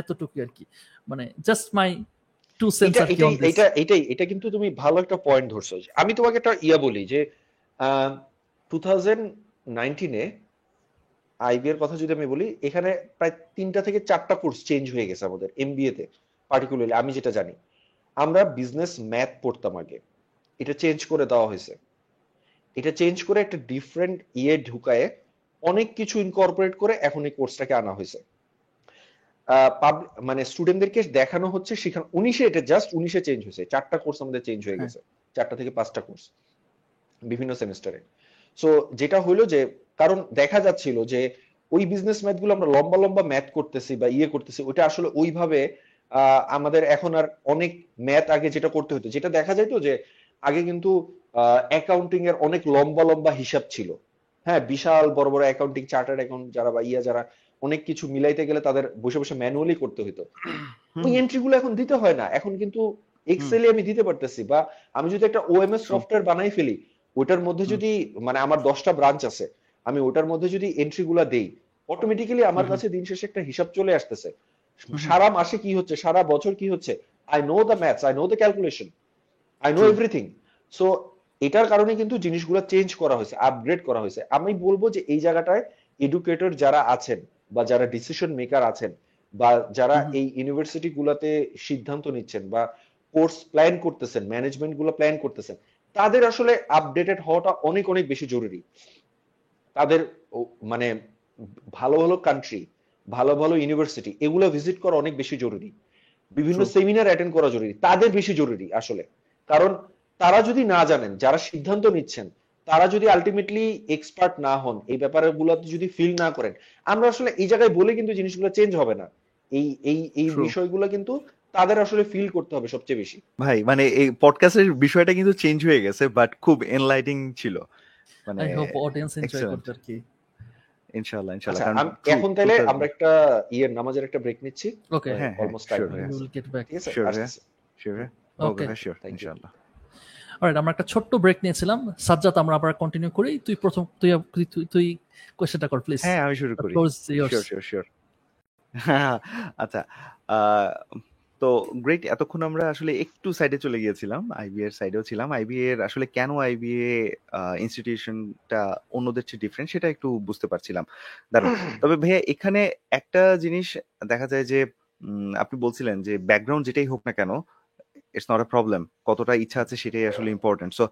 এতটুকু আর কি, মানে জাস্ট মাই টু সেন্স আর কি। এটা কিন্তু তুমি ভালো একটা পয়েন্ট ধরছো। আমি তোমাকে একটা ইয়া বলি যে 2019 এ IBA এর কথা যদি আমি বলি, এখানে প্রায় 3-4 কোর্স চেঞ্জ হয়ে গেছে আমাদের MBA তে। পার্টিকুলারলি আমি যেটা জানি, আমরা বিজনেস ম্যাথ পড়তাম আগে, এটা চেঞ্জ করে দেওয়া হয়েছে। এটা চেঞ্জ করে একটা ডিফারেন্ট ইয়ে ঢুকায় অনেক কিছু ইনকর্পোরেট করে এখন এই কোর্সটাকে আনা হয়েছে। মানে স্টুডেন্টদেরকে দেখানো হচ্ছে সেখানে 19-এ, এটা জাস্ট 19-এ চেঞ্জ হয়েছে। 4টা কোর্স আমাদের চেঞ্জ হয়ে গেছে, 4-5টা কোর্স বিভিন্ন সেমিস্টারে। সো যেটা হলো যে কারণ দেখা যাচ্ছিল যে ওই বিজনেস ম্যাথ গুলো আমরা লম্বা লম্বা ম্যাথ করতেছি বা ইয়ে করতেছি, ওইটা আসলে ওইভাবে আমাদের এখন আর অনেক ম্যাথ আগে যেটা করতে হতো, যেটা দেখা যাইতো যে আগে কিন্তু অ্যাকাউন্টিং এর অনেক লম্বা লম্বা হিসাব ছিল। হ্যাঁ, বিশাল বড় বড় অ্যাকাউন্টিং, চার্টার্ড অ্যাকাউন্ট যারা বা ইয়া যারা, অনেক কিছু মিলাইতে গেলে তাদের বসে বসে ম্যানুয়ালি করতে হতো। ওই এন্ট্রিগুলো এখন দিতে হয় না, এখন কিন্তু এক্সেলে আমি দিতে পারতেছি, বা আমি যদি একটা OMS সফটওয়্যার বানাই ফেলি, ওটার মধ্যে যদি মানে আমার 10টা ব্রাঞ্চ আছে, আমি ওটার মধ্যে যদি এন্ট্রিগুলা দেই, অটোমেটিক্যালি আমার কাছে দিন শেষে একটা হিসাব চলে আসতেছে সারা মাসে কি হচ্ছে, সারা বছর কি হচ্ছে। I know the maths, I know the calculation, I know everything. So এটার কারণে কিন্তু জিনিসগুলো চেঞ্জ করা হয়েছে, আপগ্রেড করা হয়েছে। আমি বলবো যে এই জায়গাটায় এডুকেটর যারা আছেন বা যারা ডিসিশন মেকার আছেন বা যারা এই ইউনিভার্সিটি গুলাতে সিদ্ধান্ত নিচ্ছেন বা কোর্স প্ল্যান করতেছেন, ম্যানেজমেন্ট গুলো প্ল্যান করতেছেন, তাদের আসলে আপডেটেড হওয়াটা অনেক অনেক বেশি জরুরি। তাদের মানে ভালো ভালো কান্ট্রি, ভালো ভালো ইউনিভার্সিটি এগুলো ভিজিট করা অনেক বেশি জরুরি, বিভিন্ন সেমিনার অ্যাটেন্ড করা জরুরি, তাদের বেশি জরুরি আসলে। কারণ তারা যদি না জানেন, যারা সিদ্ধান্ত নিচ্ছেন তারা যদি আলটিমেটলি এক্সপার্ট না হন, এই ব্যাপারগুলোতে যদি ফিল না করেন, আমরা আসলে এই জায়গায় বলে কিন্তু জিনিসগুলো চেঞ্জ হবে না। এই এই এই বিষয়গুলো কিন্তু তাদের আসলে ফিল করতে হবে সবচেয়ে বেশি। ভাই মানে এই পডকাস্টের বিষয়টা কিন্তু চেঞ্জ হয়ে গেছে, বাট খুব এনলাইটিং ছিল, মানে আই হোপ অডিয়েন্স এনজয় করতে আর কি। ইনশাআল্লাহ ইনশাআল্লাহ। এখন তাহলে আমরা একটা ইয়ার নামাজের একটা ব্রেক নিচ্ছি। ওকে হ্যাঁ, almost time, we will get back. Sure okay sure ইনশাআল্লাহ। অলরাইট, আমরা একটা ছোট্ট ব্রেক নিয়েছিলাম। সাজ্জাদ, আমরা আবার কন্টিনিউ করি। তুই কোশ্চেনটা কর প্লিজ। হ্যাঁ আমি শুরু করি। Sure sure. আচ্ছা তো গ্রেট, এতক্ষণ আমরা আসলে একটু সাইডে চলে গিয়েছিলাম, আইবিএ এর সাইডেও ছিলাম। আইবিএ এর আসলে কেন আইবিএ ইনস্টিটিউশনটা অন্যদের চেয়ে ডিফারেন্ট সেটা একটু বুঝতে পারছিলাম। দারুণ। তবে ভাইয়া এখানে একটা জিনিস দেখা যায় যে আপনি বলছিলেন যে ব্যাকগ্রাউন্ড যেটাই হোক না কেন, ইটস নট আ প্রবলেম, কতটা ইচ্ছা আছে সেটাই আসলে ইম্পর্টেন্ট। সো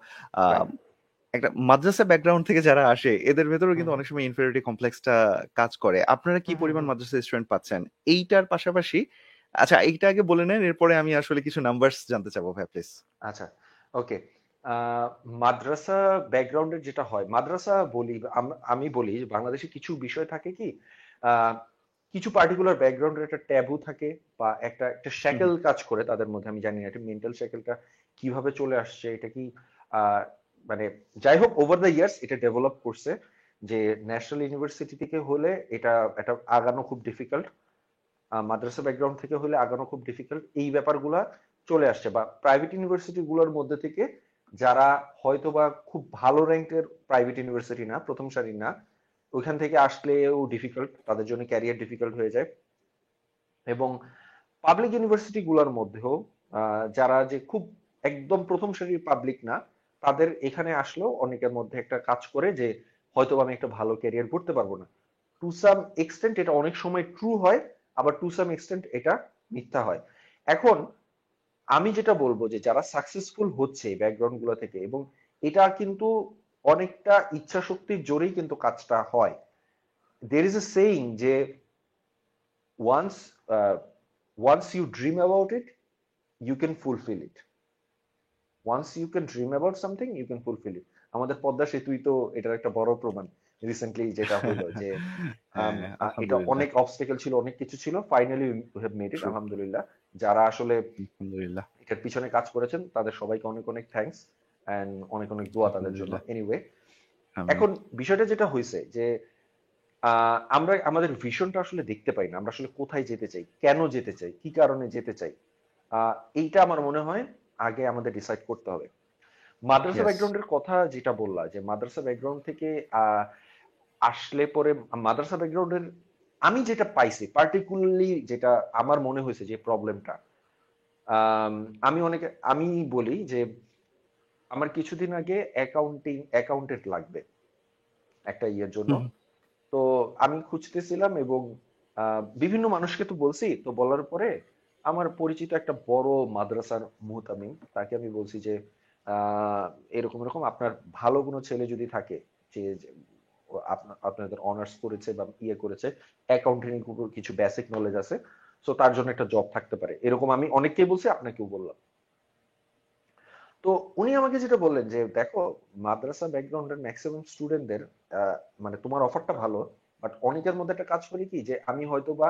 একটা মাদ্রাসা ব্যাকগ্রাউন্ড থেকে যারা আসে এদের ভেতরেও কিন্তু অনেক সময় ইনফেরিয়রিটি কমপ্লেক্সটা কাজ করে। আপনারা কি পরিমাণ মাদ্রাসা স্টুডেন্ট পাচ্ছেন এইটার পাশাপাশি? আচ্ছা এইটা আগে বলে নেন, এরপরে আমি আসলে কিছু নাম্বারস জানতে চাবো ভাই প্লিজ। আচ্ছা ওকে, মাদ্রাসা ব্যাকগ্রাউন্ডের যেটা হয়, মাদ্রাসা বলি আমি বলি বাংলাদেশে কিছু বিষয় থাকে কি, কিছু পার্টিকুলার ব্যাকগ্রাউন্ডের একটা ট্যাবু থাকে বা একটা শ্যাকেল কাজ করে তাদের মধ্যে। আমি জানি না এটা মেন্টাল শ্যাকেলটা কিভাবে চলে আসছে, এটা কি মানে যাই হোক ওভার দ্য ইয়ার্স এটা ডেভেলপ করছে যে ন্যাশনাল ইউনিভার্সিটি থেকে হলে এটা আগানো খুব ডিফিকাল্ট, মাদ্রাসা ব্যাকগ্রাউন্ড থেকে হলে আগানো খুব ডিফিকাল্ট, এই ব্যাপারগুলা চলে আসছে। বা প্রাইভেট ইউনিভার্সিটিগুলোর মধ্যে থেকে যারা হয়তো বা খুব ভালো র্যাঙ্কের প্রাইভেট ইউনিভার্সিটি না, প্রথম সারি না, ওইখান থেকে আসলেও ডিফিকাল্ট, তাদের জন্য ক্যারিয়ার ডিফিকাল্ট হয়ে যায়। এবং পাবলিক ইউনিভার্সিটিগুলোর মধ্যেও যারা যে খুব একদম প্রথম সারির পাবলিক না, তাদের এখানে আসলেও অনেকের মধ্যে একটা কাজ করে যে হয়তো আমি একটা ভালো ক্যারিয়ার করতে পারবো না। টু সাম এক্সটেন্ট এটা অনেক সময় ট্রু হয়, আবার টু সাম এক্সটেন্ট এটা মিথ্যা হয়। এখন আমি যেটা বলবো যে যারা সাকসেসফুল হচ্ছে ব্যাকগ্রাউন্ড গুলো থেকে, এবং এটা কিন্তু অনেকটা ইচ্ছা শক্তির জোরেই কিন্তু কাজটা হয়। দের ইজ এ সেইং যে once you dream about it you can fulfil it, once you can dream about something you can fulfil it. আমাদের পদ্মা সেতুই তো এটার একটা বড় প্রমাণ। রিসেন্টলি যেটা হলো যে এটা অনেক অবস্টেকল ছিল, অনেক কিছু ছিল, finally we have made it, আলহামদুলিল্লাহ। যারা আসলে আলহামদুলিল্লাহ এটার পিছনে কাজ করেছেন তাদের সবাইকে অনেক অনেক থ্যাঙ্কস এন্ড অনেক অনেক দোয়া তাদের জন্য। এনিওয়ে, এখন বিষয়টা যেটা হয়েছে যে আমরা আমাদের ভিশনটা আসলে দেখতে পাই না, আমরা আসলে কোথায় যেতে চাই, কেন যেতে চাই, কি কারণে যেতে চাই, এইটা আমার মনে হয় আগে আমাদের ডিসাইড করতে হবে। মাদ্রাসা ব্যাকগ্রাউন্ডের কথা যেটা বললা, যে মাদ্রাসা ব্যাকগ্রাউন্ড থেকে আসলে পরে মাদ্রাসা ব্যাকগ্রাউন্ডের আমি যেটা পাইছি পার্টিকুলারলি, যেটা আমার মনে হয়েছে যে প্রবলেমটা, আমি বলি যে আমার কিছুদিন আগে অ্যাকাউন্টেন্ট লাগবে একটা ইয়ের জন্য, তো আমি খুঁজতেছিলাম এবং বিভিন্ন মানুষকে তো বলছি, তো বলার পরে আমার পরিচিত একটা বড় মাদ্রাসার মুহতামিম, তাকে আমি বলছি যে এরকম এরকম আপনার ভালো কোনো ছেলে যদি থাকে যে আপনাদের অনার্স করেছে বা ইয়ে করেছে, অ্যাকাউন্টিং এর কিছু বেসিক নলেজ আছে, সো তার জন্য একটা জব থাকতে পারে, এরকম আমি অনেককেই বলছি, আপনাকেও বললাম। তো উনি আমাকে যেটা বললেন যে দেখো, মাদ্রাসা ব্যাকগ্রাউন্ডের ম্যাক্সিমাম স্টুডেন্টদের মানে তোমার অফারটা ভালো, বাট অনেকের মধ্যে একটা কাজ করি কি যে আমি হয়তো বা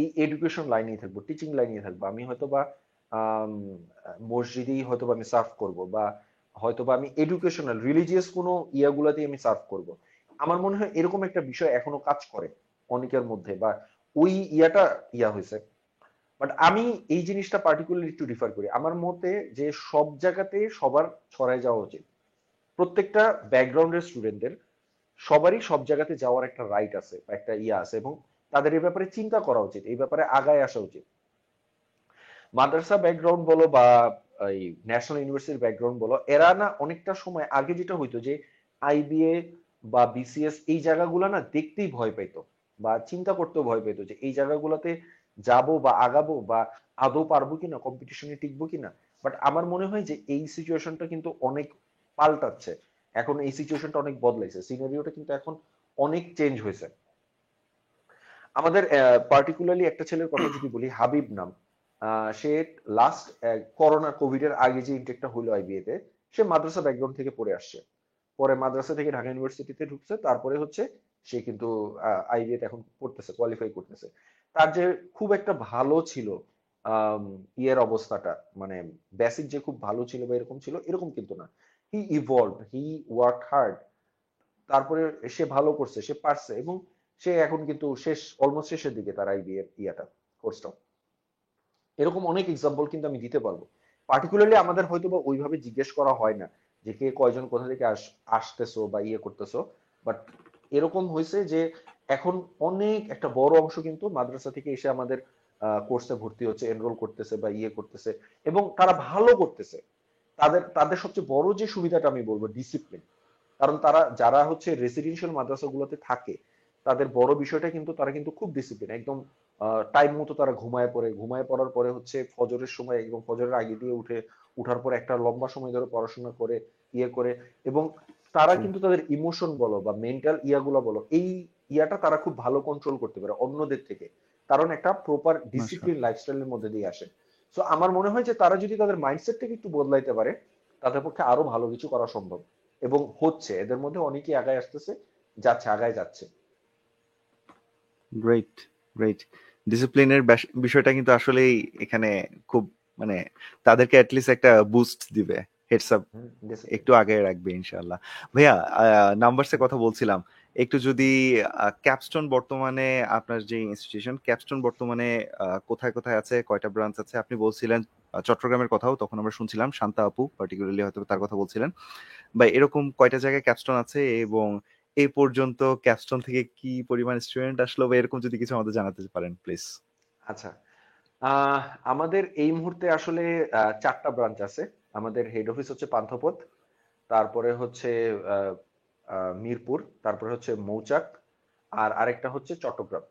এই এডুকেশন লাইনেই থাকবো, টিচিং লাইনেই থাকবো, আমি হয়তো বা মসজিদেই হয়তো বা আমি সার্ভ করবো, বা হয়তো বা আমি এডুকেশনাল রিলিজিয়াস কোনো ইয়াগুলাতেই আমি সার্ভ করবো। আমার মনে হয় এরকম একটা বিষয় এখনো কাজ করে অনেকের মধ্যে, বা ওই ইয়া হয়েছে। বাট আমি এই জিনিসটা পার্টিকুলারলি একটু রিফার করি, আমার মতে যে সব জায়গাতে সবার ছড়ায় যাওয়া উচিত, প্রত্যেকটা ব্যাকগ্রাউন্ডের স্টুডেন্টদের সবারই সব জায়গাতে যাওয়ার একটা রাইট আছে বা একটা ইয়া আছে, এবং তাদের এই ব্যাপারে চিন্তা করা উচিত, এই ব্যাপারে আগায় আসা উচিত। মাদ্রাসা ব্যাকগ্রাউন্ড বলো বা এই ন্যাশনাল ইউনিভার্সিটির ব্যাকগ্রাউন্ড বলো, এরা না অনেকটা সময় আগে যেটা হইতো যে আইবিএ বা বিসিএস এই জায়গাগুলো না দেখতেই ভয় পাইতো বা চিন্তা করতেও ভয় পাইতো যে এই জায়গাগুলোতে যাবো বা আগাবো বা আদৌ পারবো কিনা, কম্পিটিশনে টিকবো কিনা। বাট আমার মনে হয় যে এই সিচুয়েশনটা কিন্তু অনেক পাল্টাচ্ছে, এখন এই সিচুয়েশনটা অনেক বদলাইছে, সিনারিওটা কিন্তু এখন অনেক চেঞ্জ হয়েছে। আমাদের পার্টিকুলারলি একটা ছেলের কথা যদি বলি, হাবিব নাম, সে লাস্ট করোনা কোভিড এর আগে যে ইনটেকটা হলো আইবিএতে, সে মাদ্রাসা ব্যাকগ্রাউন্ড থেকে পড়ে আসছে, পরে মাদ্রাসা থেকে ঢাকা ইউনিভার্সিটিতে ঢুকছে, তারপরে হচ্ছে সে কিন্তু আইবিএতে এখন পড়তেছে, কোয়ালিফাই করতেছে। তার যে খুব একটা ভালো ছিল ইয়ের অবস্থাটা, মানে বেসিক যে খুব ভালো ছিল বা এরকম ছিল, এরকম কিন্তু না। He evolve, he work hard, তারপরে সে ভালো করছে, সে পারছে, এবং সে এখন কিন্তু শেষ, অলমোস্ট শেষের দিকে তার আইবিএ ইয়াটা, কোর্সটা। এরকম অনেক এক্সাম্পল কিন্তু আমি দিতে পারবো। পার্টিকুলারলি আমাদের হয়তো বা ওইভাবে জিজ্ঞেস করা হয় না যে কে কয়জন কোথা থেকে আসতেছো বা ইয়ে করতেছো, বাট এরকম হয়েছে যে এখন অনেক একটা বড় অংশ কিন্তু মাদ্রাসা থেকে এসে আমাদের কোর্সে ভর্তি হচ্ছে, এনরোল করতেছে বা ইয়ে করতেছে, এবং তারা ভালো করতেছে। তাদের সবচেয়ে বড় যে সুবিধাটা আমি বলবো ডিসিপ্লিন, কারণ তারা যারা হচ্ছে রেসিডেন্সিয়াল মাদ্রাসাগুলোতে থাকে, তাদের বড় বিষয়টা কিন্তু তারা কিন্তু খুব ডিসিপ্লিন, একদম টাইম মতো তারা ঘুমায় পড়ার পরে হচ্ছে ফজরের সময়, এবং ফজরের আগে দিয়ে উঠার পর একটা লম্বা সময় ধরে পড়াশোনা করে ইয়ে করে, এবং তারা কিন্তু তাদের ইমোশন বলো বা মেন্টাল ইয়াগুলো বলো, এই ইয়াটা তারা খুব ভালো কন্ট্রোল করতে পারে অন্যদের থেকে, কারণ একটা প্রপার ডিসিপ্লিন লাইফস্টাইলের মধ্যে দিয়ে আসে। সো আমার মনে হয় যে তারা যদি তাদের মাইন্ডসেটটাকে একটু বদলাইতে পারে, তাদের পক্ষে আরো ভালো কিছু করা সম্ভব, এবং হচ্ছে এদের মধ্যে অনেকেই আগায় আসতেছে, আগায় যাচ্ছে। গ্রেট গ্রেট, ডিসিপ্লিনের বিষয়টা কিন্তু আসলেই এখানে খুব, মানে তাদেরকে অ্যাট লিস্ট একটা বুস্ট দিবে, হেডস আপ একটু আগে রাখবে ইনশাআল্লাহ। ভাইয়া নাম্বারসের কথা বলছিলাম, একটু যদি ক্যাপস্টোন বর্তমানে আপনার যে ইনস্টিটিউশন, ক্যাপস্টোন বর্তমানে কোথায় কোথায় আছে, কয়টা ব্রাঞ্চ আছে? আপনি বলছিলেন চট্টগ্রামের কথাও তখন আমরা শুনছিলাম, শান্তা আপু পার্টিকুলারলি হয়তো তার কথা বলছিলেন, বা এরকম কয়টা জায়গায় ক্যাপস্টোন আছে এবং এই পর্যন্ত ক্যাপস্টোন থেকে কি পরিমাণ স্টুডেন্ট আসলো, বা এরকম যদি কিছু আমাদের জানাতে পারেন প্লিজ। আচ্ছা, আমাদের এই মুহূর্তে আসলে 4টা ব্রাঞ্চ আছে। আমাদের হেড অফিস হচ্ছে পান্থপথ, তারপরে হচ্ছে মিরপুর, তারপরে হচ্ছে মৌচাক, আর আরেকটা হচ্ছে চট্টগ্রাম।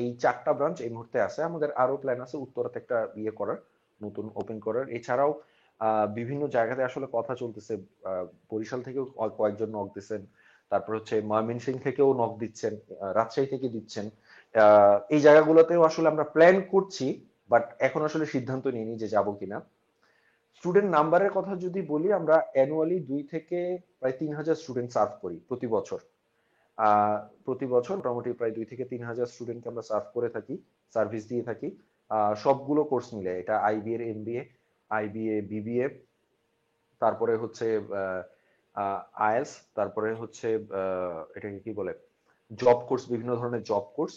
এই 4টা ব্রাঞ্চ এই মুহূর্তে আছে। আমাদের আরো প্ল্যান আছে উত্তরাতে একটা ইয়ে করার, নতুন ওপেন করার। এছাড়াও বিভিন্ন জায়গাতে আসলে কথা চলতেছে, বরিশাল থেকেও কয়েকজন নক দিচ্ছেন, তারপর হচ্ছে ময়মনসিংহ থেকেও নক দিচ্ছেন, রাজশাহী থেকে দিচ্ছেন। এই জায়গাগুলোতেও আসলে আমরা প্ল্যান করছি, বাট এখন আসলে সিদ্ধান্ত নিইনি যে যাব কিনা। স্টুডেন্ট নাম্বারের কথা যদি বলি, আমরা অ্যানুয়ালি 2 থেকে প্রায় 3,000 স্টুডেন্ট সার্ভ করি প্রতি বছর মোটামুটি প্রায় 2 থেকে 3,000 স্টুডেন্টকে আমরা সার্ভ করে থাকি, সার্ভিস দিয়ে থাকি, সবগুলো কোর্স মিলে। এটা আইবি এর এমবিএ, আইবিএ বিবিএ, তারপরে হচ্ছে আইএলস, তারপরে হচ্ছে এটাকে কি বলে জব কোর্স, বিভিন্ন ধরনের জব কোর্স,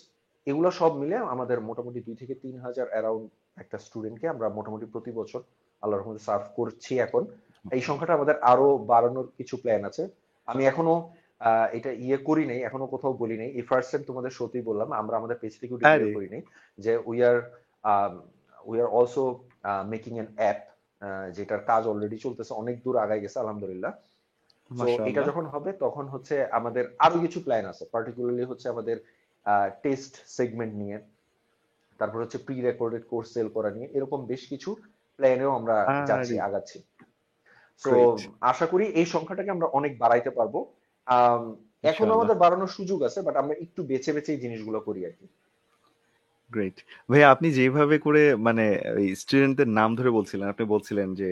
এগুলো সব মিলে আমাদের মোটামুটি 2 থেকে 3,000 অ্যারাউন্ড একটা স্টুডেন্টকে আমরা মোটামুটি প্রতি বছর আল্লাহর রহমতে সার্ভ করছি। এখন এই সংখ্যাটা আমাদের আরো বাড়ানোর কিছু প্ল্যান আছে। আমি এখনো এটা ইয়ে করি নাই, এখনো কোথাও বলি নাই, ইফারসেন তোমাদের সত্যি বললাম, আমরা আমাদের পেজ থেকে ডিক্লেয়ার করি নাই যে we are also making an app, যেটার কাজ অলরেডি চলতেছে, অনেক দূর আগায় গেছে আলহামদুলিল্লাহ। এটা যখন হবে তখন হচ্ছে আমাদের আরো কিছু প্ল্যান আছে, পার্টিকুলারলি হচ্ছে আমাদের টেস্ট সেগমেন্ট নিয়ে, তারপর হচ্ছে প্রি রেকর্ডেড কোর্স সেল করা নিয়ে, এরকম বেশ কিছু প্ল্যানেও আমরা আগাচ্ছি। সো আশা করি এই সংখ্যাটাকে আমরা অনেক বাড়াইতে পারবো। এখন আমাদের বাড়ানোর সুযোগ আছে, বাট আমরা একটু বেছে বেছে এই জিনিসগুলো করি আর কি। গ্রেট ভাইয়া, আপনি যেভাবে করে মানে স্টুডেন্টদের নাম ধরে বলছিলেন, আপনি বলছিলেন যে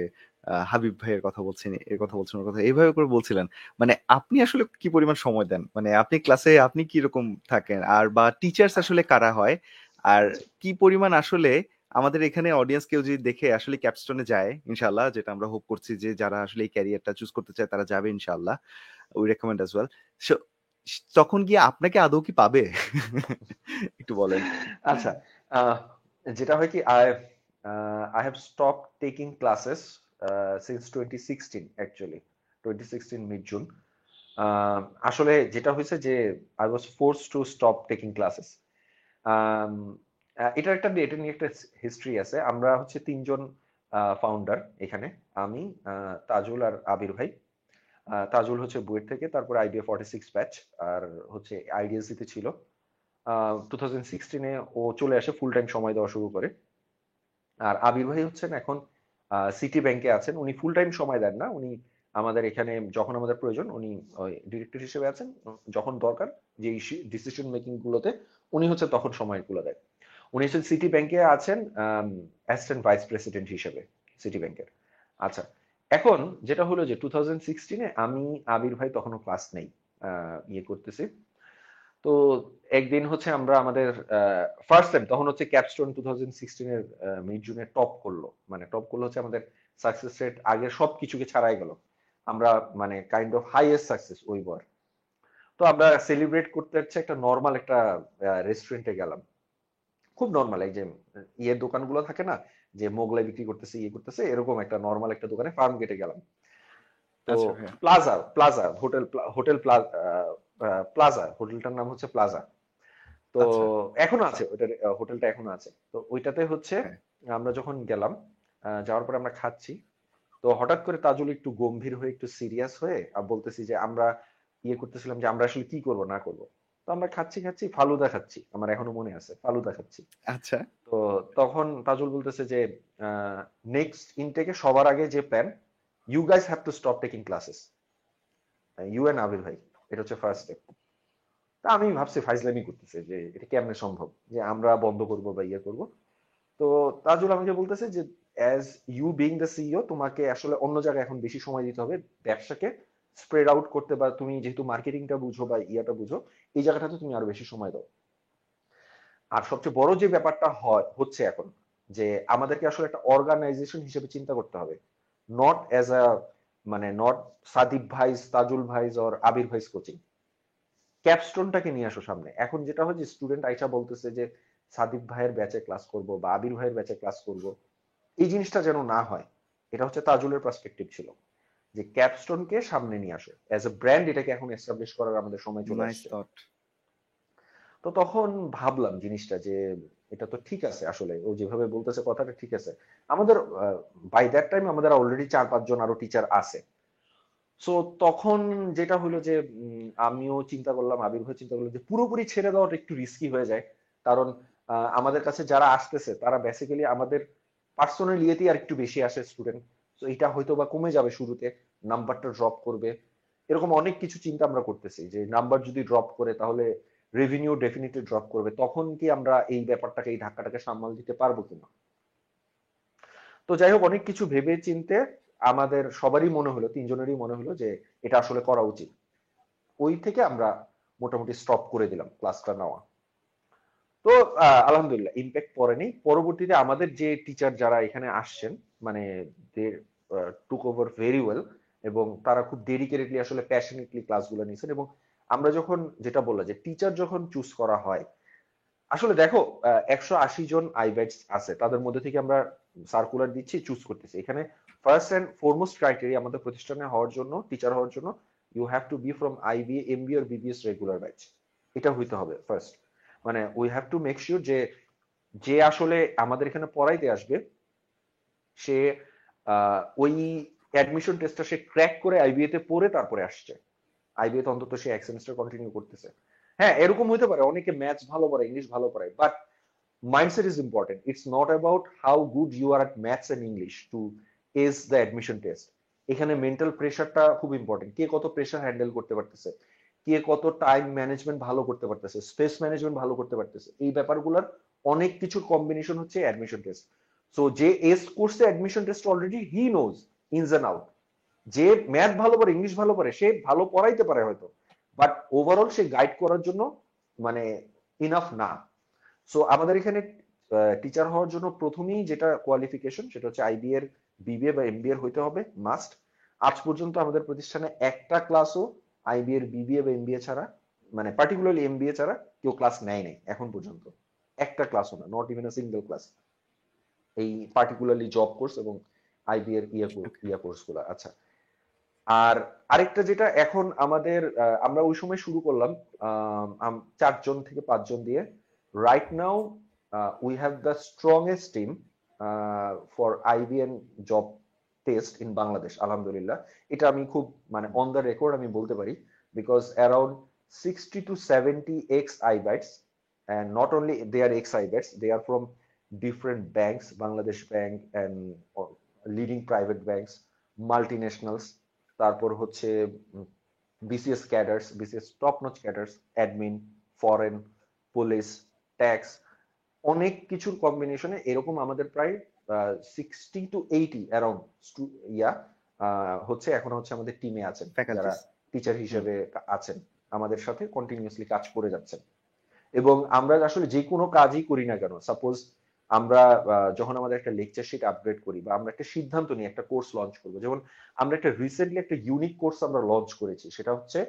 হাবিব ভাইয়ের কথা বলছেন, এর কথা বলছেন, ওর কথা, এইভাবে করে বলছিলেন, মানে আপনি আসলে কি পরিমাণ সময় দেন, মানে আপনি ক্লাসে আপনি কি রকম থাকেন, আর বা টিচার্স আসলে কারা হয়, আর কি পরিমাণ আসলে আমাদের এখানে অডিয়েন্স কেউ যদি দেখে আসলে ক্যাপস্টোনে যায় ইনশাআল্লাহ, যেটা আমরা হোপ করছি যে যারা আসলে এই ক্যারিয়ারটা চুজ করতে চায় তারা যাবে ইনশাআল্লাহ, উই রেকমেন্ড অ্যাজ ওয়েল, তখন গিয়ে আপনাকে আদৌ কি পাবে একটু বলেন। আচ্ছা, যেটা হয় কি, I have stop taking classes since 2016 actually, 2016 mid June. আসলে যেটা হয়েছে যে I was force to stop taking classes. এটা নিয়ে একটা হিস্ট্রি আছে। আমরা হচ্ছে 3জন ফাউন্ডার এখানে, আমি, তাজুল আর আবির ভাই। তাজুল হচ্ছে বুয়েট থেকে, তারপর আইডিয়া 46 ব্যাচ, আর হচ্ছে আইডিএসিতে ছিল। 2016 ও চলে আসে, ফুল টাইম সময় দেওয়া শুরু করে। আর আবির ভাই হচ্ছেন এখন সিটি ব্যাংকে আছেন, উনি ফুল টাইম সময় দেন না, উনি আমাদের এখানে যখন আমাদের প্রয়োজন উনি ডিরেক্টর হিসেবে আছেন, যখন দরকার যে ডিসিশন মেকিং গুলোতে উনি হচ্ছে তখন সময়গুলো দেন। উনি হচ্ছেন সিটি ব্যাংকে আছেন অ্যাসিস্ট্যান্ট ভাইস প্রেসিডেন্ট হিসেবে সিটি ব্যাংকের। আচ্ছা, এখন যেটা হলো যে 2016-এ আমি আবির ভাই তখনও ক্লাস নেই, ইয়ে করতেছি। তো একদিন হচ্ছে আমরা আমাদের ফার্স্ট টাইম, তখন হচ্ছে ক্যাপস্টোন 2016-এর মিড জুনে টপ করলো, মানে টপ করলো হচ্ছে আমাদের সাকসেস রেট আগের সব কিছুকে ছাড়াই গেল, আমরা মানে কাইন্ড অফ হাইয়েস্ট সাকসেস ওই বার। তো আমরা সেলিব্রেট করতে হচ্ছে একটা নর্মাল একটা রেস্টুরেন্টে গেলাম, খুব নর্মাল, এই যে ইয়ে দোকানগুলো থাকে না যে মোগলাই বিক্রি করতেছে ইয়ে করতেছে, এরকম একটা নর্মাল একটা দোকানে ফার্ম গেটে গেলাম। তো plaza plaza hotel hotel plaza, হোটেলটার নাম হচ্ছে প্লাজা, তো এখনো আছে ওইটার, হোটেলটা এখনো আছে। তো ওইটাতে হচ্ছে আমরা যখন গেলাম, যাওয়ার পরে আমরা খাচ্ছি, তো হঠাৎ করে তাজুল একটু গম্ভীর হয়ে একটু সিরিয়াস হয়ে বলতেছি যে আমরা ইয়ে করতেছিলাম যে আমরা আসলে কি করব না করব। তো আমরা খাচ্ছি খাচ্ছি ফালুদা খাচ্ছি, আমার এখনো মনে আছে ফালুদা খাচ্ছি। আচ্ছা, তো তখন তাজুল বলতেছে যে নেক্সট ইনটেকে সবার আগে যে plan, you guys have to stop taking classes, you and Abir ভাই, এটা হচ্ছে ফার্স্ট স্টেপ। তা আমি ভাবছি ফাইজলামি করতেছে যে এটা কেমনে সম্ভব যে আমরা বন্ধ করব বা ইয়ে করব। তো তাজুল আমাকে বলতেছে যে as you being the CEO, তোমাকে আসলে অন্য জায়গায় এখন বেশি সময় দিতে হবে, ব্যবসাকে স্প্রেড আউট করতে, বা তুমি যেহেতু মার্কেটিংটা বুঝো বা ইয়াটা বুঝো, এই জায়গাটাতে তুমি আরো বেশি সময় দাও। আর সবচেয়ে বড় যে ব্যাপারটা হয় হচ্ছে এখন যে আমাদেরকে আসলে একটা অর্গানাইজেশন হিসেবে চিন্তা করতে হবে, নট অ্যাজ আ মানে নট সাদিব ভাইস, তাজুল ভাইস অর আবির ভাইস কোচিং, ক্যাপস্টোনটাকে নিয়ে আসো সামনে। এখন যেটা হয় যে স্টুডেন্ট আইসা বলতেছে যে সাদিব ভাইয়ের ব্যাচে ক্লাস করব বা আবির ভাইয়ের ব্যাচে ক্লাস করব, এই জিনিসটা যেন না হয়, এটা হচ্ছে তাজুলের পার্সপেক্টিভ ছিল যে ক্যাপস্টোনকে সামনে নিয়ে আসো অ্যাজ এ ব্র্যান্ড, এটাকে এখন এস্টাবলিশ করার আমাদের সময় চলে আসছে। তো তখন ভাবলাম জিনিসটা যে এটা তো ঠিক আছে, আসলে ও যেভাবে বলতেছে কথাটা ঠিক আছে। আমাদের বাই দ্যাট টাইম আমাদের অলরেডি 4-5 জন আরো টিচার আছে। সো তখন যেটা হলো যে আমিও চিন্তা করলাম, আবির ভাই চিন্তা করলাম যে পুরোপুরি ছেড়ে দেওয়াটা একটু রিস্কি হয়ে যায়, কারণ আমাদের কাছে যারা আসতেছে তারা বেসিক্যালি আমাদের পার্সোনাল ইয়েতেই আর একটু বেশি আসে স্টুডেন্ট, তো এটা হয়তো বা কমে যাবে শুরুতে, নাম্বারটা ড্রপ করবে, এরকম অনেক কিছু চিন্তা আমরা করতেছি যে নাম্বার যদি ড্রপ করে তাহলে রেভিনিউ ডেফিনিটলি ড্রপ করবে, তখন কি আমরা এই ব্যাপারটাকে এই ধাক্কাটাকে সামাল দিতে পারবো কিনা। তো যাই হোক, অনেক কিছু ভেবে চিনতে আমাদের সবারই মনে হলো, 3 জনেরই মনে হলো যে এটা আসলে করা উচিত। ওই থেকে আমরা মোটামুটি স্টপ করে দিলাম ক্লাসটা নেওয়া। তো আলহামদুলিল্লাহ ইম্প্যাক্ট পড়েনি। পরবর্তীতে আমাদের যে টিচার যারা এখানে আসছেন, মানে they took over very well, এবং তারা খুব ডেডিকেটেডলি আসলে প্যাশনেটলি ক্লাসগুলো নিয়েছেন। এবং আমরা যখন যেটা বললাম যে টিচার যখন চুজ করা হয়, আসলে দেখো 180 জন আইব্যাটস আছে, তাদের মধ্যে থেকে আমরা সার্কুলার দিচ্ছি, চুজ করতেছি। এখানে ফার্স্ট এন্ড ফরমোস্ট ক্রাইটেরিয়া আমাদের প্রতিষ্ঠানে হওয়ার জন্য, টিচার হওয়ার জন্য, you have to be from IBA MBA or BBS regular batch, এটা হইতে হবে ফার্স্ট। মানে we have to make sure যে যে আসলে আমাদের এখানে পড়াইতে আসবে সে ওই অ্যাডমিশন টেস্টটা সে ক্র্যাক করে আইবিএ তে পড়ে তারপরে আসছে, আইবিএ তে অন্তত সে এক সেমিস্টার কন্টিনিউ করতেছে। হ্যাঁ, এরকম হতে পারে অনেকে ম্যাথ ভালো পড়ে, ইংলিশ ভালো পড়ে, but mindset is important. It's not about how good you are at maths and English to age the admission test. এখানে মেন্টাল প্রেশারটা খুব ইম্পর্টেন্ট, কে কত প্রেশার হ্যান্ডেল করতে পারতেছে, কে কত টাইম ম্যানেজমেন্ট ভালো করতে পারতেছে, স্পেস ম্যানেজমেন্ট ভালো করতে পারতেছে, এই ব্যাপারগুলোর অনেক কিছুর কম্বিনেশন হচ্ছে অ্যাডমিশন টেস্ট। সো যে এস কোর্সে admission test already he knows ins and out, যে ম্যাথ ভালো পারে ইংলিশ ভালো পারে সে ভালো পড়াইতে পারে হয়তো, বাট ওভারঅল সে গাইড করার জন্য মানে ইনাফ না। সো আমাদের এখানে টিচার হওয়ার জন্য প্রথমেই যেটা কোয়ালিফিকেশন সেটা হচ্ছে আইবিএ এর বিবিএ বা এমবিএ এর হইতে হবে মাস্ট। আজ পর্যন্ত আমাদের প্রতিষ্ঠানে একটা ক্লাসও আইবিএ এর বিবিএ বা এমবিএ ছাড়া, মানে পার্টিকুলারলি এমবিএ ছাড়া কেউ ক্লাস নেয় নাই এখন পর্যন্ত, একটা ক্লাসও না, not even a single class, এই পার্টিকুলারলি জব কোর্স এবং আইবিএ এর ইয়া কোর্সগুলো। আচ্ছা, আর আরেকটা যেটা এখন আমাদের, আমরা ওই সময় শুরু করলাম 4 জন থেকে 5 জন দিয়ে। Right now we have the strongest team for IBA and job test in Bangladesh, আলহামদুলিল্লাহ। এটা আমি খুব মানে অন দ্য রেকর্ড আমি বলতে পারি, because around 60 to 70 ex IBAites, and not only they are ex-IBATs, they are from different banks, Bangladesh Bank and leading private banks, multinationals, তারপর হচ্ছে BCS cadres, BCS top notch cadres, admin, foreign, police, tax, অনেক কিছুর কম্বিনেশনে এরকম আমাদের প্রায় 60 to 80 around হচ্ছে এখন হচ্ছে আমাদের টিমে আছেন যারা টিচার হিসেবে আছেন, আমাদের সাথে কন্টিনিউয়াসলি কাজ করে যাচ্ছেন। এবং আমরা আসলে যে কোনো কাজই করি না কেন, সাপোজ আমরা যখন আমাদের একটা লেকচার শিট আপগ্রেড করি বা আমরা একটা সিদ্ধান্ত নিই একটা কোর্স লঞ্চ করবো, যেমন আমরা একটা রিসেন্টলি একটা ইউনিক কোর্স আমরা লঞ্চ করেছি, সেটা হচ্ছে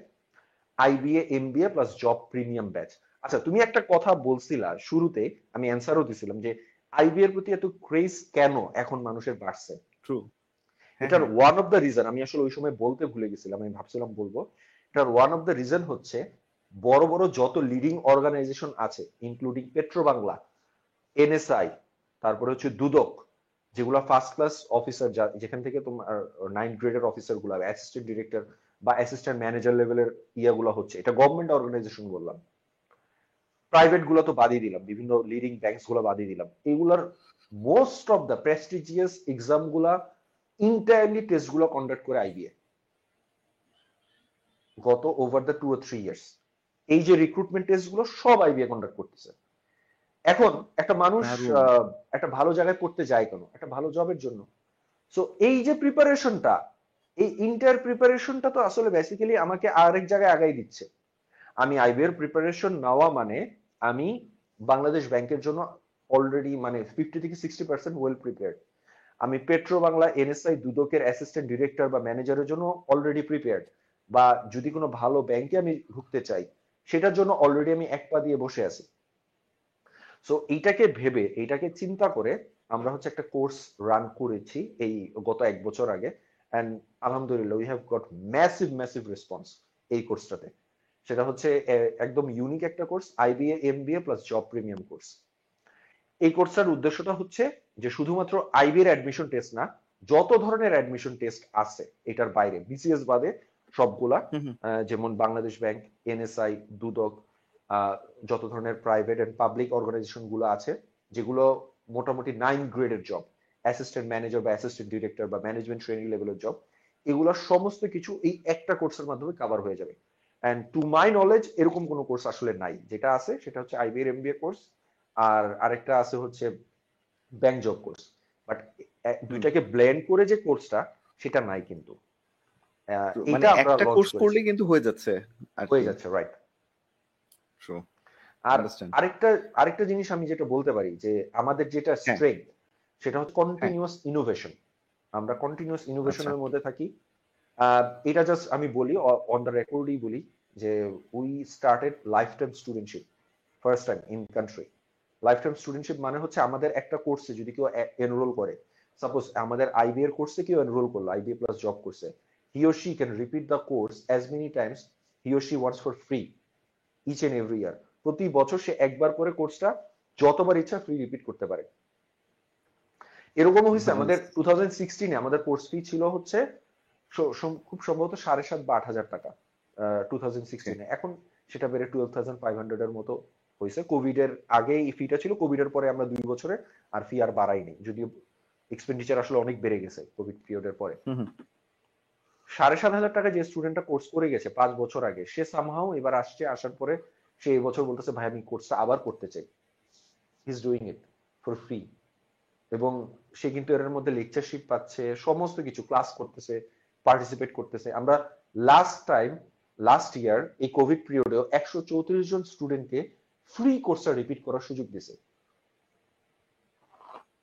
IBA MBA plus job premium batch. আচ্ছা, তুমি একটা কথা বলছিলা শুরুতে, আমি অ্যান্সারও দিছিলাম যে IBA এর প্রতি এত ক্রেজ কেন এখন মানুষের বাড়ছে। ট্রু, এটার ওয়ান অফ দ্য রিজন, আমি আসলে ওই সময় বলতে ভুলে গেছিলাম, আমি ভাবছিলাম বলবো, এটার ওয়ান অফ দ্য রিজন হচ্ছে বড় বড় যত লিডিং অর্গানাইজেশন আছে ইনক্লুডিং পেট্রোবাংলা, NSI, তারপরে হচ্ছে দুদক, যেগুলো ফার্স্ট ক্লাস অফিসার, যেখান থেকে তোমার 9th গ্রেডের অফিসার গুলো অ্যাসিস্ট্যান্ট ডিরেক্টর বা অ্যাসিস্ট্যান্ট ম্যানেজার লেভেলের ইয়াগুলো হচ্ছে, এটা গভর্নমেন্ট অর্গানাইজেশন বললাম, প্রাইভেট গুলো তো বাদই দিলাম, বিভিন্ন লিডিং ব্যাংকস গুলো বাদই দিলাম, এগুলোর most of the prestigious exam গুলা ইন্টারলি টেস্ট গুলো কন্ডাক্ট করে IBA গত ওভার দ্য 2 or 3 years। এই যে রিক্রুটমেন্ট টেস্ট গুলো সব IBA কন্ডাক্ট করতেছে। এখন একটা মানুষ একটা ভালো জায়গায় পড়তে যায় কেন, একটা ভালো জবের জন্য। সো এই যে প্রিপারেশনটা, এই ইন্টার প্রিপারেশনটা তো আসলে বেসিক্যালি আমাকে আরেক জায়গায় আগাই দিচ্ছে। আমি IBA এর প্রিপারেশন নেওয়া মানে আমি বাংলাদেশ ব্যাংকের জন্য অলরেডি মানে 50 থেকে 60% ওয়েল প্রিপেয়ার্ড, আমি পেট্রো বাংলা, NSI, দুদকের অ্যাসিস্ট্যান্ট ডিরেক্টর বা ম্যানেজারের জন্য অলরেডি প্রিপেয়ার্ড, বা যদি কোনো ভালো ব্যাংকে আমি ঢুকতে চাই সেটার জন্য অলরেডি আমি এক পা দিয়ে বসে আছি। সো এইটাকে ভেবে, এইটাকে চিন্তা করে আমরা হচ্ছে একটা কোর্স রান করেছি এই গত 1 বছর আগে, এন্ড আলহামদুলিল্লাহ we have got massive massive response এই কোর্সটাতে। সেটা হচ্ছে একদম ইউনিক একটা course, IBA MBA plus job premium course. এই কোর্সটার উদ্দেশ্যটা হচ্ছে যে শুধুমাত্র IBA এর অ্যাডমিশন টেস্ট না, যত ধরনের অ্যাডমিশন টেস্ট আছে এটার বাইরে বিসিএস বাদে সবগুলা, যেমন বাংলাদেশ ব্যাংক, NSI, দুদক, যত ধরনের প্রাইভেট এন্ড পাবলিক অর্গানাইজেশন গুলো আছে যেগুলো মোটামুটি 9th গ্রেডের জব, অ্যাসিস্ট্যান্ট ম্যানেজার বা অ্যাসিস্ট্যান্ট ডিরেক্টর বা ম্যানেজমেন্ট ট্রেনিং লেভেলের জব, এগুলো সমস্ত কিছু এই একটা কোর্সের মাধ্যমে কভার হয়ে যাবে। অ্যান্ড টু মাই নলেজ এরকম কোনো কোর্স আসলে নাই, যেটা আছে সেটা হচ্ছে IBA এর MBA কোর্স আর আরেকটা আছে হচ্ছে ব্যাংক জব কোর্স, বাট দুইটাকে ব্লেন্ড করে যে কোর্সটা সেটা নাই, কিন্তু এটা একটা কোর্স করলে কিন্তু হয়ে যাচ্ছে, হয়ে যাচ্ছে, রাইট। আর আরেকটা জিনিস আমি যেটা বলতে পারি যে আমাদের যেটা স্ট্রেংথ সেটা হচ্ছে কন্টিনিউয়াস ইনোভেশন, আমরা কন্টিনিউয়াস ইনোভেশনের মধ্যে থাকি। এটা জাস্ট আমি বলি, অন দ্য রেকর্ডই বলি যে we started life time studentship first time in country. Life time studentship মানে হচ্ছে আমাদের একটা কোর্সে যদি কেউ এনরোল করে, সাপোজ আমাদের IBA এর কোর্সে কেউ এনরোল করলো, IBA প্লাস জব কোর্সে, he or she can repeat the course as many times he or she wants for free each and every year. প্রতি বছর সে একবার করে কোর্সটা যতবার ইচ্ছা ফ্রি রিপিট করতে পারে। এরকম হয়েছে আমাদের 2016 এ আমাদের কোর্স ফি ছিল হচ্ছে খুব সম্ভবত 7,500 বা 8,000 টাকা 2016 এ, এখন সেটা বেড়ে 12,500 এর মতো হয়েছে। কোভিড এর আগে এই ফিটা ছিল, কোভিড এর পরে আমরা 2 বছরে আর ফি আর বাড়াইনি, যদিও এক্সপেন্ডিচার আসলে অনেক বেড়ে গেছে কোভিড পিরিয়ডের পরে। 7,500 টাকা যে স্টুডেন্টটা কোর্স করে গেছে 5 বছর আগে, সে সামহাও এবার আসছে, আসার পরে সে এই বছর বলতেছে ভাই আমি কোর্সটা আবার করতে চাই, he is doing it for free, এবং সে কিন্তু এর মধ্যে লেকচারশিপ পাচ্ছে, সমস্ত কিছু, ক্লাস করতেছে, পার্টিসিপেট করতেছে। আমরা লাস্ট ইয়ার এই কোভিড পিরিয়ডেও 134 জন স্টুডেন্টকে ফ্রি কোর্সটা রিপিট করার সুযোগ দিয়েছে।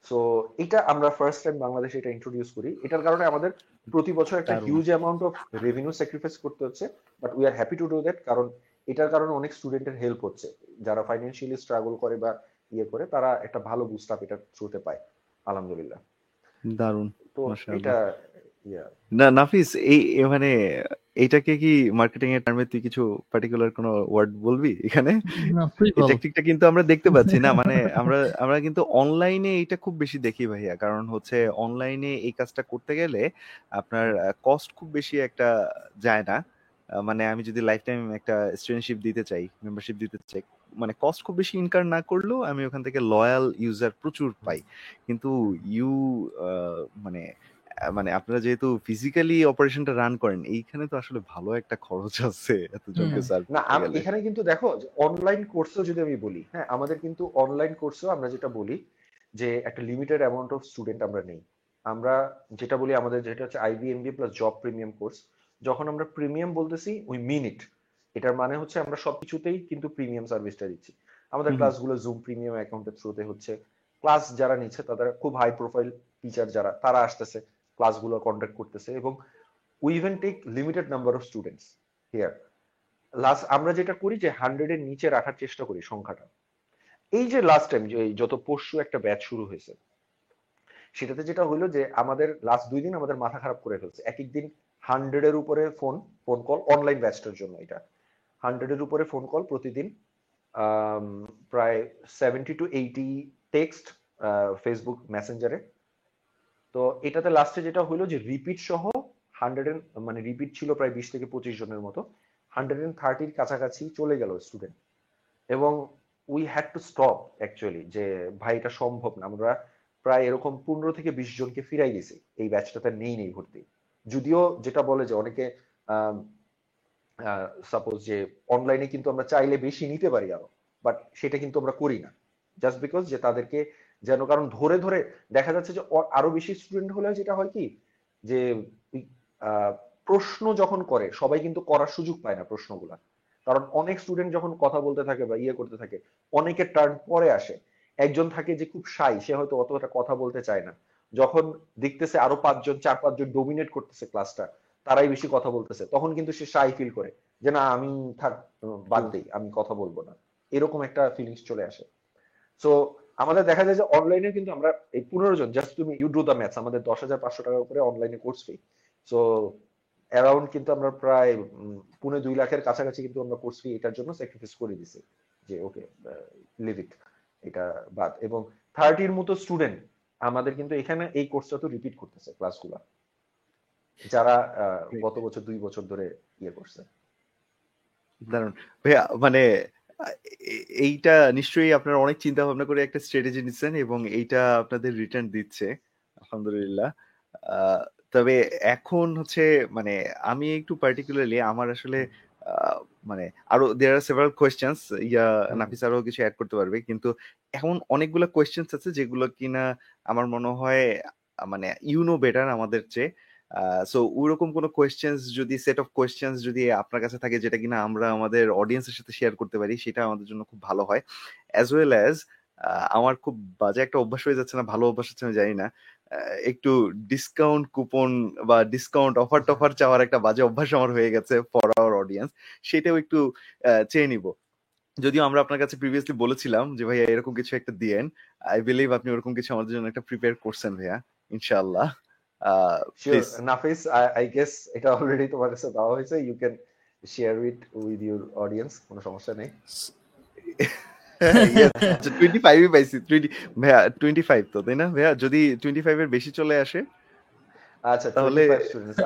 সো এটা আমরা ফার্স্ট টাইম বাংলাদেশে এটা ইন্ট্রোডিউস করি, এটার কারণে আমাদের প্রতি বছর একটা huge amount of revenue sacrifice করতে হচ্ছে, but we are happy to do that, কারণ এটার কারণে অনেক স্টুডেন্টের হেল্প হচ্ছে, যারা ফাইন্যান্সিয়ালি স্ট্রাগল করে বা ইয়ে করে তারা একটা ভালো বুস্ট আপ এটা শুনতে পায়, আলহামদুলিল্লাহ। দারুণ, তো এটা না নাফিস, এই মানে এটাকে কি মার্কেটিং এর টার্মে তুই কিছু পার্টিকুলার কোন ওয়ার্ড বলবি? এখানে টেকনিকটা কিন্তু আমরা দেখতে পাচ্ছি না, মানে আমরা কিন্তু অনলাইনে এটা খুব বেশি দেখি ভাইয়া, কারণ হচ্ছে অনলাইনে এই কাজটা করতে গেলে আপনার কস্ট খুব বেশি একটা যায় না, মানে আমি যদি লাইফ টাইম একটা স্টুডেন্টশিপ দিতে চাই, মেম্বারশিপ দিতে চাই, মানে কস্ট খুব বেশি ইনকার না করলেও আমি ওখান থেকে লয়াল ইউজার প্রচুর পাই। কিন্তু মানে আপনারা যেহেতু ফিজিক্যালি অপারেশনটা রান করেন, এইখানে তো আসলে ভালো একটা খরচ আছে না? আমি এখানে কিন্তু দেখো অনলাইন কোর্সও যদি আমি বলি, হ্যাঁ আমাদের কিন্তু অনলাইন কোর্সও আমরা যেটা বলি যে একটা লিমিটেড অ্যামাউন্ট অফ স্টুডেন্ট আমরা নেই, আমরা যেটা বলি আমাদের যেটা হচ্ছে IBMB plus job premium course. যখন আমরা প্রিমিয়াম বলতেছি উই মিন ইট, এটার মানে হচ্ছে আমরা সবকিছুতেই কিন্তু প্রিমিয়াম সার্ভিসটা দিচ্ছি। আমাদের ক্লাসগুলো জুম প্রিমিয়াম অ্যাকাউন্টের থ্রুতে হচ্ছে, ক্লাস যারা নিচ্ছে তাদের খুব হাই প্রোফাইল টিচার যারা তারা আসতেছে, ক্লাসগুলো কন্ডাক্ট করতেছে, এবং we even take limited number of students here. Last আমরা যেটা করি যে 100 এর নিচে রাখার চেষ্টা করি সংখ্যাটা। এই যে লাস্ট টাইম যে যত পরশু একটা ব্যাচ শুরু হয়েছে, সেটাতে যেটা হলো যে আমাদের লাস্ট 2 দিন আমাদের মাথা খারাপ করে ফেলছে। এক একদিন 100-এর উপরে ফোন কল, অনলাইন ব্যাচটার জন্য এটা 100-এর উপরে ফোন কল প্রতিদিন, প্রায় 70-80 টেক্সট ফেসবুক মেসেঞ্জারে। তো এটাতে লাস্টে যেটা হলো যে রিপিট সহ 100 মানে রিপিট ছিল প্রায় 20-25 জনের মতো, 130-র কাছাকাছি চলে গেল স্টুডেন্ট। এবং we had to stop actually যে ভাই এটা সম্ভব না। আমরা প্রায় এরকম 15-20 জনকে ফিরাই গেছি এই ব্যাচটাতে নেই ভর্তি। যদিও যেটা বলে যে অনেকে সাপোজ যে অনলাইনে কিন্তু আমরা চাইলে বেশি নিতে পারি আরো, বাট সেটা কিন্তু আমরা করি না জাস্ট বিকজ যে তাদেরকে যেন, কারণ ধরে ধরে দেখা যাচ্ছে যে আরো বেশি স্টুডেন্ট হলে যেটা হয় কি যে প্রশ্ন যখন করে সবাই কিন্তু করার সুযোগ পায় না প্রশ্নগুলা, কারণ অনেক স্টুডেন্ট যখন কথা বলতে থাকে বা ইয়ে করতে থাকে অনেকের টার্ন পরে আসে। একজন থাকে যে খুব শাই, সে হয়তো অতটা কথা বলতে চায় না, যখন দেখতেছে আরো 4-5 জন ডোমিনেট করতেছে ক্লাসটা, তারাই বেশি কথা বলতেছে, তখন কিন্তু সে শাই ফিল করে যে না আমি থাক বাদ দেই, আমি কথা বলবো না, এরকম একটা ফিলিংস চলে আসে। সো আমাদের দেখা যায় যে অনলাইনে কিন্তু আমরা এই 15 জন জাস্ট তুমি ইউ ডু দ্য ম্যাথস, আমাদের 10,500 টাকার উপরে অনলাইনে কোর্স ফি। সো অ্যারাউন্ড কিন্তু আমরা প্রায় 2.5 লাখের কাছাকাছি কিন্তু আমরা কোর্স ফি এটার জন্য স্যাক্রিফাইস করে দিছি যে ওকে লিভ ইট, এটা বাদ। এবং 30-র মতো স্টুডেন্ট আমাদের কিন্তু এখানে এই কোর্সটা তো রিপিট করতেছে ক্লাসগুলো, যারা গত বছর 2 বছর ধরে ইয়ে করছে। দারুণ ভাইয়া, মানে এইটা নিশ্চয়ই আপনারা অনেক চিন্তা ভাবনা করে একটা স্ট্র্যাটেজি নিচ্ছেন এবং এইটা আপনাদের রিটার্ন দিচ্ছে, আলহামদুলিল্লাহ। তবে এখন হচ্ছে মানে আমি একটু পার্টিকুলারলি আমার আসলে মানে আরো দেয়ার আর সেভারাল কোয়েশ্চেন্স, ইয়া নাফিস আরও কিছু অ্যাড করতে পারবে, কিন্তু এখন অনেকগুলো কোয়েশ্চেন্স আছে যেগুলো কিনা আমার মনে হয় মানে ইউনো বেটার আমাদের চেয়ে। সো ওইরকম কোনো কোয়েশ্চেন্স যদি সেট অফ কোয়েশ্চেন্স যদি আপনার কাছে থাকে যেটা কিনা আমরা আমাদের অডিয়েন্সের সাথে শেয়ার করতে পারি, সেটা আমাদের জন্য খুব ভালো হয়। অ্যাজ ওয়েল অ্যাজ আমার খুব বাজে একটা অভ্যাস হয়ে যাচ্ছে না, ভালো অভ্যাস হচ্ছে আমি জানি না, একটু ডিসকাউন্ট কুপন বা ডিসকাউন্ট অফার টফার চাওয়ার একটা বাজে অভ্যাস আমার হয়ে গেছে ফর আওয়ার অডিয়েন্স, সেটাও একটু চেয়ে নিব। যদিও আমরা আপনার কাছে প্রিভিয়াসলি বলেছিলাম যে ভাইয়া এরকম কিছু একটা দিয়েন, আই বিলিভ আপনি ওরকম কিছু আমাদের জন্য একটা প্রিপেয়ার করছেন ভাইয়া ইনশাআল্লাহ। Nafis, I guess এটা অলরেডি তোমার কাছে দেওয়া হয়েছে, you can share it with your audience, কোনো সমস্যা নেই। 25 পাইছি, 25 তো তাই না ভাইয়া? যদি 25 এর বেশি চলে আসে আচ্ছা তাহলে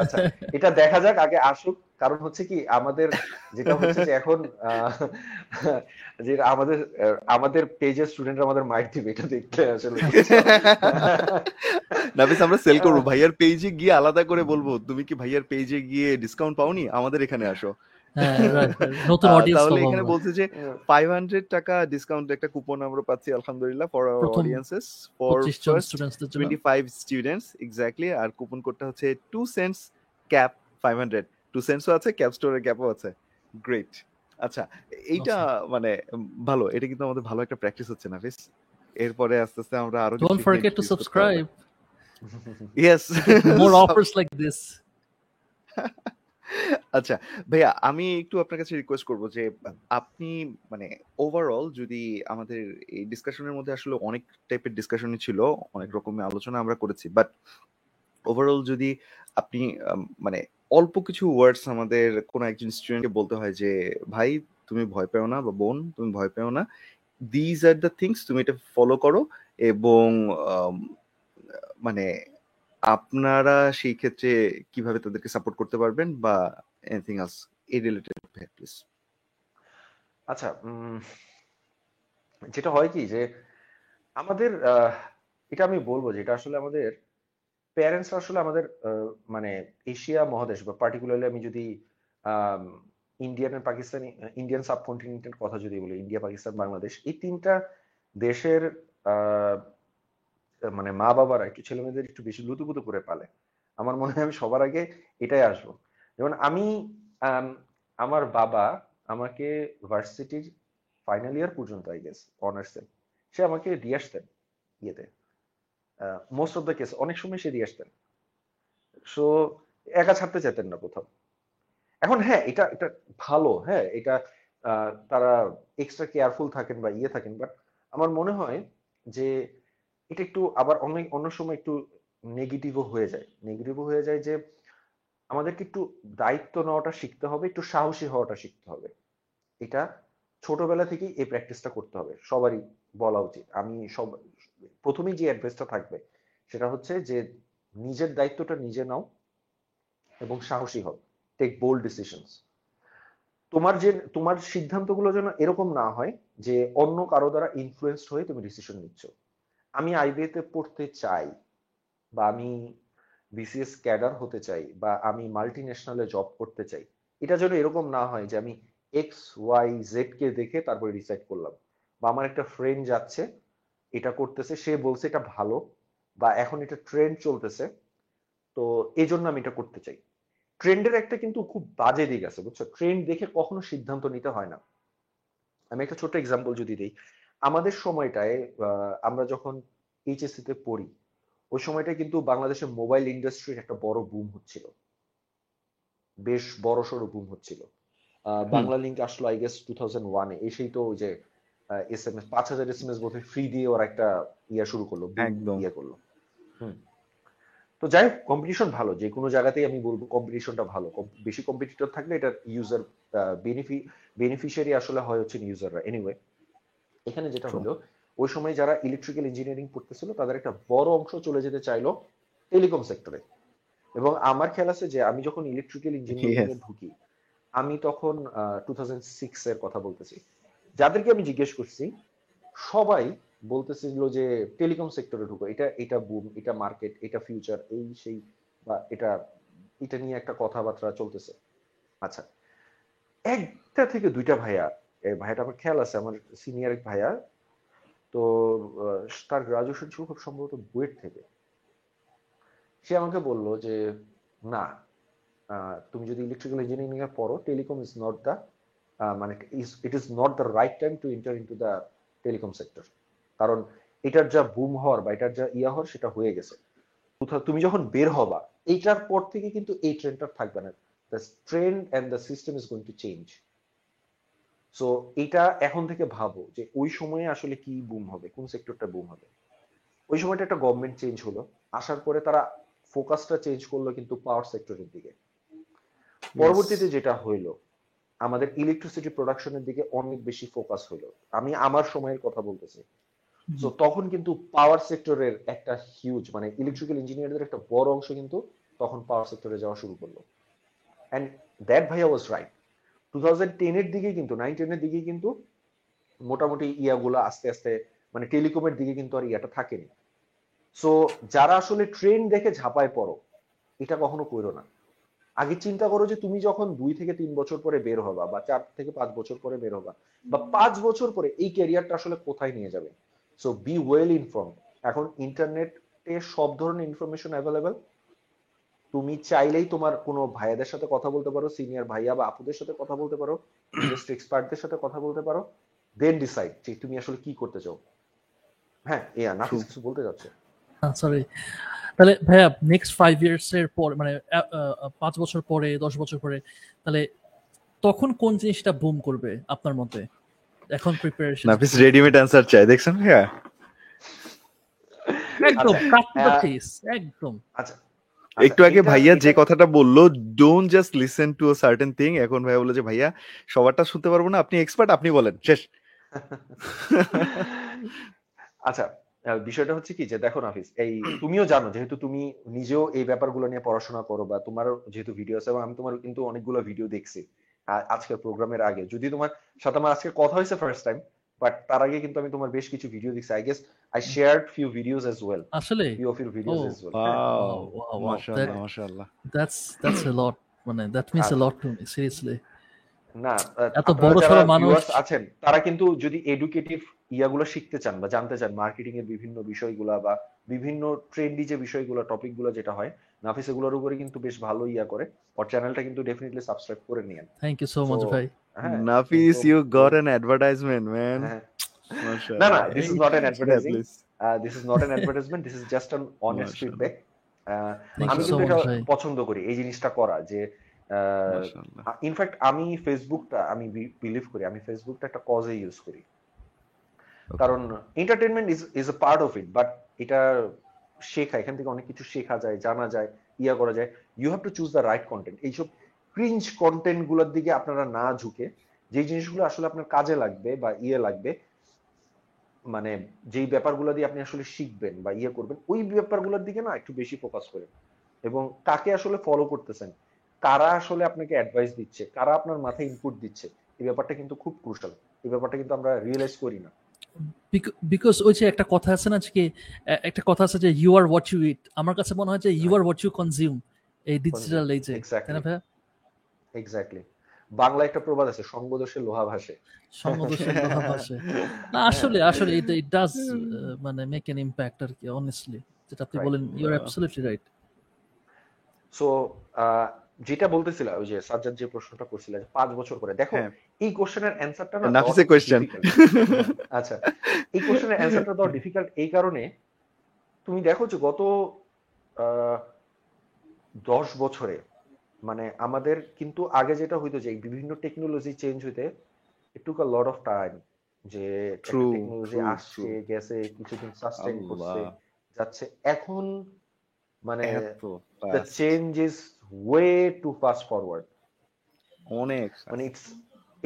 আচ্ছা এটা দেখা যাক, আগে আসুক। কারণ হচ্ছে কি আমাদের যেটা হচ্ছে যে এখন যে আমাদের পেজের স্টুডেন্টরা আমাদের মাইট দিবে, এটা দেখতে আসলে নাফিস আমরা সেল করব ভাইয়ার পেজে গিয়ে, আলাদা করে বলবো তুমি কি ভাইয়ার পেজে গিয়ে ডিসকাউন্ট পাওনি, আমাদের এখানে আসো। তাহলে এখানে বলছে যে 500 টাকা ডিসকাউন্ট একটা কুপন আমরা পাচ্ছি আলহামদুলিল্লাহ for our audiences, for 25 students exactly. আর কুপন কোডটা হচ্ছে 2 সেন্টস ক্যাপ 500, 2 সেন্টসও আছে, ক্যাপ স্টোরের ক্যাপও আছে। গ্রেট, আচ্ছা এইটা মানে ভালো, এটা কিন্তু আমাদের ভালো একটা প্র্যাকটিস হচ্ছে নাফিস। এরপরে আস্তে আস্তে আমরা আরো, don't forget to subscribe, yes more offers like this. আচ্ছা ভাইয়া আমি একটু আপনার কাছে রিকোয়েস্ট করব যে আপনি মানে ওভারঅল যদি আমাদের এই ডিসকাশনের মধ্যে আসলে অনেক টাইপের ডিসকাশনই ছিল, অনেক রকমের আলোচনা আমরা করেছি, বাট ওভারঅল যদি আপনি মানে অল্প কিছু ওয়ার্ডস আমাদের কোনো একজন স্টুডেন্টকে বলতে হয় যে ভাই তুমি ভয় পেও না, বা বোন তুমি ভয় পেও না, দিজ আর দ্য থিংস, তুমি এটা ফলো করো এবং মানে আপনারা সেই ক্ষেত্রে কিভাবে তাদেরকে সাপোর্ট করতে পারবেন বা এনিথিং এলস এই রিলেটেড প্র্যাকটিস। আচ্ছা যেটা হয় কি যে আমাদের এটা আমি বলবো যে এটা আসলে আমাদের প্যারেন্টসরা আসলে আমাদের মানে এশিয়া মহাদেশ বা পার্টিকুলারলি আমি যদি ইন্ডিয়ান অ্যান্ড পাকিস্তানি ইন্ডিয়ান সাবকন্টিনেন্টের কথা যদি বলি, ইন্ডিয়া, পাকিস্তান, বাংলাদেশ, এই তিনটা দেশের মানে মা বাবারা একটু ছেলে মেয়েদের একটু বেশি লুতুপুতু করে পালে। আমার মনে হয় আমি সবার আগে এটাই আসবো। যেমন আমি আমার বাবা আমাকে ভার্সিটির ফাইনাল ইয়ার পর্যন্ত আই গেস অনার্সে সে আমাকে দিয়ে আসতেন ইয়েতে, মোস্ট অফ দ্য কেস অনেক সময় সে দিয়ে আসতেন, সো একা ছাড়তে চাইতেন না কোথাও। এখন হ্যাঁ এটা এটা ভালো, হ্যাঁ এটা তারা এক্সট্রা কেয়ারফুল থাকেন বা ইয়ে থাকেন, বাট আমার মনে হয় যে এটা একটু আবার অনেক অন্য সময় একটু নেগেটিভও হয়ে যায়। নেগেটিভও হয়ে যায় যে আমাদেরকে একটু দায়িত্ব নেওয়াটা শিখতে হবে, একটু সাহসী হওয়াটা শিখতে হবে। এটা ছোটবেলা থেকেই এই প্র্যাকটিসটা করতে হবে, সবারই বলা উচিত। আমি সব প্রথমেই যে অ্যাডভাইসটা থাকবে সেটা হচ্ছে যে নিজের দায়িত্বটা নিজে নাও এবং সাহসী হও, টেক বোল্ড ডিসিশনস। তোমার সিদ্ধান্তগুলো যেন এরকম না হয় যে অন্য কারো দ্বারা ইনফ্লুয়েন্সড হয়ে তুমি ডিসিশন নিচ্ছ। আমি আইবিএতে পড়তে চাই বা আমি বিসিএস ক্যাডার হতে চাই বা আমি মাল্টিন্যাশনালে জব করতে চাই, এটা যেন এরকম না হয় যে আমি এক্স ওয়াই জেড কে দেখে তারপরে ডিসাইড করলাম, বা আমার একটা ফ্রেন্ড যাচ্ছে এটা করতেছে, সে বলছে এটা ভালো বা এখন এটা ট্রেন্ড চলতেছে তো এই জন্য আমি এটা করতে চাই। ট্রেন্ডের একটা কিন্তু খুব বাজে দিক আছে, বুঝছো? ট্রেন্ড দেখে কখনো সিদ্ধান্ত নিতে হয় না। আমি একটা ছোট এক্সাম্পল যদি দিই, আমাদের সময়টায় আমরা যখন এইচএসসিতে পড়ি ওই সময়টা কিন্তু বাংলাদেশের মোবাইল ইন্ডাস্ট্রির একটা বড় বুম হচ্ছিল, বেশ বড় সড়ো বুম হচ্ছিল। বাংলা লিঙ্ক আসলো আই গেস 2001 এ, এসেই তো ওই যে এসএমএস 5000 এসএমএস বোধহয় ফ্রি দিয়ে ওরা একটা ইয়া শুরু করলো, ইয়ে করলো। তো যাই হোক কম্পিটিশন ভালো, যে কোনো জায়গাতেই আমি বলবো কম্পিটিশনটা ভালো, বেশি কম্পিটিটর থাকলে এটা ইউজার বেনিফিশিয়ারি আসলে হয় হচ্ছে ইউজাররা। এনিওয়ে এখানে যেটা হলো ওই সময় যারা ইলেকট্রিক্যাল ইঞ্জিনিয়ারিং পড়তেছিল তাদের একটা বড় অংশ চলে যেতে চাইলো টেলিকম সেক্টরে, এবং আমার খেয়াল আছে যে আমি যখন ইলেকট্রিক্যাল ইঞ্জিনিয়ারিং এ ঢুকি আমি তখন 2006 এর কথা বলতেছি, যাদেরকে আমি জিজ্ঞেস করছি সবাই বলতেছিল যে টেলিকম সেক্টরে ঢুকো, এটা এটা বুম, এটা মার্কেট, এটা ফিউচার, এই সেই বা এটা এটা নিয়ে একটা কথাবার্তা চলতেছে। আচ্ছা, একটা থেকে দুইটা ভাইয়াটা আমার খেয়াল আছে, আমার সিনিয়র এক ভাইয়া, তো তার গ্রাজুয়েশন ছিল খুব সম্ভবত বুয়েট থেকে, সে আমাকে বললো যে না তুমি যদি ইলেকট্রিক্যাল ইঞ্জিনিয়ারিং এ পড়ো টেলিকম ইজ নট দ্য মানে it is not the right time to enter into the telecom sector, কারণ এটার যা বুম হওয়ার বা এটার যা ইয়া হওয়ার সেটা হয়ে গেছে, তুমি যখন বের হবা এইটার পর থেকে কিন্তু এই ট্রেন্ডটা থাকবে না, the trend and the system is going to change. So এটা এখন থেকে ভাবো যে ওই সময়ে আসলে কি বুম হবে, কোন সেক্টরটা বুম হবে। ওই সময়টা একটা গভর্নমেন্ট চেঞ্জ হলো, আসার পরে তারা ফোকাসটা চেঞ্জ করলো কিন্তু পাওয়ার সেক্টরের দিকে। পরবর্তীতে যেটা হইলো আমাদের ইলেকট্রিসিটি প্রোডাকশনের দিকে অনেক বেশি ফোকাস হইলো, আমি আমার সময়ের কথা বলতেছি। সো তখন কিন্তু পাওয়ার সেক্টরের একটা হিউজ মানে ইলেকট্রিক্যাল ইঞ্জিনিয়ারদের একটা বড় অংশ কিন্তু তখন পাওয়ার সেক্টরে যাওয়া শুরু করলো, অ্যান্ড দ্যাট ভাইয়া ওয়াজ রাইট। 2010 এর দিকে কিন্তু 9-10 এর দিকে কিন্তু মোটামুটি ইয়াগুলো আস্তে আস্তে মানে টেলিকমের দিকে কিন্তু আর ইয়াটা থাকেনি। সো যারা আসলে ট্রেন্ড দেখে ঝাঁপায় পড়ো এটা কখনো করো না, আগে চিন্তা করো যে তুমি যখন 2 থেকে 3 বছর পরে বের হবা বা 4 থেকে 5 বছর পরে বের হবা বা 5 বছর পরে এই ক্যারিয়ারটা আসলে কোথায় নিয়ে যাবে। So be well inform. এখন ইন্টারনেটে সব ধরনের ইনফরমেশন অ্যাভেলেবেল, তুমি চাইলেই তোমার কোনো ভাইয়াদের সাথে কথা বলতে পারো, সিনিয়র ভাইয়া বা আপুদের সাথে কথা বলতে পারো, জাস্ট এক্সপার্টদের সাথে কথা বলতে পারো, দেন ডিসাইড যে তুমি আসলে কি করতে চাও। হ্যাঁ, ইয়া নাফিস কিছু বলতে যাচ্ছে। সরি, তাহলে ভাইয়া নেক্সট 5 years এর পর মানে 5 বছর পরে 10 বছর পরে তাহলে তখন কোন জিনিসটা বুম করবে আপনার মতে? এখন প্রিপারেশন নাফিস রেডিমেড অ্যানসার চাই, দেখছেন ভাইয়া? একদম কাটপাটিস একদম। আচ্ছা, একটু আগে ভাইয়া যে কথাটা বললো don't just listen to a certain thing, এখন ভাইয়া বললো যে ভাইয়া সবারটা শুনতে পারবো না, আপনি এক্সপার্ট, আপনি বলেন, শেষ। আচ্ছা, বিষয়টা হচ্ছে কি যে দেখো নাফিস, এই তুমিও জানো যেহেতু তুমি নিজেও এই ব্যাপারগুলো নিয়ে পড়াশোনা করো বা তোমার যেহেতু ভিডিও আছে এবং আমি তোমার কিন্তু অনেকগুলো ভিডিও দেখছি আজকের প্রোগ্রামের আগে, যদি তোমার সাথে আমার আজকে কথা হয়েছে ফার্স্ট টাইম বাট তার আগে কিন্তু আমি তোমার বেশ কিছু ভিডিও দেখছি, I guess I shared few videos as well, আসলে few of your videos as well. Wow, মাশাআল্লাহ মাশাআল্লাহ, দ্যাটস আ লট, মানে that means a lot to me seriously. না এত বড় সর মানুষ আছেন তারা কিন্তু যদি এডুকেটিভ ইয়াগুলো শিখতে চান বা জানতে চান মার্কেটিং এর বিভিন্ন বিষয়গুলো বা বিভিন্ন ট্রেন্ডি যে বিষয়গুলো টপিকগুলো যেটা হয় নাফিস এগুলোর উপরে কিন্তু বেশ ভালো ইয়া করে, আর চ্যানেলটা কিন্তু ডেফিনেটলি সাবস্ক্রাইব করে নিন। থ্যাংক ইউ সো মাচ ভাই নাফিস, you got an advertisement man. না না, this is not an advertising, this is not an advertisement, this is just an honest feedback. আমি কিন্তু এটা পছন্দ করি এই জিনিসটা করা, যে ইনফ্যাক্ট আমি ফেসবুকটা আমি বিলিভ করি, আমি ফেসবুকটা একটা কজে ইউজ করি, কারণ entertainment is a part of it, but এটা শেখা, এখান থেকে অনেক কিছু শেখা যায়, জানা যায়, ইয়া করা যায়। You have to choose the right content. এইসব ক্রিঞ্জ কন্টেন্ট গুলোর দিকে আপনারা না ঝুঁকে যে জিনিসগুলো আসলে আপনার কাজে লাগবে বা ইয়ে লাগবে, মানে যেই ব্যাপারগুলো দিয়ে আপনি আসলে শিখবেন বা ইয়ে করবেন ওই ব্যাপারগুলোর দিকে না একটু বেশি ফোকাস করেন, এবং কাকে আসলে ফলো করতেছেন, কারা আসলে আপনাকে অ্যাডভাইস দিচ্ছে, কারা আপনার মাথায় ইনপুট দিচ্ছে, এই ব্যাপারটা কিন্তু খুব ক্রুশাল। এই ব্যাপারটা কিন্তু আমরা রিয়েলাইজ করি না, বিকজ ওই যে একটা কথা আছে না, যে একটা কথা আছে যে you are what you eat. আমার কাছে মনে হয় যে you are what you consume, এই ডিজিটাল এজে। এক্স্যাক্টলি, বাংলা একটা প্রবাদ আছে, সঙ্গদোষে লোহা ভাসে। সঙ্গদোষে লোহা ভাসে, না আসলে আসলে ইট ডাজ মানে মেক অ্যান ইমপ্যাক্ট আর কি, অনেস্টলি যেটা আপনি বলেন, you are absolutely right. So যেটা বলতেছিলাম, ওই যে সাজ্জাদ যে প্রশ্নটা করছিল যে 5 বছর পরে, দেখো এই কোশ্চেনের অ্যানসারটা না, নাফিসের কোশ্চেন, আচ্ছা এই কোশ্চেনের অ্যানসারটা তো ডিফিকাল্ট এই কারণে, তুমি দেখো যে গত 10 বছরে মানে আমাদের কিন্তু আগে যেটা হইতো যে বিভিন্ন টেকনোলজি চেঞ্জ হইতে it took a lot of time, যে টেকনোলজি আসছে গেছে, কিছুদিন সাস্টেইন করছে যাচ্ছে। এখন মানে the change is way too fast forward, অনেক মানে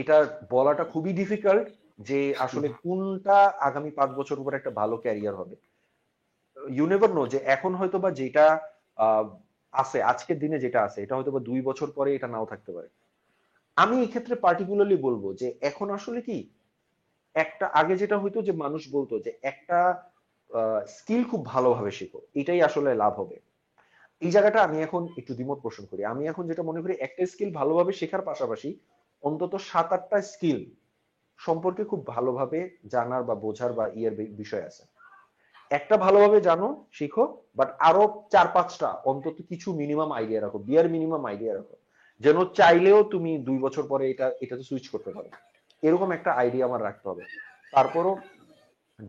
এটা বলাটা খুবই ডিফিকাল্ট যে আসলে কোনটা আগামী 5 বছর পরে একটা ভালো ক্যারিয়ার হবে। ইউ নেভার নো, যে এখন হয়তো বা যেটা আছে আজকের দিনে যেটা আছে এটা হয়তো বা 2 বছর পরে এটা নাও থাকতে পারে। আমি এই ক্ষেত্রে পার্টিকুলারলি বলবো যে এখন আসলে কি একটা, আগে যেটা হইতো যে মানুষ বলতো যে একটা স্কিল খুব ভালোভাবে শেখো, এটাই আসলে লাভ হবে। এই জায়গাটা আমি এখন একটু দ্বিমত পোষণ করি। আমি এখন যেটা মনে করি, একটা স্কিল ভালোভাবে শেখার পাশাপাশি অন্তত 7-8টা স্কিল সম্পর্কে খুব ভালোভাবে জানার বা বোঝার বা ইয়ার বিষয় আছে। একটা ভালোভাবে জানো, শিখো, বাট আরো 4-5টা অন্তত কিছু মিনিমাম আইডিয়া রাখো, বিয়ার মিনিমাম আইডিয়া রাখো, যেন চাইলেও তুমি 2 বছর পরে এটাতে সুইচ করতে পারো, এরকম একটা আইডিয়া আমার রাখতে হবে। তারপরও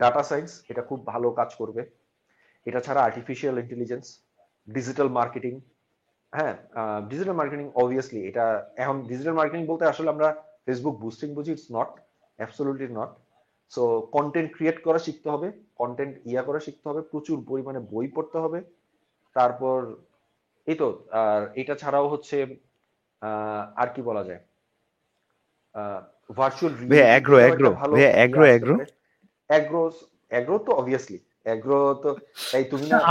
ডাটা সায়েন্স এটা খুব ভালো কাজ করবে, এটা ছাড়া আর্টিফিশিয়াল ইন্টেলিজেন্স, ডিজিটাল মার্কেটিং। হ্যাঁ, ডিজিটাল মার্কেটিং অবভিয়াসলি, এটা এখন ডিজিটাল মার্কেটিং বলতে আসলে আমরা ফেসবুক বুস্টিং বুঝি, it's not, absolutely not. So content create করা শিখতে হবে, কন্টেন্ট ইয়া করা শিখতে হবে, প্রচুর পরিমাণে বই পড়তে হবে। তারপর এই তো, আর এটা ছাড়াও হচ্ছে আর কি বলা যায়, ভার্চুয়াল অ্যাগ্রো তো অবভিয়াসলি, জড়িত,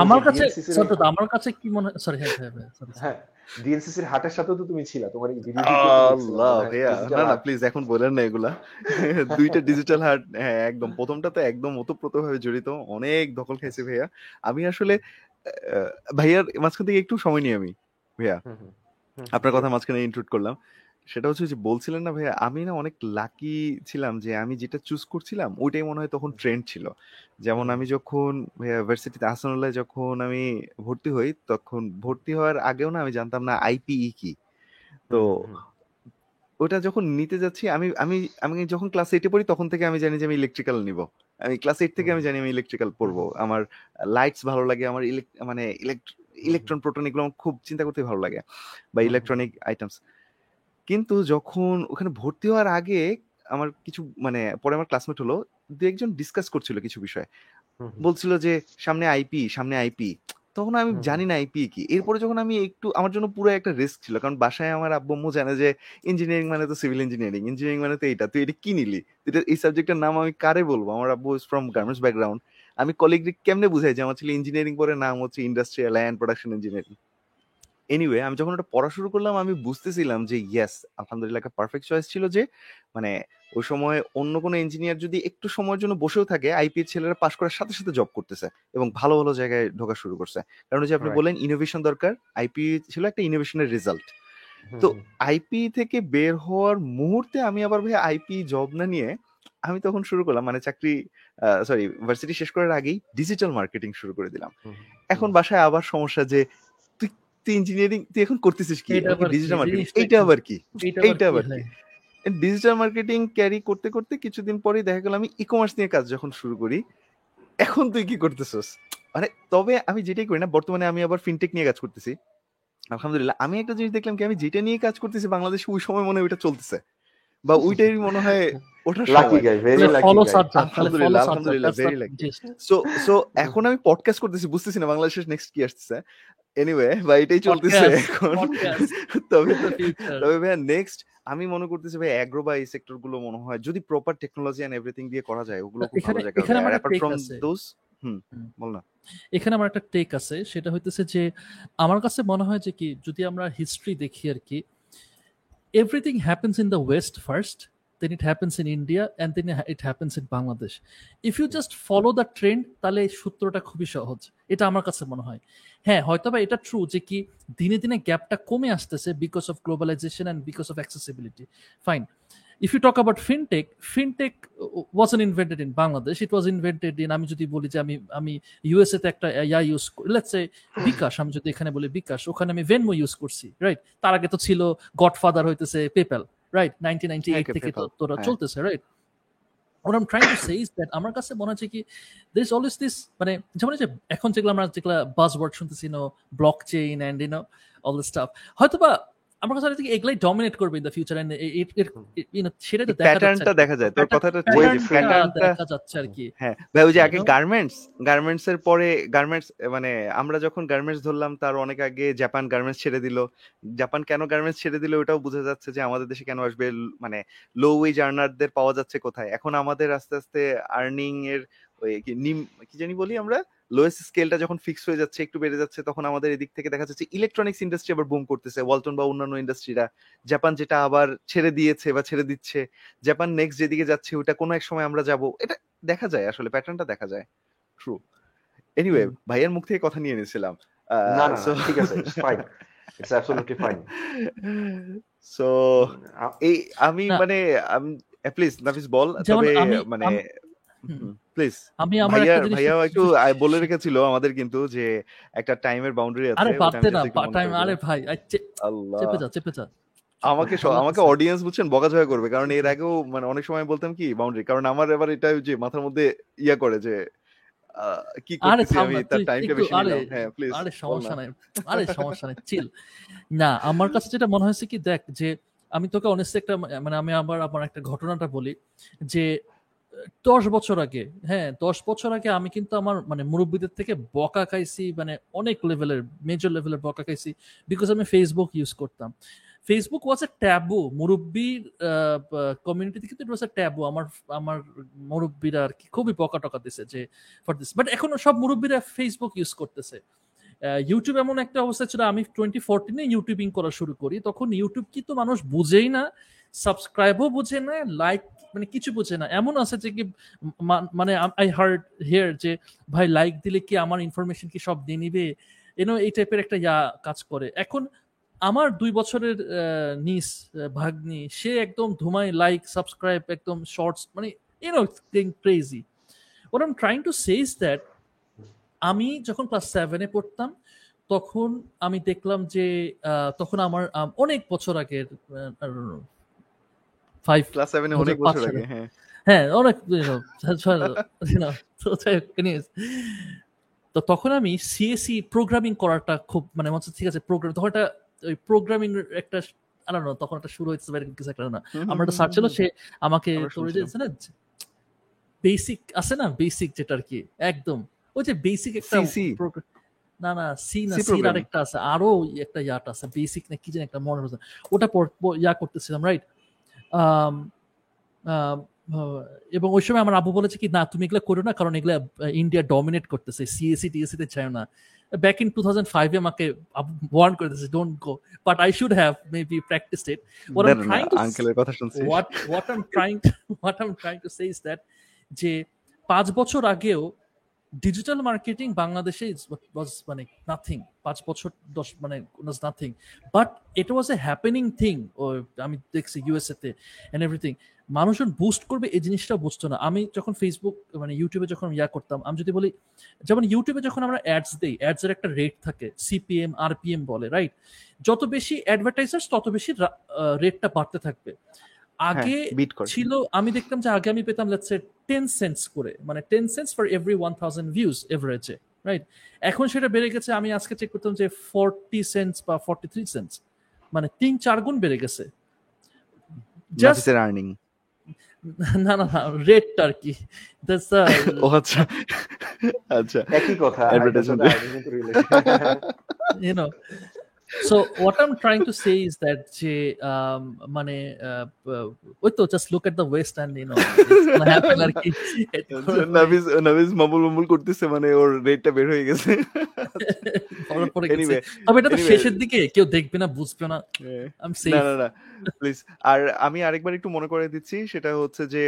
অনেক দখল খাইছে ভাইয়া। আমি আসলে ভাইয়ার মাঝখান থেকে একটু সময় নিয়ে আমি ভাইয়া আপনার কথা মাঝখানে ইনক্লুড করলাম, সেটা হচ্ছে যে বলছিলেন না ভাইয়া, আমি না অনেক লাকি ছিলাম যে আমি যেটা চুজ করছিলাম ওইটাই মনে হয় তখন ট্রেন্ড ছিল। যেমন আমি যখন ভাইয়া ভার্সিটিতে আহসানুল্লাহ যখন আমি ভর্তি হই, তখন ভর্তি হওয়ার আগেও না আমি জানতাম না আইপিই কি। তো ওটা যখন নিতে যাচ্ছি, আমি আমি আমি যখন ক্লাস 8-এ পড়ি তখন থেকে আমি জানি যে আমি ইলেকট্রিক্যাল নিব। আমি ক্লাস 8 থেকে আমি জানি আমি ইলেকট্রিক্যাল পড়বো, আমার লাইটস ভালো লাগে, আমার মানে ইলেকট্রন প্রোটন এগুলো আমার খুব চিন্তা করতে ভালো লাগে, বা ইলেকট্রনিক আইটেমস। কিন্তু যখন ওখানে ভর্তি হওয়ার আগে আমার কিছু মানে পরে আমার ক্লাসমেট হলো, দু একজন ডিসকাস করছিল কিছু বিষয়, বলছিল যে সামনে আইপি। তখন আমি জানি না আইপি কি। এরপরে যখন আমি একটু, আমার জন্য পুরো একটা রিস্ক ছিল, কারণ বাসায় আমার আব্বু আম্মু জানে যে ইঞ্জিনিয়ারিং মানে তো সিভিল ইঞ্জিনিয়ারিং, ইঞ্জিনিয়ারিং মানে তো এটা, তুই এটা কি নিলি, এটা এই সাবজেক্টের নাম আমি কারে বলবো, আমার আব্বু ইজ ফ্রম গার্মেন্টস ব্যাকগ্রাউন্ড, আমি কলিগদের কেমনে বুঝাই যে আমার ছেলে ইঞ্জিনিয়ারিং পরে নাম হচ্ছে industrial and production engineering. Anyway আমি যখন ওটা পড়া শুরু করলাম, আমি বুঝতেছিলাম যে ইয়েস, আলহামদুলিল্লাহ একটা পারফেক্ট চয়েস ছিল, যে মানে ওই সময় অন্য কোনো ইঞ্জিনিয়ার যদি একটু সময়ের জন্য বসেও থাকে, আইপি ছেলেরা পাশ করার সাথে সাথে জব করতেছে এবং ভালো ভালো জায়গায় ঢোকা শুরু করছে। কারণ যে আপনি বললেন ইনোভেশন দরকার, আইপি ছিল একটা ইনোভেশনের রেজাল্ট। তো আইপি থেকে বের হওয়ার মুহূর্তে আমি আবার ভাই আইপি জব না নিয়ে আমি তখন শুরু করলাম, মানে চাকরি সরি ভার্সিটি শেষ করার আগেই ডিজিটাল মার্কেটিং শুরু করে দিলাম। এখন বাসায় আবার সমস্যা যে তুই ইঞ্জিনিয়ারিং তুই এখন করতেছিস কি ডিজিটাল মার্কেটিং, এইটা আবার কি এইটা আবার কি। ডিজিটাল মার্কেটিং ক্যারি করতে করতে কিছুদিন পরে দেখা গেল আমি ই-কমার্স নিয়ে কাজ যখন শুরু করি, এখন তুই কি করতেছিস মানে। তবে আমি যেটাই করি না, বর্তমানে আমি আবার ফিনটেক নিয়ে কাজ করতেছি আলহামদুলিল্লাহ। আমি একটা জিনিস দেখলাম কি, আমি যেটা নিয়ে কাজ করতেছি বাংলাদেশে ওই সময় মনে হয় ওটা চলতেছে বা ওইটাই মনে হয় ওটা লাকি গাইস, ভেরি লাকি, আলহামদুলিল্লাহ আলহামদুলিল্লাহ ভেরি লাকি। সো এখন আমি পডকাস্ট করতেছি, বুঝতেছি না বাংলাদেশের নেক্সট কি আসছে। এনিওয়ে ভাই এটাই চলতেছে এখন। তবে ভাই নেক্সট আমি মনে করতেছি ভাই অ্যাগ্রো বা এই সেক্টরগুলো মনে হয় যদি প্রপার টেকনোলজি এন্ড এভরিথিং দিয়ে করা যায় ওগুলো খুব ভালো জায়গা। আর অ্যাপার্ট ফ্রম দোজ এখানে আমার একটা টেক আছে, সেটা হইতেছে যে আমার কাছে মনে হয় যে কি যদি আমরা হিস্ট্রি দেখি আর কি, everything happens in the west first, then it happens in India and then it happens in Bangladesh. If you just follow the trend, তাহলে সূত্রটা খুবই সহজ, এটা আমার কাছে মনে হয়। হ্যাঁ হয়তো বা এটা ট্রু যে কি দিনে দিনে গ্যাপটা কমে আসতেছে because of globalization and because of accessibility, fine. If you talk about fintech wasn't invented in Bangladesh, it was invented in, আমি যদি বলি যে আমি USA তে একটা AI ইউজ করি, লেটস সে বিকাশ, আমি যদি এখানে বলি বিকাশ, ওখানে আমি Venmo ইউজ করছি, রাইট। তার আগে তো ছিল গডফাদার হইতেছে PayPal, right? 1998 থেকে তোরা চলতেছে, right? What I'm trying to say is that আমার কাছে মনে হচ্ছে কি there is always this, মানে যেমন যে এখন যেগুলো আমরা যেগুলো buzzword শুনতেছি, you know, blockchain and you know all this stuff, হয়তোবা আমার কাছে লাগে এগুলাই ডমিনেট করবে in the future and it you know সেটা তো প্যাটার্নটা দেখা যায়। তোর কথাটা ওই যে প্যাটার্নটা দেখা যাচ্ছে আর কি। হ্যাঁ ভাই ওই যে আগে গার্মেন্টস এর পরে গার্মেন্টস, মানে আমরা যখন গার্মেন্টস ধরলাম তার অনেক আগে জাপান গার্মেন্টস ছেড়ে দিল। জাপান কেন গার্মেন্টস ছেড়ে দিল ওটাও বোঝা যাচ্ছে যে আমাদের দেশে কেন আসবে, মানে লো ওয়েজ আর্নারদের পাওয়া যাচ্ছে কোথায়। এখন আমাদের আস্তে আস্তে আর্নিং এর ওই কি জানি বলি আমরা লোয়েস্ট স্কেলটা যখন ফিক্স হয়ে যাচ্ছে, একটু বেড়ে যাচ্ছে, তখন আমাদের এদিক থেকে দেখা যাচ্ছে ইলেকট্রনিক্স ইন্ডাস্ট্রি আবার বুম করতেছে, ওয়ালটন বা অন্যান্য ইন্ডাস্ট্রিরা। জাপান যেটা আবার ছেড়ে দিয়েছে বা ছেড়ে দিচ্ছে, জাপান নেক্সট যেদিকে যাচ্ছে ওটা কোনো এক সময় আমরা যাব, এটা দেখা যায়, আসলে প্যাটার্নটা দেখা যায়, ট্রু। এনিওয়ে ভাইয়ার মুখ থেকে কথা নিয়ে নিয়েছিলাম, ঠিক আছে, fine, it's absolutely fine. So এই আমি মানে প্লিজ নাফিস বল, তবে মানে প্লিজ আমি আমার একটা জিনিস ভাইয়া একটু বলে রেখেছিল আমাদের কিন্তু যে একটা টাইমের বাউন্ডারি আছে। আরে পারতে না টাইম, আরে ভাই আল্লাহ চেপে যা আমাকে অডিয়েন্স বুঝছেন বকাঝকা করবে, কারণ এর আগেও মানে অনেক সময় বলতাম কি বাউন্ডারি, কারণ আমার এবার এটা যে মাথার মধ্যে ইয়া করে যে কি করতেছি আমি, তার টাইমটা বেশি না। হ্যাঁ প্লিজ, আরে সমস্যা নাই চিল না। আমার কাছে যেটা মনে হয়েছে কি দেখ, যে আমি তোকে অনেস্টলি একটা মানে আমি আবার আমার একটা ঘটনাটা বলি যে 10 বছর আগে, হ্যাঁ 10 বছর আগে আমি কিন্তু আমার মানে মুরব্বীদের থেকে বকা খাইছি, মানে অনেক লেভেলের মেজর লেভেলের বকা খাইছি বিকজ আমি ফেসবুক ইউজ করতাম। ফেসবুক ওয়াজ এ ট্যাবু, মুরব্বীর কমিউনিটিতে কিন্তু ইট ওয়াজ এ ট্যাবু। আমার মুরব্বীরা আর কি খুবই বকা টকা দিছে যে ফর দিস, বাট এখন সব মুরব্বীরা ফেসবুক ইউজ করতেছে। ইউটিউব এমন একটা অবস্থা ছিল, আমি 2014 ইউটিউবিং করা শুরু করি, তখন ইউটিউব কিন্তু মানুষ বুঝেই না, সাবস্ক্রাইবও বুঝে না, লাইক মানে কিছু বুঝে না। এমন আছে যে কি মানে আই হার্ড হিয়ার যে ভাই লাইক দিলে কি আমার ইনফরমেশন কি সব দিয়ে নিবে, এনো এই টাইপের একটা ইয়া কাজ করে। এখন আমার 2 বছরের নিস ভাগ্নি, সে একদম ধুমায় লাইক সাবস্ক্রাইব একদম শর্টস, মানে you know crazy. What I am trying to say is that আমি যখন ক্লাস 7 পড়তাম তখন আমি দেখলাম যে তখন আমার অনেক বছর আগের তখন আমি সিএসি প্রোগ্রামিং করাটা খুব মানে ঠিক আছে, প্রোগ্রামিং একটা আলাদা তখন একটা শুরু হয়েছে না। আমার একটা স্যার ছিল, সে আমাকে বেসিক আছে না, বেসিক যেটা আর কি একদম ওই যে বেসিক একটা না সির আরেকটা আছে, আরো একটা ইয়াটা আছে বেসিক না কি যেন একটা মনে হচ্ছে, ওটা ইয়া করতেছিলাম, রাইট। এবং ওই সময় আমার আবু বলেছে কি না তুমি এগুলো করো না, কারণ এগুলো ইন্ডিয়া ডমিনেট করতেছে, সিএসি টিএসি তে চায় না। ব্যাক ইন 2005 আমাকে ওয়ার্ন করে দিয়েছে don't go, but I should have maybe practised it. What I am trying to say is that যে 5 বছর আগেও ডিজিটাল মার্কেটিং বাংলাদেশে ওয়াজ মানে নাথিং, 5 বছর 10 মানে was nothing, but it was a happening thing. আমি দেখছি ইউএসএ তে এন্ড এভরিথিং মানুষজন বুস্ট করবে, এই জিনিসটা বুঝতো না। আমি যখন ফেসবুক মানে ইউটিউবে যখন ইয়া করতাম, আমি যদি বলি যেমন ইউটিউবে যখন আমরা অ্যাডস দিই, অ্যাডস এর একটা রেট থাকে, সিপিএম আরপিএম বলে, রাইট? যত বেশি অ্যাডভার্টাইজার তত বেশি রেটটা বাড়তে থাকবে। আগে ছিল আমি দেখতাম যে আগে আমি পেতাম লেটস সে 10 সেন্টস করে, মানে 10 সেন্টস ফর এভরি 1000 ভিউজ এভারেজে, রাইট? এখন সেটা বেড়ে গেছে, আমি আজকে চেক করতাম যে 40 সেন্টস বা 43 সেন্টস, মানে 3-4 গুণ বেড়ে গেছে জাস্ট আর্নিং। না না রেট আর কি, দ্যাটস ও আচ্ছা আচ্ছা একই কথা advertisement you know. So what I'm trying to say is that মানে ওই তো just look at the west and you know it's gonna happen like Naviz mumble করতেছে, মানে ওর রেটটা বের হয়ে গেছে পড়া পড়ে গেছে। তবে এটা তো শেষের দিকে কেউ দেখবে না, বুঝবে না। I'm safe. না প্লিজ। আর আমি আরেকবার একটু মনে করে দিচ্ছি, সেটা হচ্ছে যে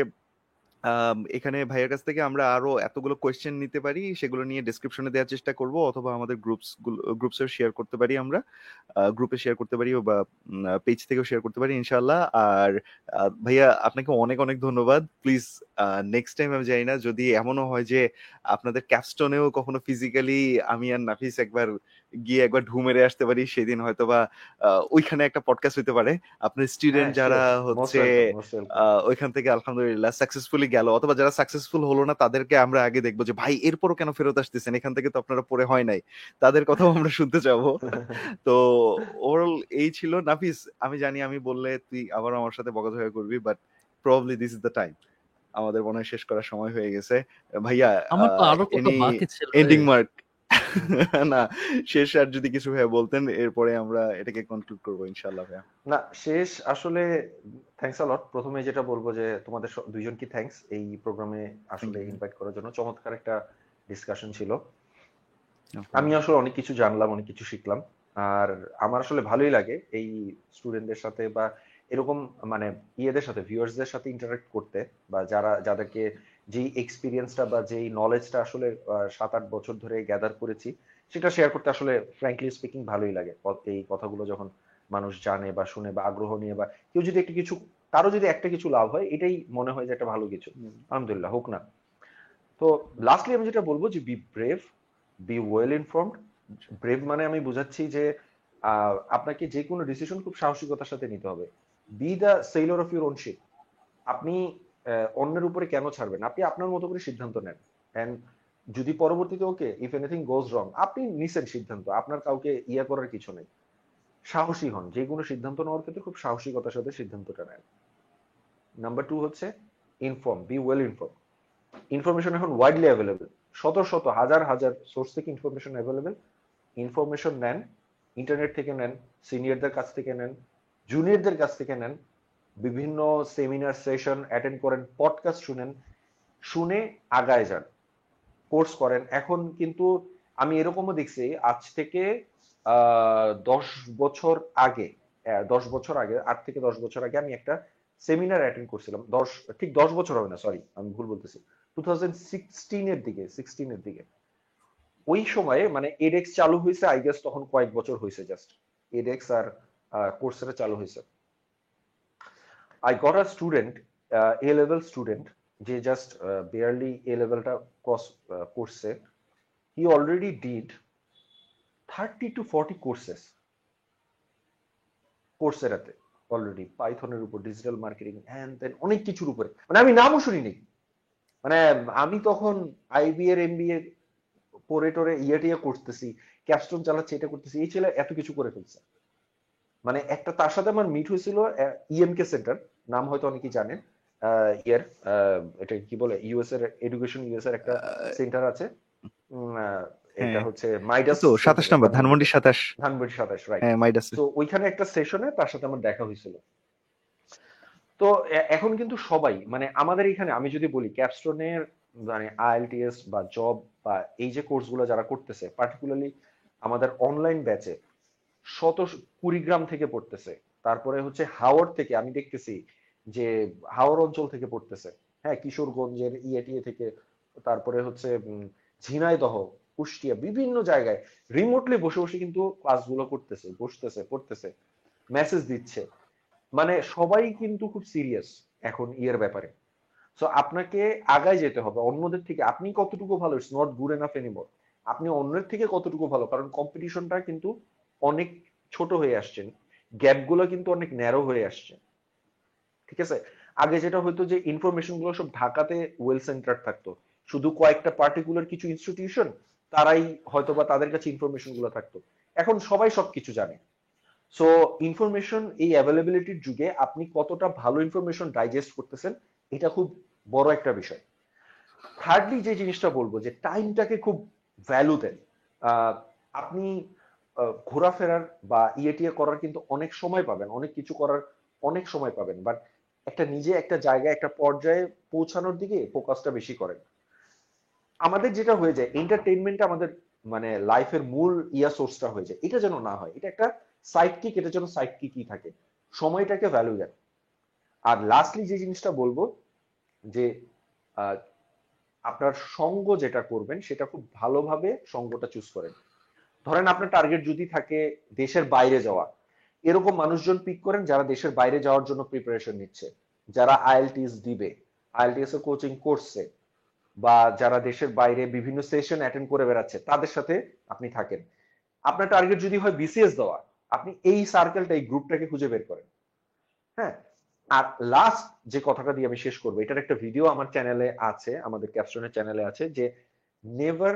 এখানে ভাইয়ের কাছ থেকে আমরা আরো এতগুলো কোয়েশ্চেন নিতে পারি, সেগুলো নিয়ে ডেসক্রিপশনে দেওয়ার চেষ্টা করব, অথবা আমাদের গ্রুপসে শেয়ার করতে পারি, আমরা গ্রুপে শেয়ার করতে পারি বা পেজ থেকেও শেয়ার করতে পারি ইনশাআল্লাহ। আর ভাইয়া আপনাকে অনেক অনেক ধন্যবাদ। প্লিজ নেক্সট টাইম আমি জানি না যদি এমনও হয় যে আপনাদের ক্যাপস্টোনেও কখনো ফিজিক্যালি আমি আর নাফিস একবার ঢু মেরে আসতে পারি, সেদিন হয়তো বা ওইখানে একটা পডকাস্ট হতে পারে। আপনার স্টুডেন্ট যারা হচ্ছে ওইখান থেকে আলহামদুলিল্লাহ সাকসেসফুলি গেল, অথবা যারা সাকসেসফুল হলো না তাদেরকে আমরা আগে দেখবো যে ভাই এরপরও কেন ফেরত আসতেছেন, এখান থেকে তো আপনারা পরে হয় নাই, তাদের কথাও আমরা শুনতে যাবো। তো ওভারঅল এই ছিল। নাফিস আমি জানি আমি বললে তুই আবার আমার সাথে বকাঝকা করবি, but probably this is the time, আমাদের মনে হয় শেষ করার সময় হয়ে গেছে। ভাইয়া আমার তো আরো কত বাকি ছিল, এন্ডিং মার্ক না শেষ আর যদি কিছু ভাই বলতেন, এরপরে আমরা এটাকে কনক্লুড করব ইনশাআল্লাহ। ভাইয়া না শেষ আসলে থ্যাঙ্কস আ লট। প্রথমে যেটা বলবো যে তোমাদের দুইজনকে থ্যাঙ্কস এই প্রোগ্রামে আসলে ইনভাইট করার জন্য, চমৎকার একটা ডিসকাশন ছিল, আমি আসলে অনেক কিছু জানলাম, অনেক কিছু শিখলাম। আর আমার আসলে ভালোই লাগে এই স্টুডেন্টদের সাথে বা এরকম মানে ইয়েদের সাথে, ভিউয়ার্সদের সাথে ইন্টারঅ্যাক্ট করতে, বা যারা যাদেরকে যেই এক্সপিরিয়েন্সটা বা যেই নলেজটা আসলে 7-8 বছর ধরে গ্যাদার করেছি সেটা শেয়ার করতে আসলে ফ্র্যাঙ্কলি স্পিকিং ভালোই লাগে। এই কথাগুলো যখন মানুষ জানে বা শুনে বা আগ্রহ নিয়ে, বা কেউ যদি একটা কিছু, তারও যদি একটা কিছু লাভ হয়, এটাই মনে হয় যে একটা ভালো কিছু, আলহামদুলিল্লাহ হোক না। তো লাস্টলি আমি যেটা বলবো যে be brave, be well informed. Brave মানে আমি বুঝাচ্ছি যে আপনাকে যে কোনো ডিসিশন খুব সাহসিকতার সাথে নিতে হবে। Be the sailor of your own ship. আপনি অন্যের উপরে কেন ছাড়বেন? আপনি আপনার মতো করে সিদ্ধান্ত নেন, এন্ড যদি পরবর্তীতে ওকে ইফ এনিথিং গোজ রং, আপনি নিছেন সিদ্ধান্ত, আপনার কাউকে ইয়া করার কিছু নেই। সাহসী হন, যে কোনো সিদ্ধান্ত নেওয়ার ক্ষেত্রে খুব সাহসিকতার সাথে সিদ্ধান্তটা নেন। নাম্বার 2 হচ্ছে inform, be well inform. Information এখন ওয়াইডলি অ্যাভেলেবেল, শত শত হাজার হাজার সোর্স থেকে ইনফরমেশন অ্যাভেলেবেল। ইনফরমেশন নেন, ইন্টারনেট থেকে নেন, সিনিয়রদের কাছ থেকে নেন, জুনিয়রদের কাছ থেকে নেন, বিভিন্ন সেমিনার সেশন অ্যাটেন্ড করেন, পডকাস্ট শুনেন, শুনে আগায় যান, কোর্স করেন। এখন কিন্তু আমি এরকমও দেখছি, আজ থেকে 10 বছর আগে 10 বছর আগে 8 থেকে 10 বছর আগে আমি একটা সেমিনার অ্যাটেন্ড করছিলাম। 10 বছর হবে না, সরি আমি ভুল বলতেছি, 2016 এর দিকে, 16 এর দিকে। ওই সময়ে মানে এডেক্স চালু হয়েছে, আই গেস তখন কয়েক বছর হয়েছে, জাস্ট এডেক্স আর কোর্সেরা চালু হয়েছে। I got a student, A-level student, যে just barely A-levelটা cross করছে, he already did 30 to 40 courses, কোর্সেরাতে অলরেডি পাইথনের উপর, ডিজিটাল মার্কেটিং এন্ড দেন অনেক কিছুর উপরে, মানে আমি নামও শুনিনি। মানে আমি তখন IBA এর MBA পড়ে টরে ইয়েটিয়া করতেছি, ক্যাপস্টোন চালাচ্ছি, এটা করতেছি, এই ছেলে এত কিছু করে ফেলছে। মানে একটা তার সাথে আমার মিট হয়েছিল ইএমকে সেন্টার, নাম হয়তো অনেকেই জানেন, এটা কি বলে ইউএস এর এডুকেশন, ইউএস এর একটা সেন্টার আছে, এটা হচ্ছে মাইডাস 27 নম্বর ধানমন্ডি 27, ধানমন্ডি 27, রাইট, মাইডাস। তো ওইখানে একটা সেশনে তার সাথে আমার দেখা হয়েছিল। তো তো এখন কিন্তু সবাই মানে আমাদের এখানে আমি যদি বলি ক্যাপস্টোনের মানে IELTS বা জব বা এই যে কোর্সগুলো যারা করতেছে পার্টিকুলারলি আমাদের অনলাইন ব্যাচে 120 গ্রাম থেকে পড়তেছে, তারপরে হচ্ছে হাওর থেকে আমি দেখতেছি যে হাওর অঞ্চল থেকে পড়তেছে, হ্যাঁ কিশোরগঞ্জের ইয়েটিএ থেকে, তারপরে হচ্ছে ঝিনাইদহ, কুষ্টিয়া, বিভিন্ন জায়গায় রিমোটলি বসে বসে কিন্তু ক্লাসগুলো করতেছে, বসতেছে, পড়তেছে, মেসেজ দিচ্ছে, মানে সবাই কিন্তু খুব সিরিয়াস এখন ইয়ের ব্যাপারে। সো আপনাকে আগায় যেতে হবে অন্যদের থেকে, আপনি কতটুকু ভালো it's not good enough anymore, আপনি অন্যদের থেকে কতটুকু ভালো, কারণ কম্পিটিশনটা কিন্তু অনেক ছোট হয়ে আসছে, গ্যাপগুলো কিন্তু অনেক ন্যারো হয়ে আসছে, ঠিক আছে। আগে যেটা হতো যে ইনফরমেশনগুলো সব ঢাকাতে ওয়েল সেন্টার থাকতো, শুধু কয়েকটা পার্টিকুলার কিছু ইনস্টিটিউশন তারাই হয়তো বা তাদের কাছে ইনফরমেশনগুলো থাকতো, এখন সবাই সবকিছু জানে। সো ইনফরমেশন এই অ্যাভেলেবিলিটির যুগে আপনি কতটা ভালো ইনফরমেশন ডাইজেস্ট করতেছেন এটা খুব বড় একটা বিষয়। থার্ডলি যে জিনিসটা বলবো যে টাইমটাকে খুব ভ্যালু দেন। আপনি ঘোরাফেরার বা ইয়েটিয়ে করার কিন্তু অনেক সময় পাবেন, অনেক কিছু করার অনেক সময় পাবেন, বাট একটা নিজে একটা জায়গায় একটা পর্যায়ে পৌঁছানোর দিকে ফোকাসটা বেশি করেন। আমাদের যেটা হয়ে যায় এন্টারটেইনমেন্টটা আমাদের মানে লাইফের মূল সোর্সটা হয়ে যায়, এটা যেন না হয়, এটা একটা সাইডকিক, এটা যেন সাইডকিকই থাকে, সময়টাকে ভ্যালু দেন। আর লাস্টলি যে জিনিসটা বলবো যে আপনার সঙ্গ যেটা করবেন সেটা খুব ভালোভাবে সঙ্গটা চুজ করেন। ধরেন আপনার টার্গেট যদি থাকে দেশের বাইরে যাওয়া, এরকম মানুষজন পিক করেন যারা দেশের বাইরে যাওয়ার জন্য প্রিপারেশন নিচ্ছে, যারা IELTS দিবে, IELTS এর কোচিং করছে, বা যারা দেশের বাইরে বিভিন্ন সেশন অ্যাটেন্ড করে বেড়াচ্ছে, তাদের সাথে আপনি থাকেন। আপনার টার্গেট যদি হয় BCS দেওয়া, আপনি এই সার্কেলটা, এই গ্রুপটাকে খুঁজে বের করেন, হ্যাঁ। আর লাস্ট যে কথাটা দিয়ে আমি শেষ করবো, এটার একটা ভিডিও আমার চ্যানেলে আছে, আমাদের ক্যাপস্টোনের চ্যানেলে আছে, যে never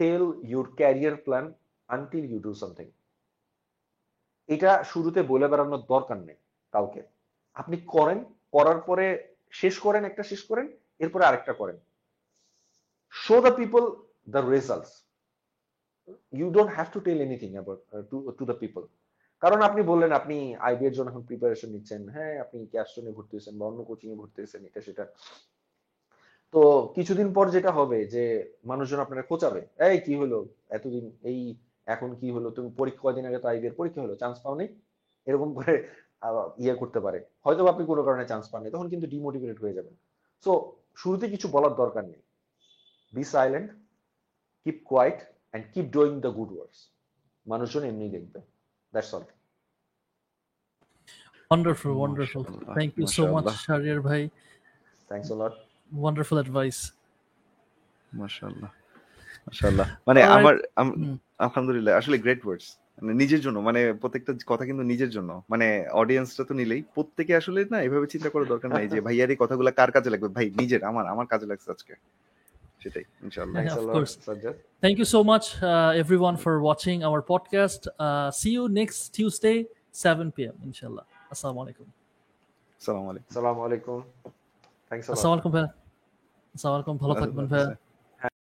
tell your career plan until you do something. এটা শুরুতে বলে বেড়ানোর দরকার নেই কাউকে, আপনি করেন, করার পরে শেষ করেন, একটা শেষ করেন, এরপরে আরেকটা করেন। Show the people the results. You don't have to tell anything about to the people. কারণ আপনি বললেন আপনি IBA এর জন্য এখন প্রিপারেশন নিচ্ছেন, হ্যাঁ আপনি ক্যাপস্টোনে ভর্তি হয়েছেন বা অন্য কোচিং এ ভর্তি হয়েছেন, এটা সেটা, তো কিছুদিন পর যেটা হবে যে মানুষজন আপনারা খোঁচাবে, এই কি হলো এতদিন, এই এখন কি হলো, তুমি পরীক্ষা কয়দিন আগে তো IBA এর পরীক্ষা হলো, চান্স পাওনি, এরকম করে ইয়ে করতে পারে, হয়তো আপনি কোনো কারণে চান্স পাননি, তখন কিন্তু ডিমোটিভেটেড হয়ে যাবেন। সো শুরুতে কিছু বলার দরকার নেই, be silent, keep quiet and keep doing the good works. মানুষজন এমনি দেখবে, that's all. Wonderful, wonderful. Thank you so much Shahrier bhai, thanks a lot, wonderful advice, mashallah mashallah, মানে আমার আলহামদুলিল্লাহ, আসলে great words, মানে নিজের জন্য, মানে প্রত্যেকটা কথা কিন্তু নিজের জন্য, মানে অডিয়েন্সটা তো নিলেই প্রত্যেককে আসলে না এভাবে চিন্তা করার দরকার নাই যে ভাইয়ার এই কথাগুলো কার কাজে লাগবে, ভাই নিজের, আমার কাজে লাগছে আজকে। Thank you so much everyone for watching our podcast. See you next Tuesday 7 PM inshallah. Assalamualaikum. Assalamualaikum. Assalamualaikum. Thanks a lot. Assalamualaikum bhai. Assalamualaikum. Bhalo thakben bhai.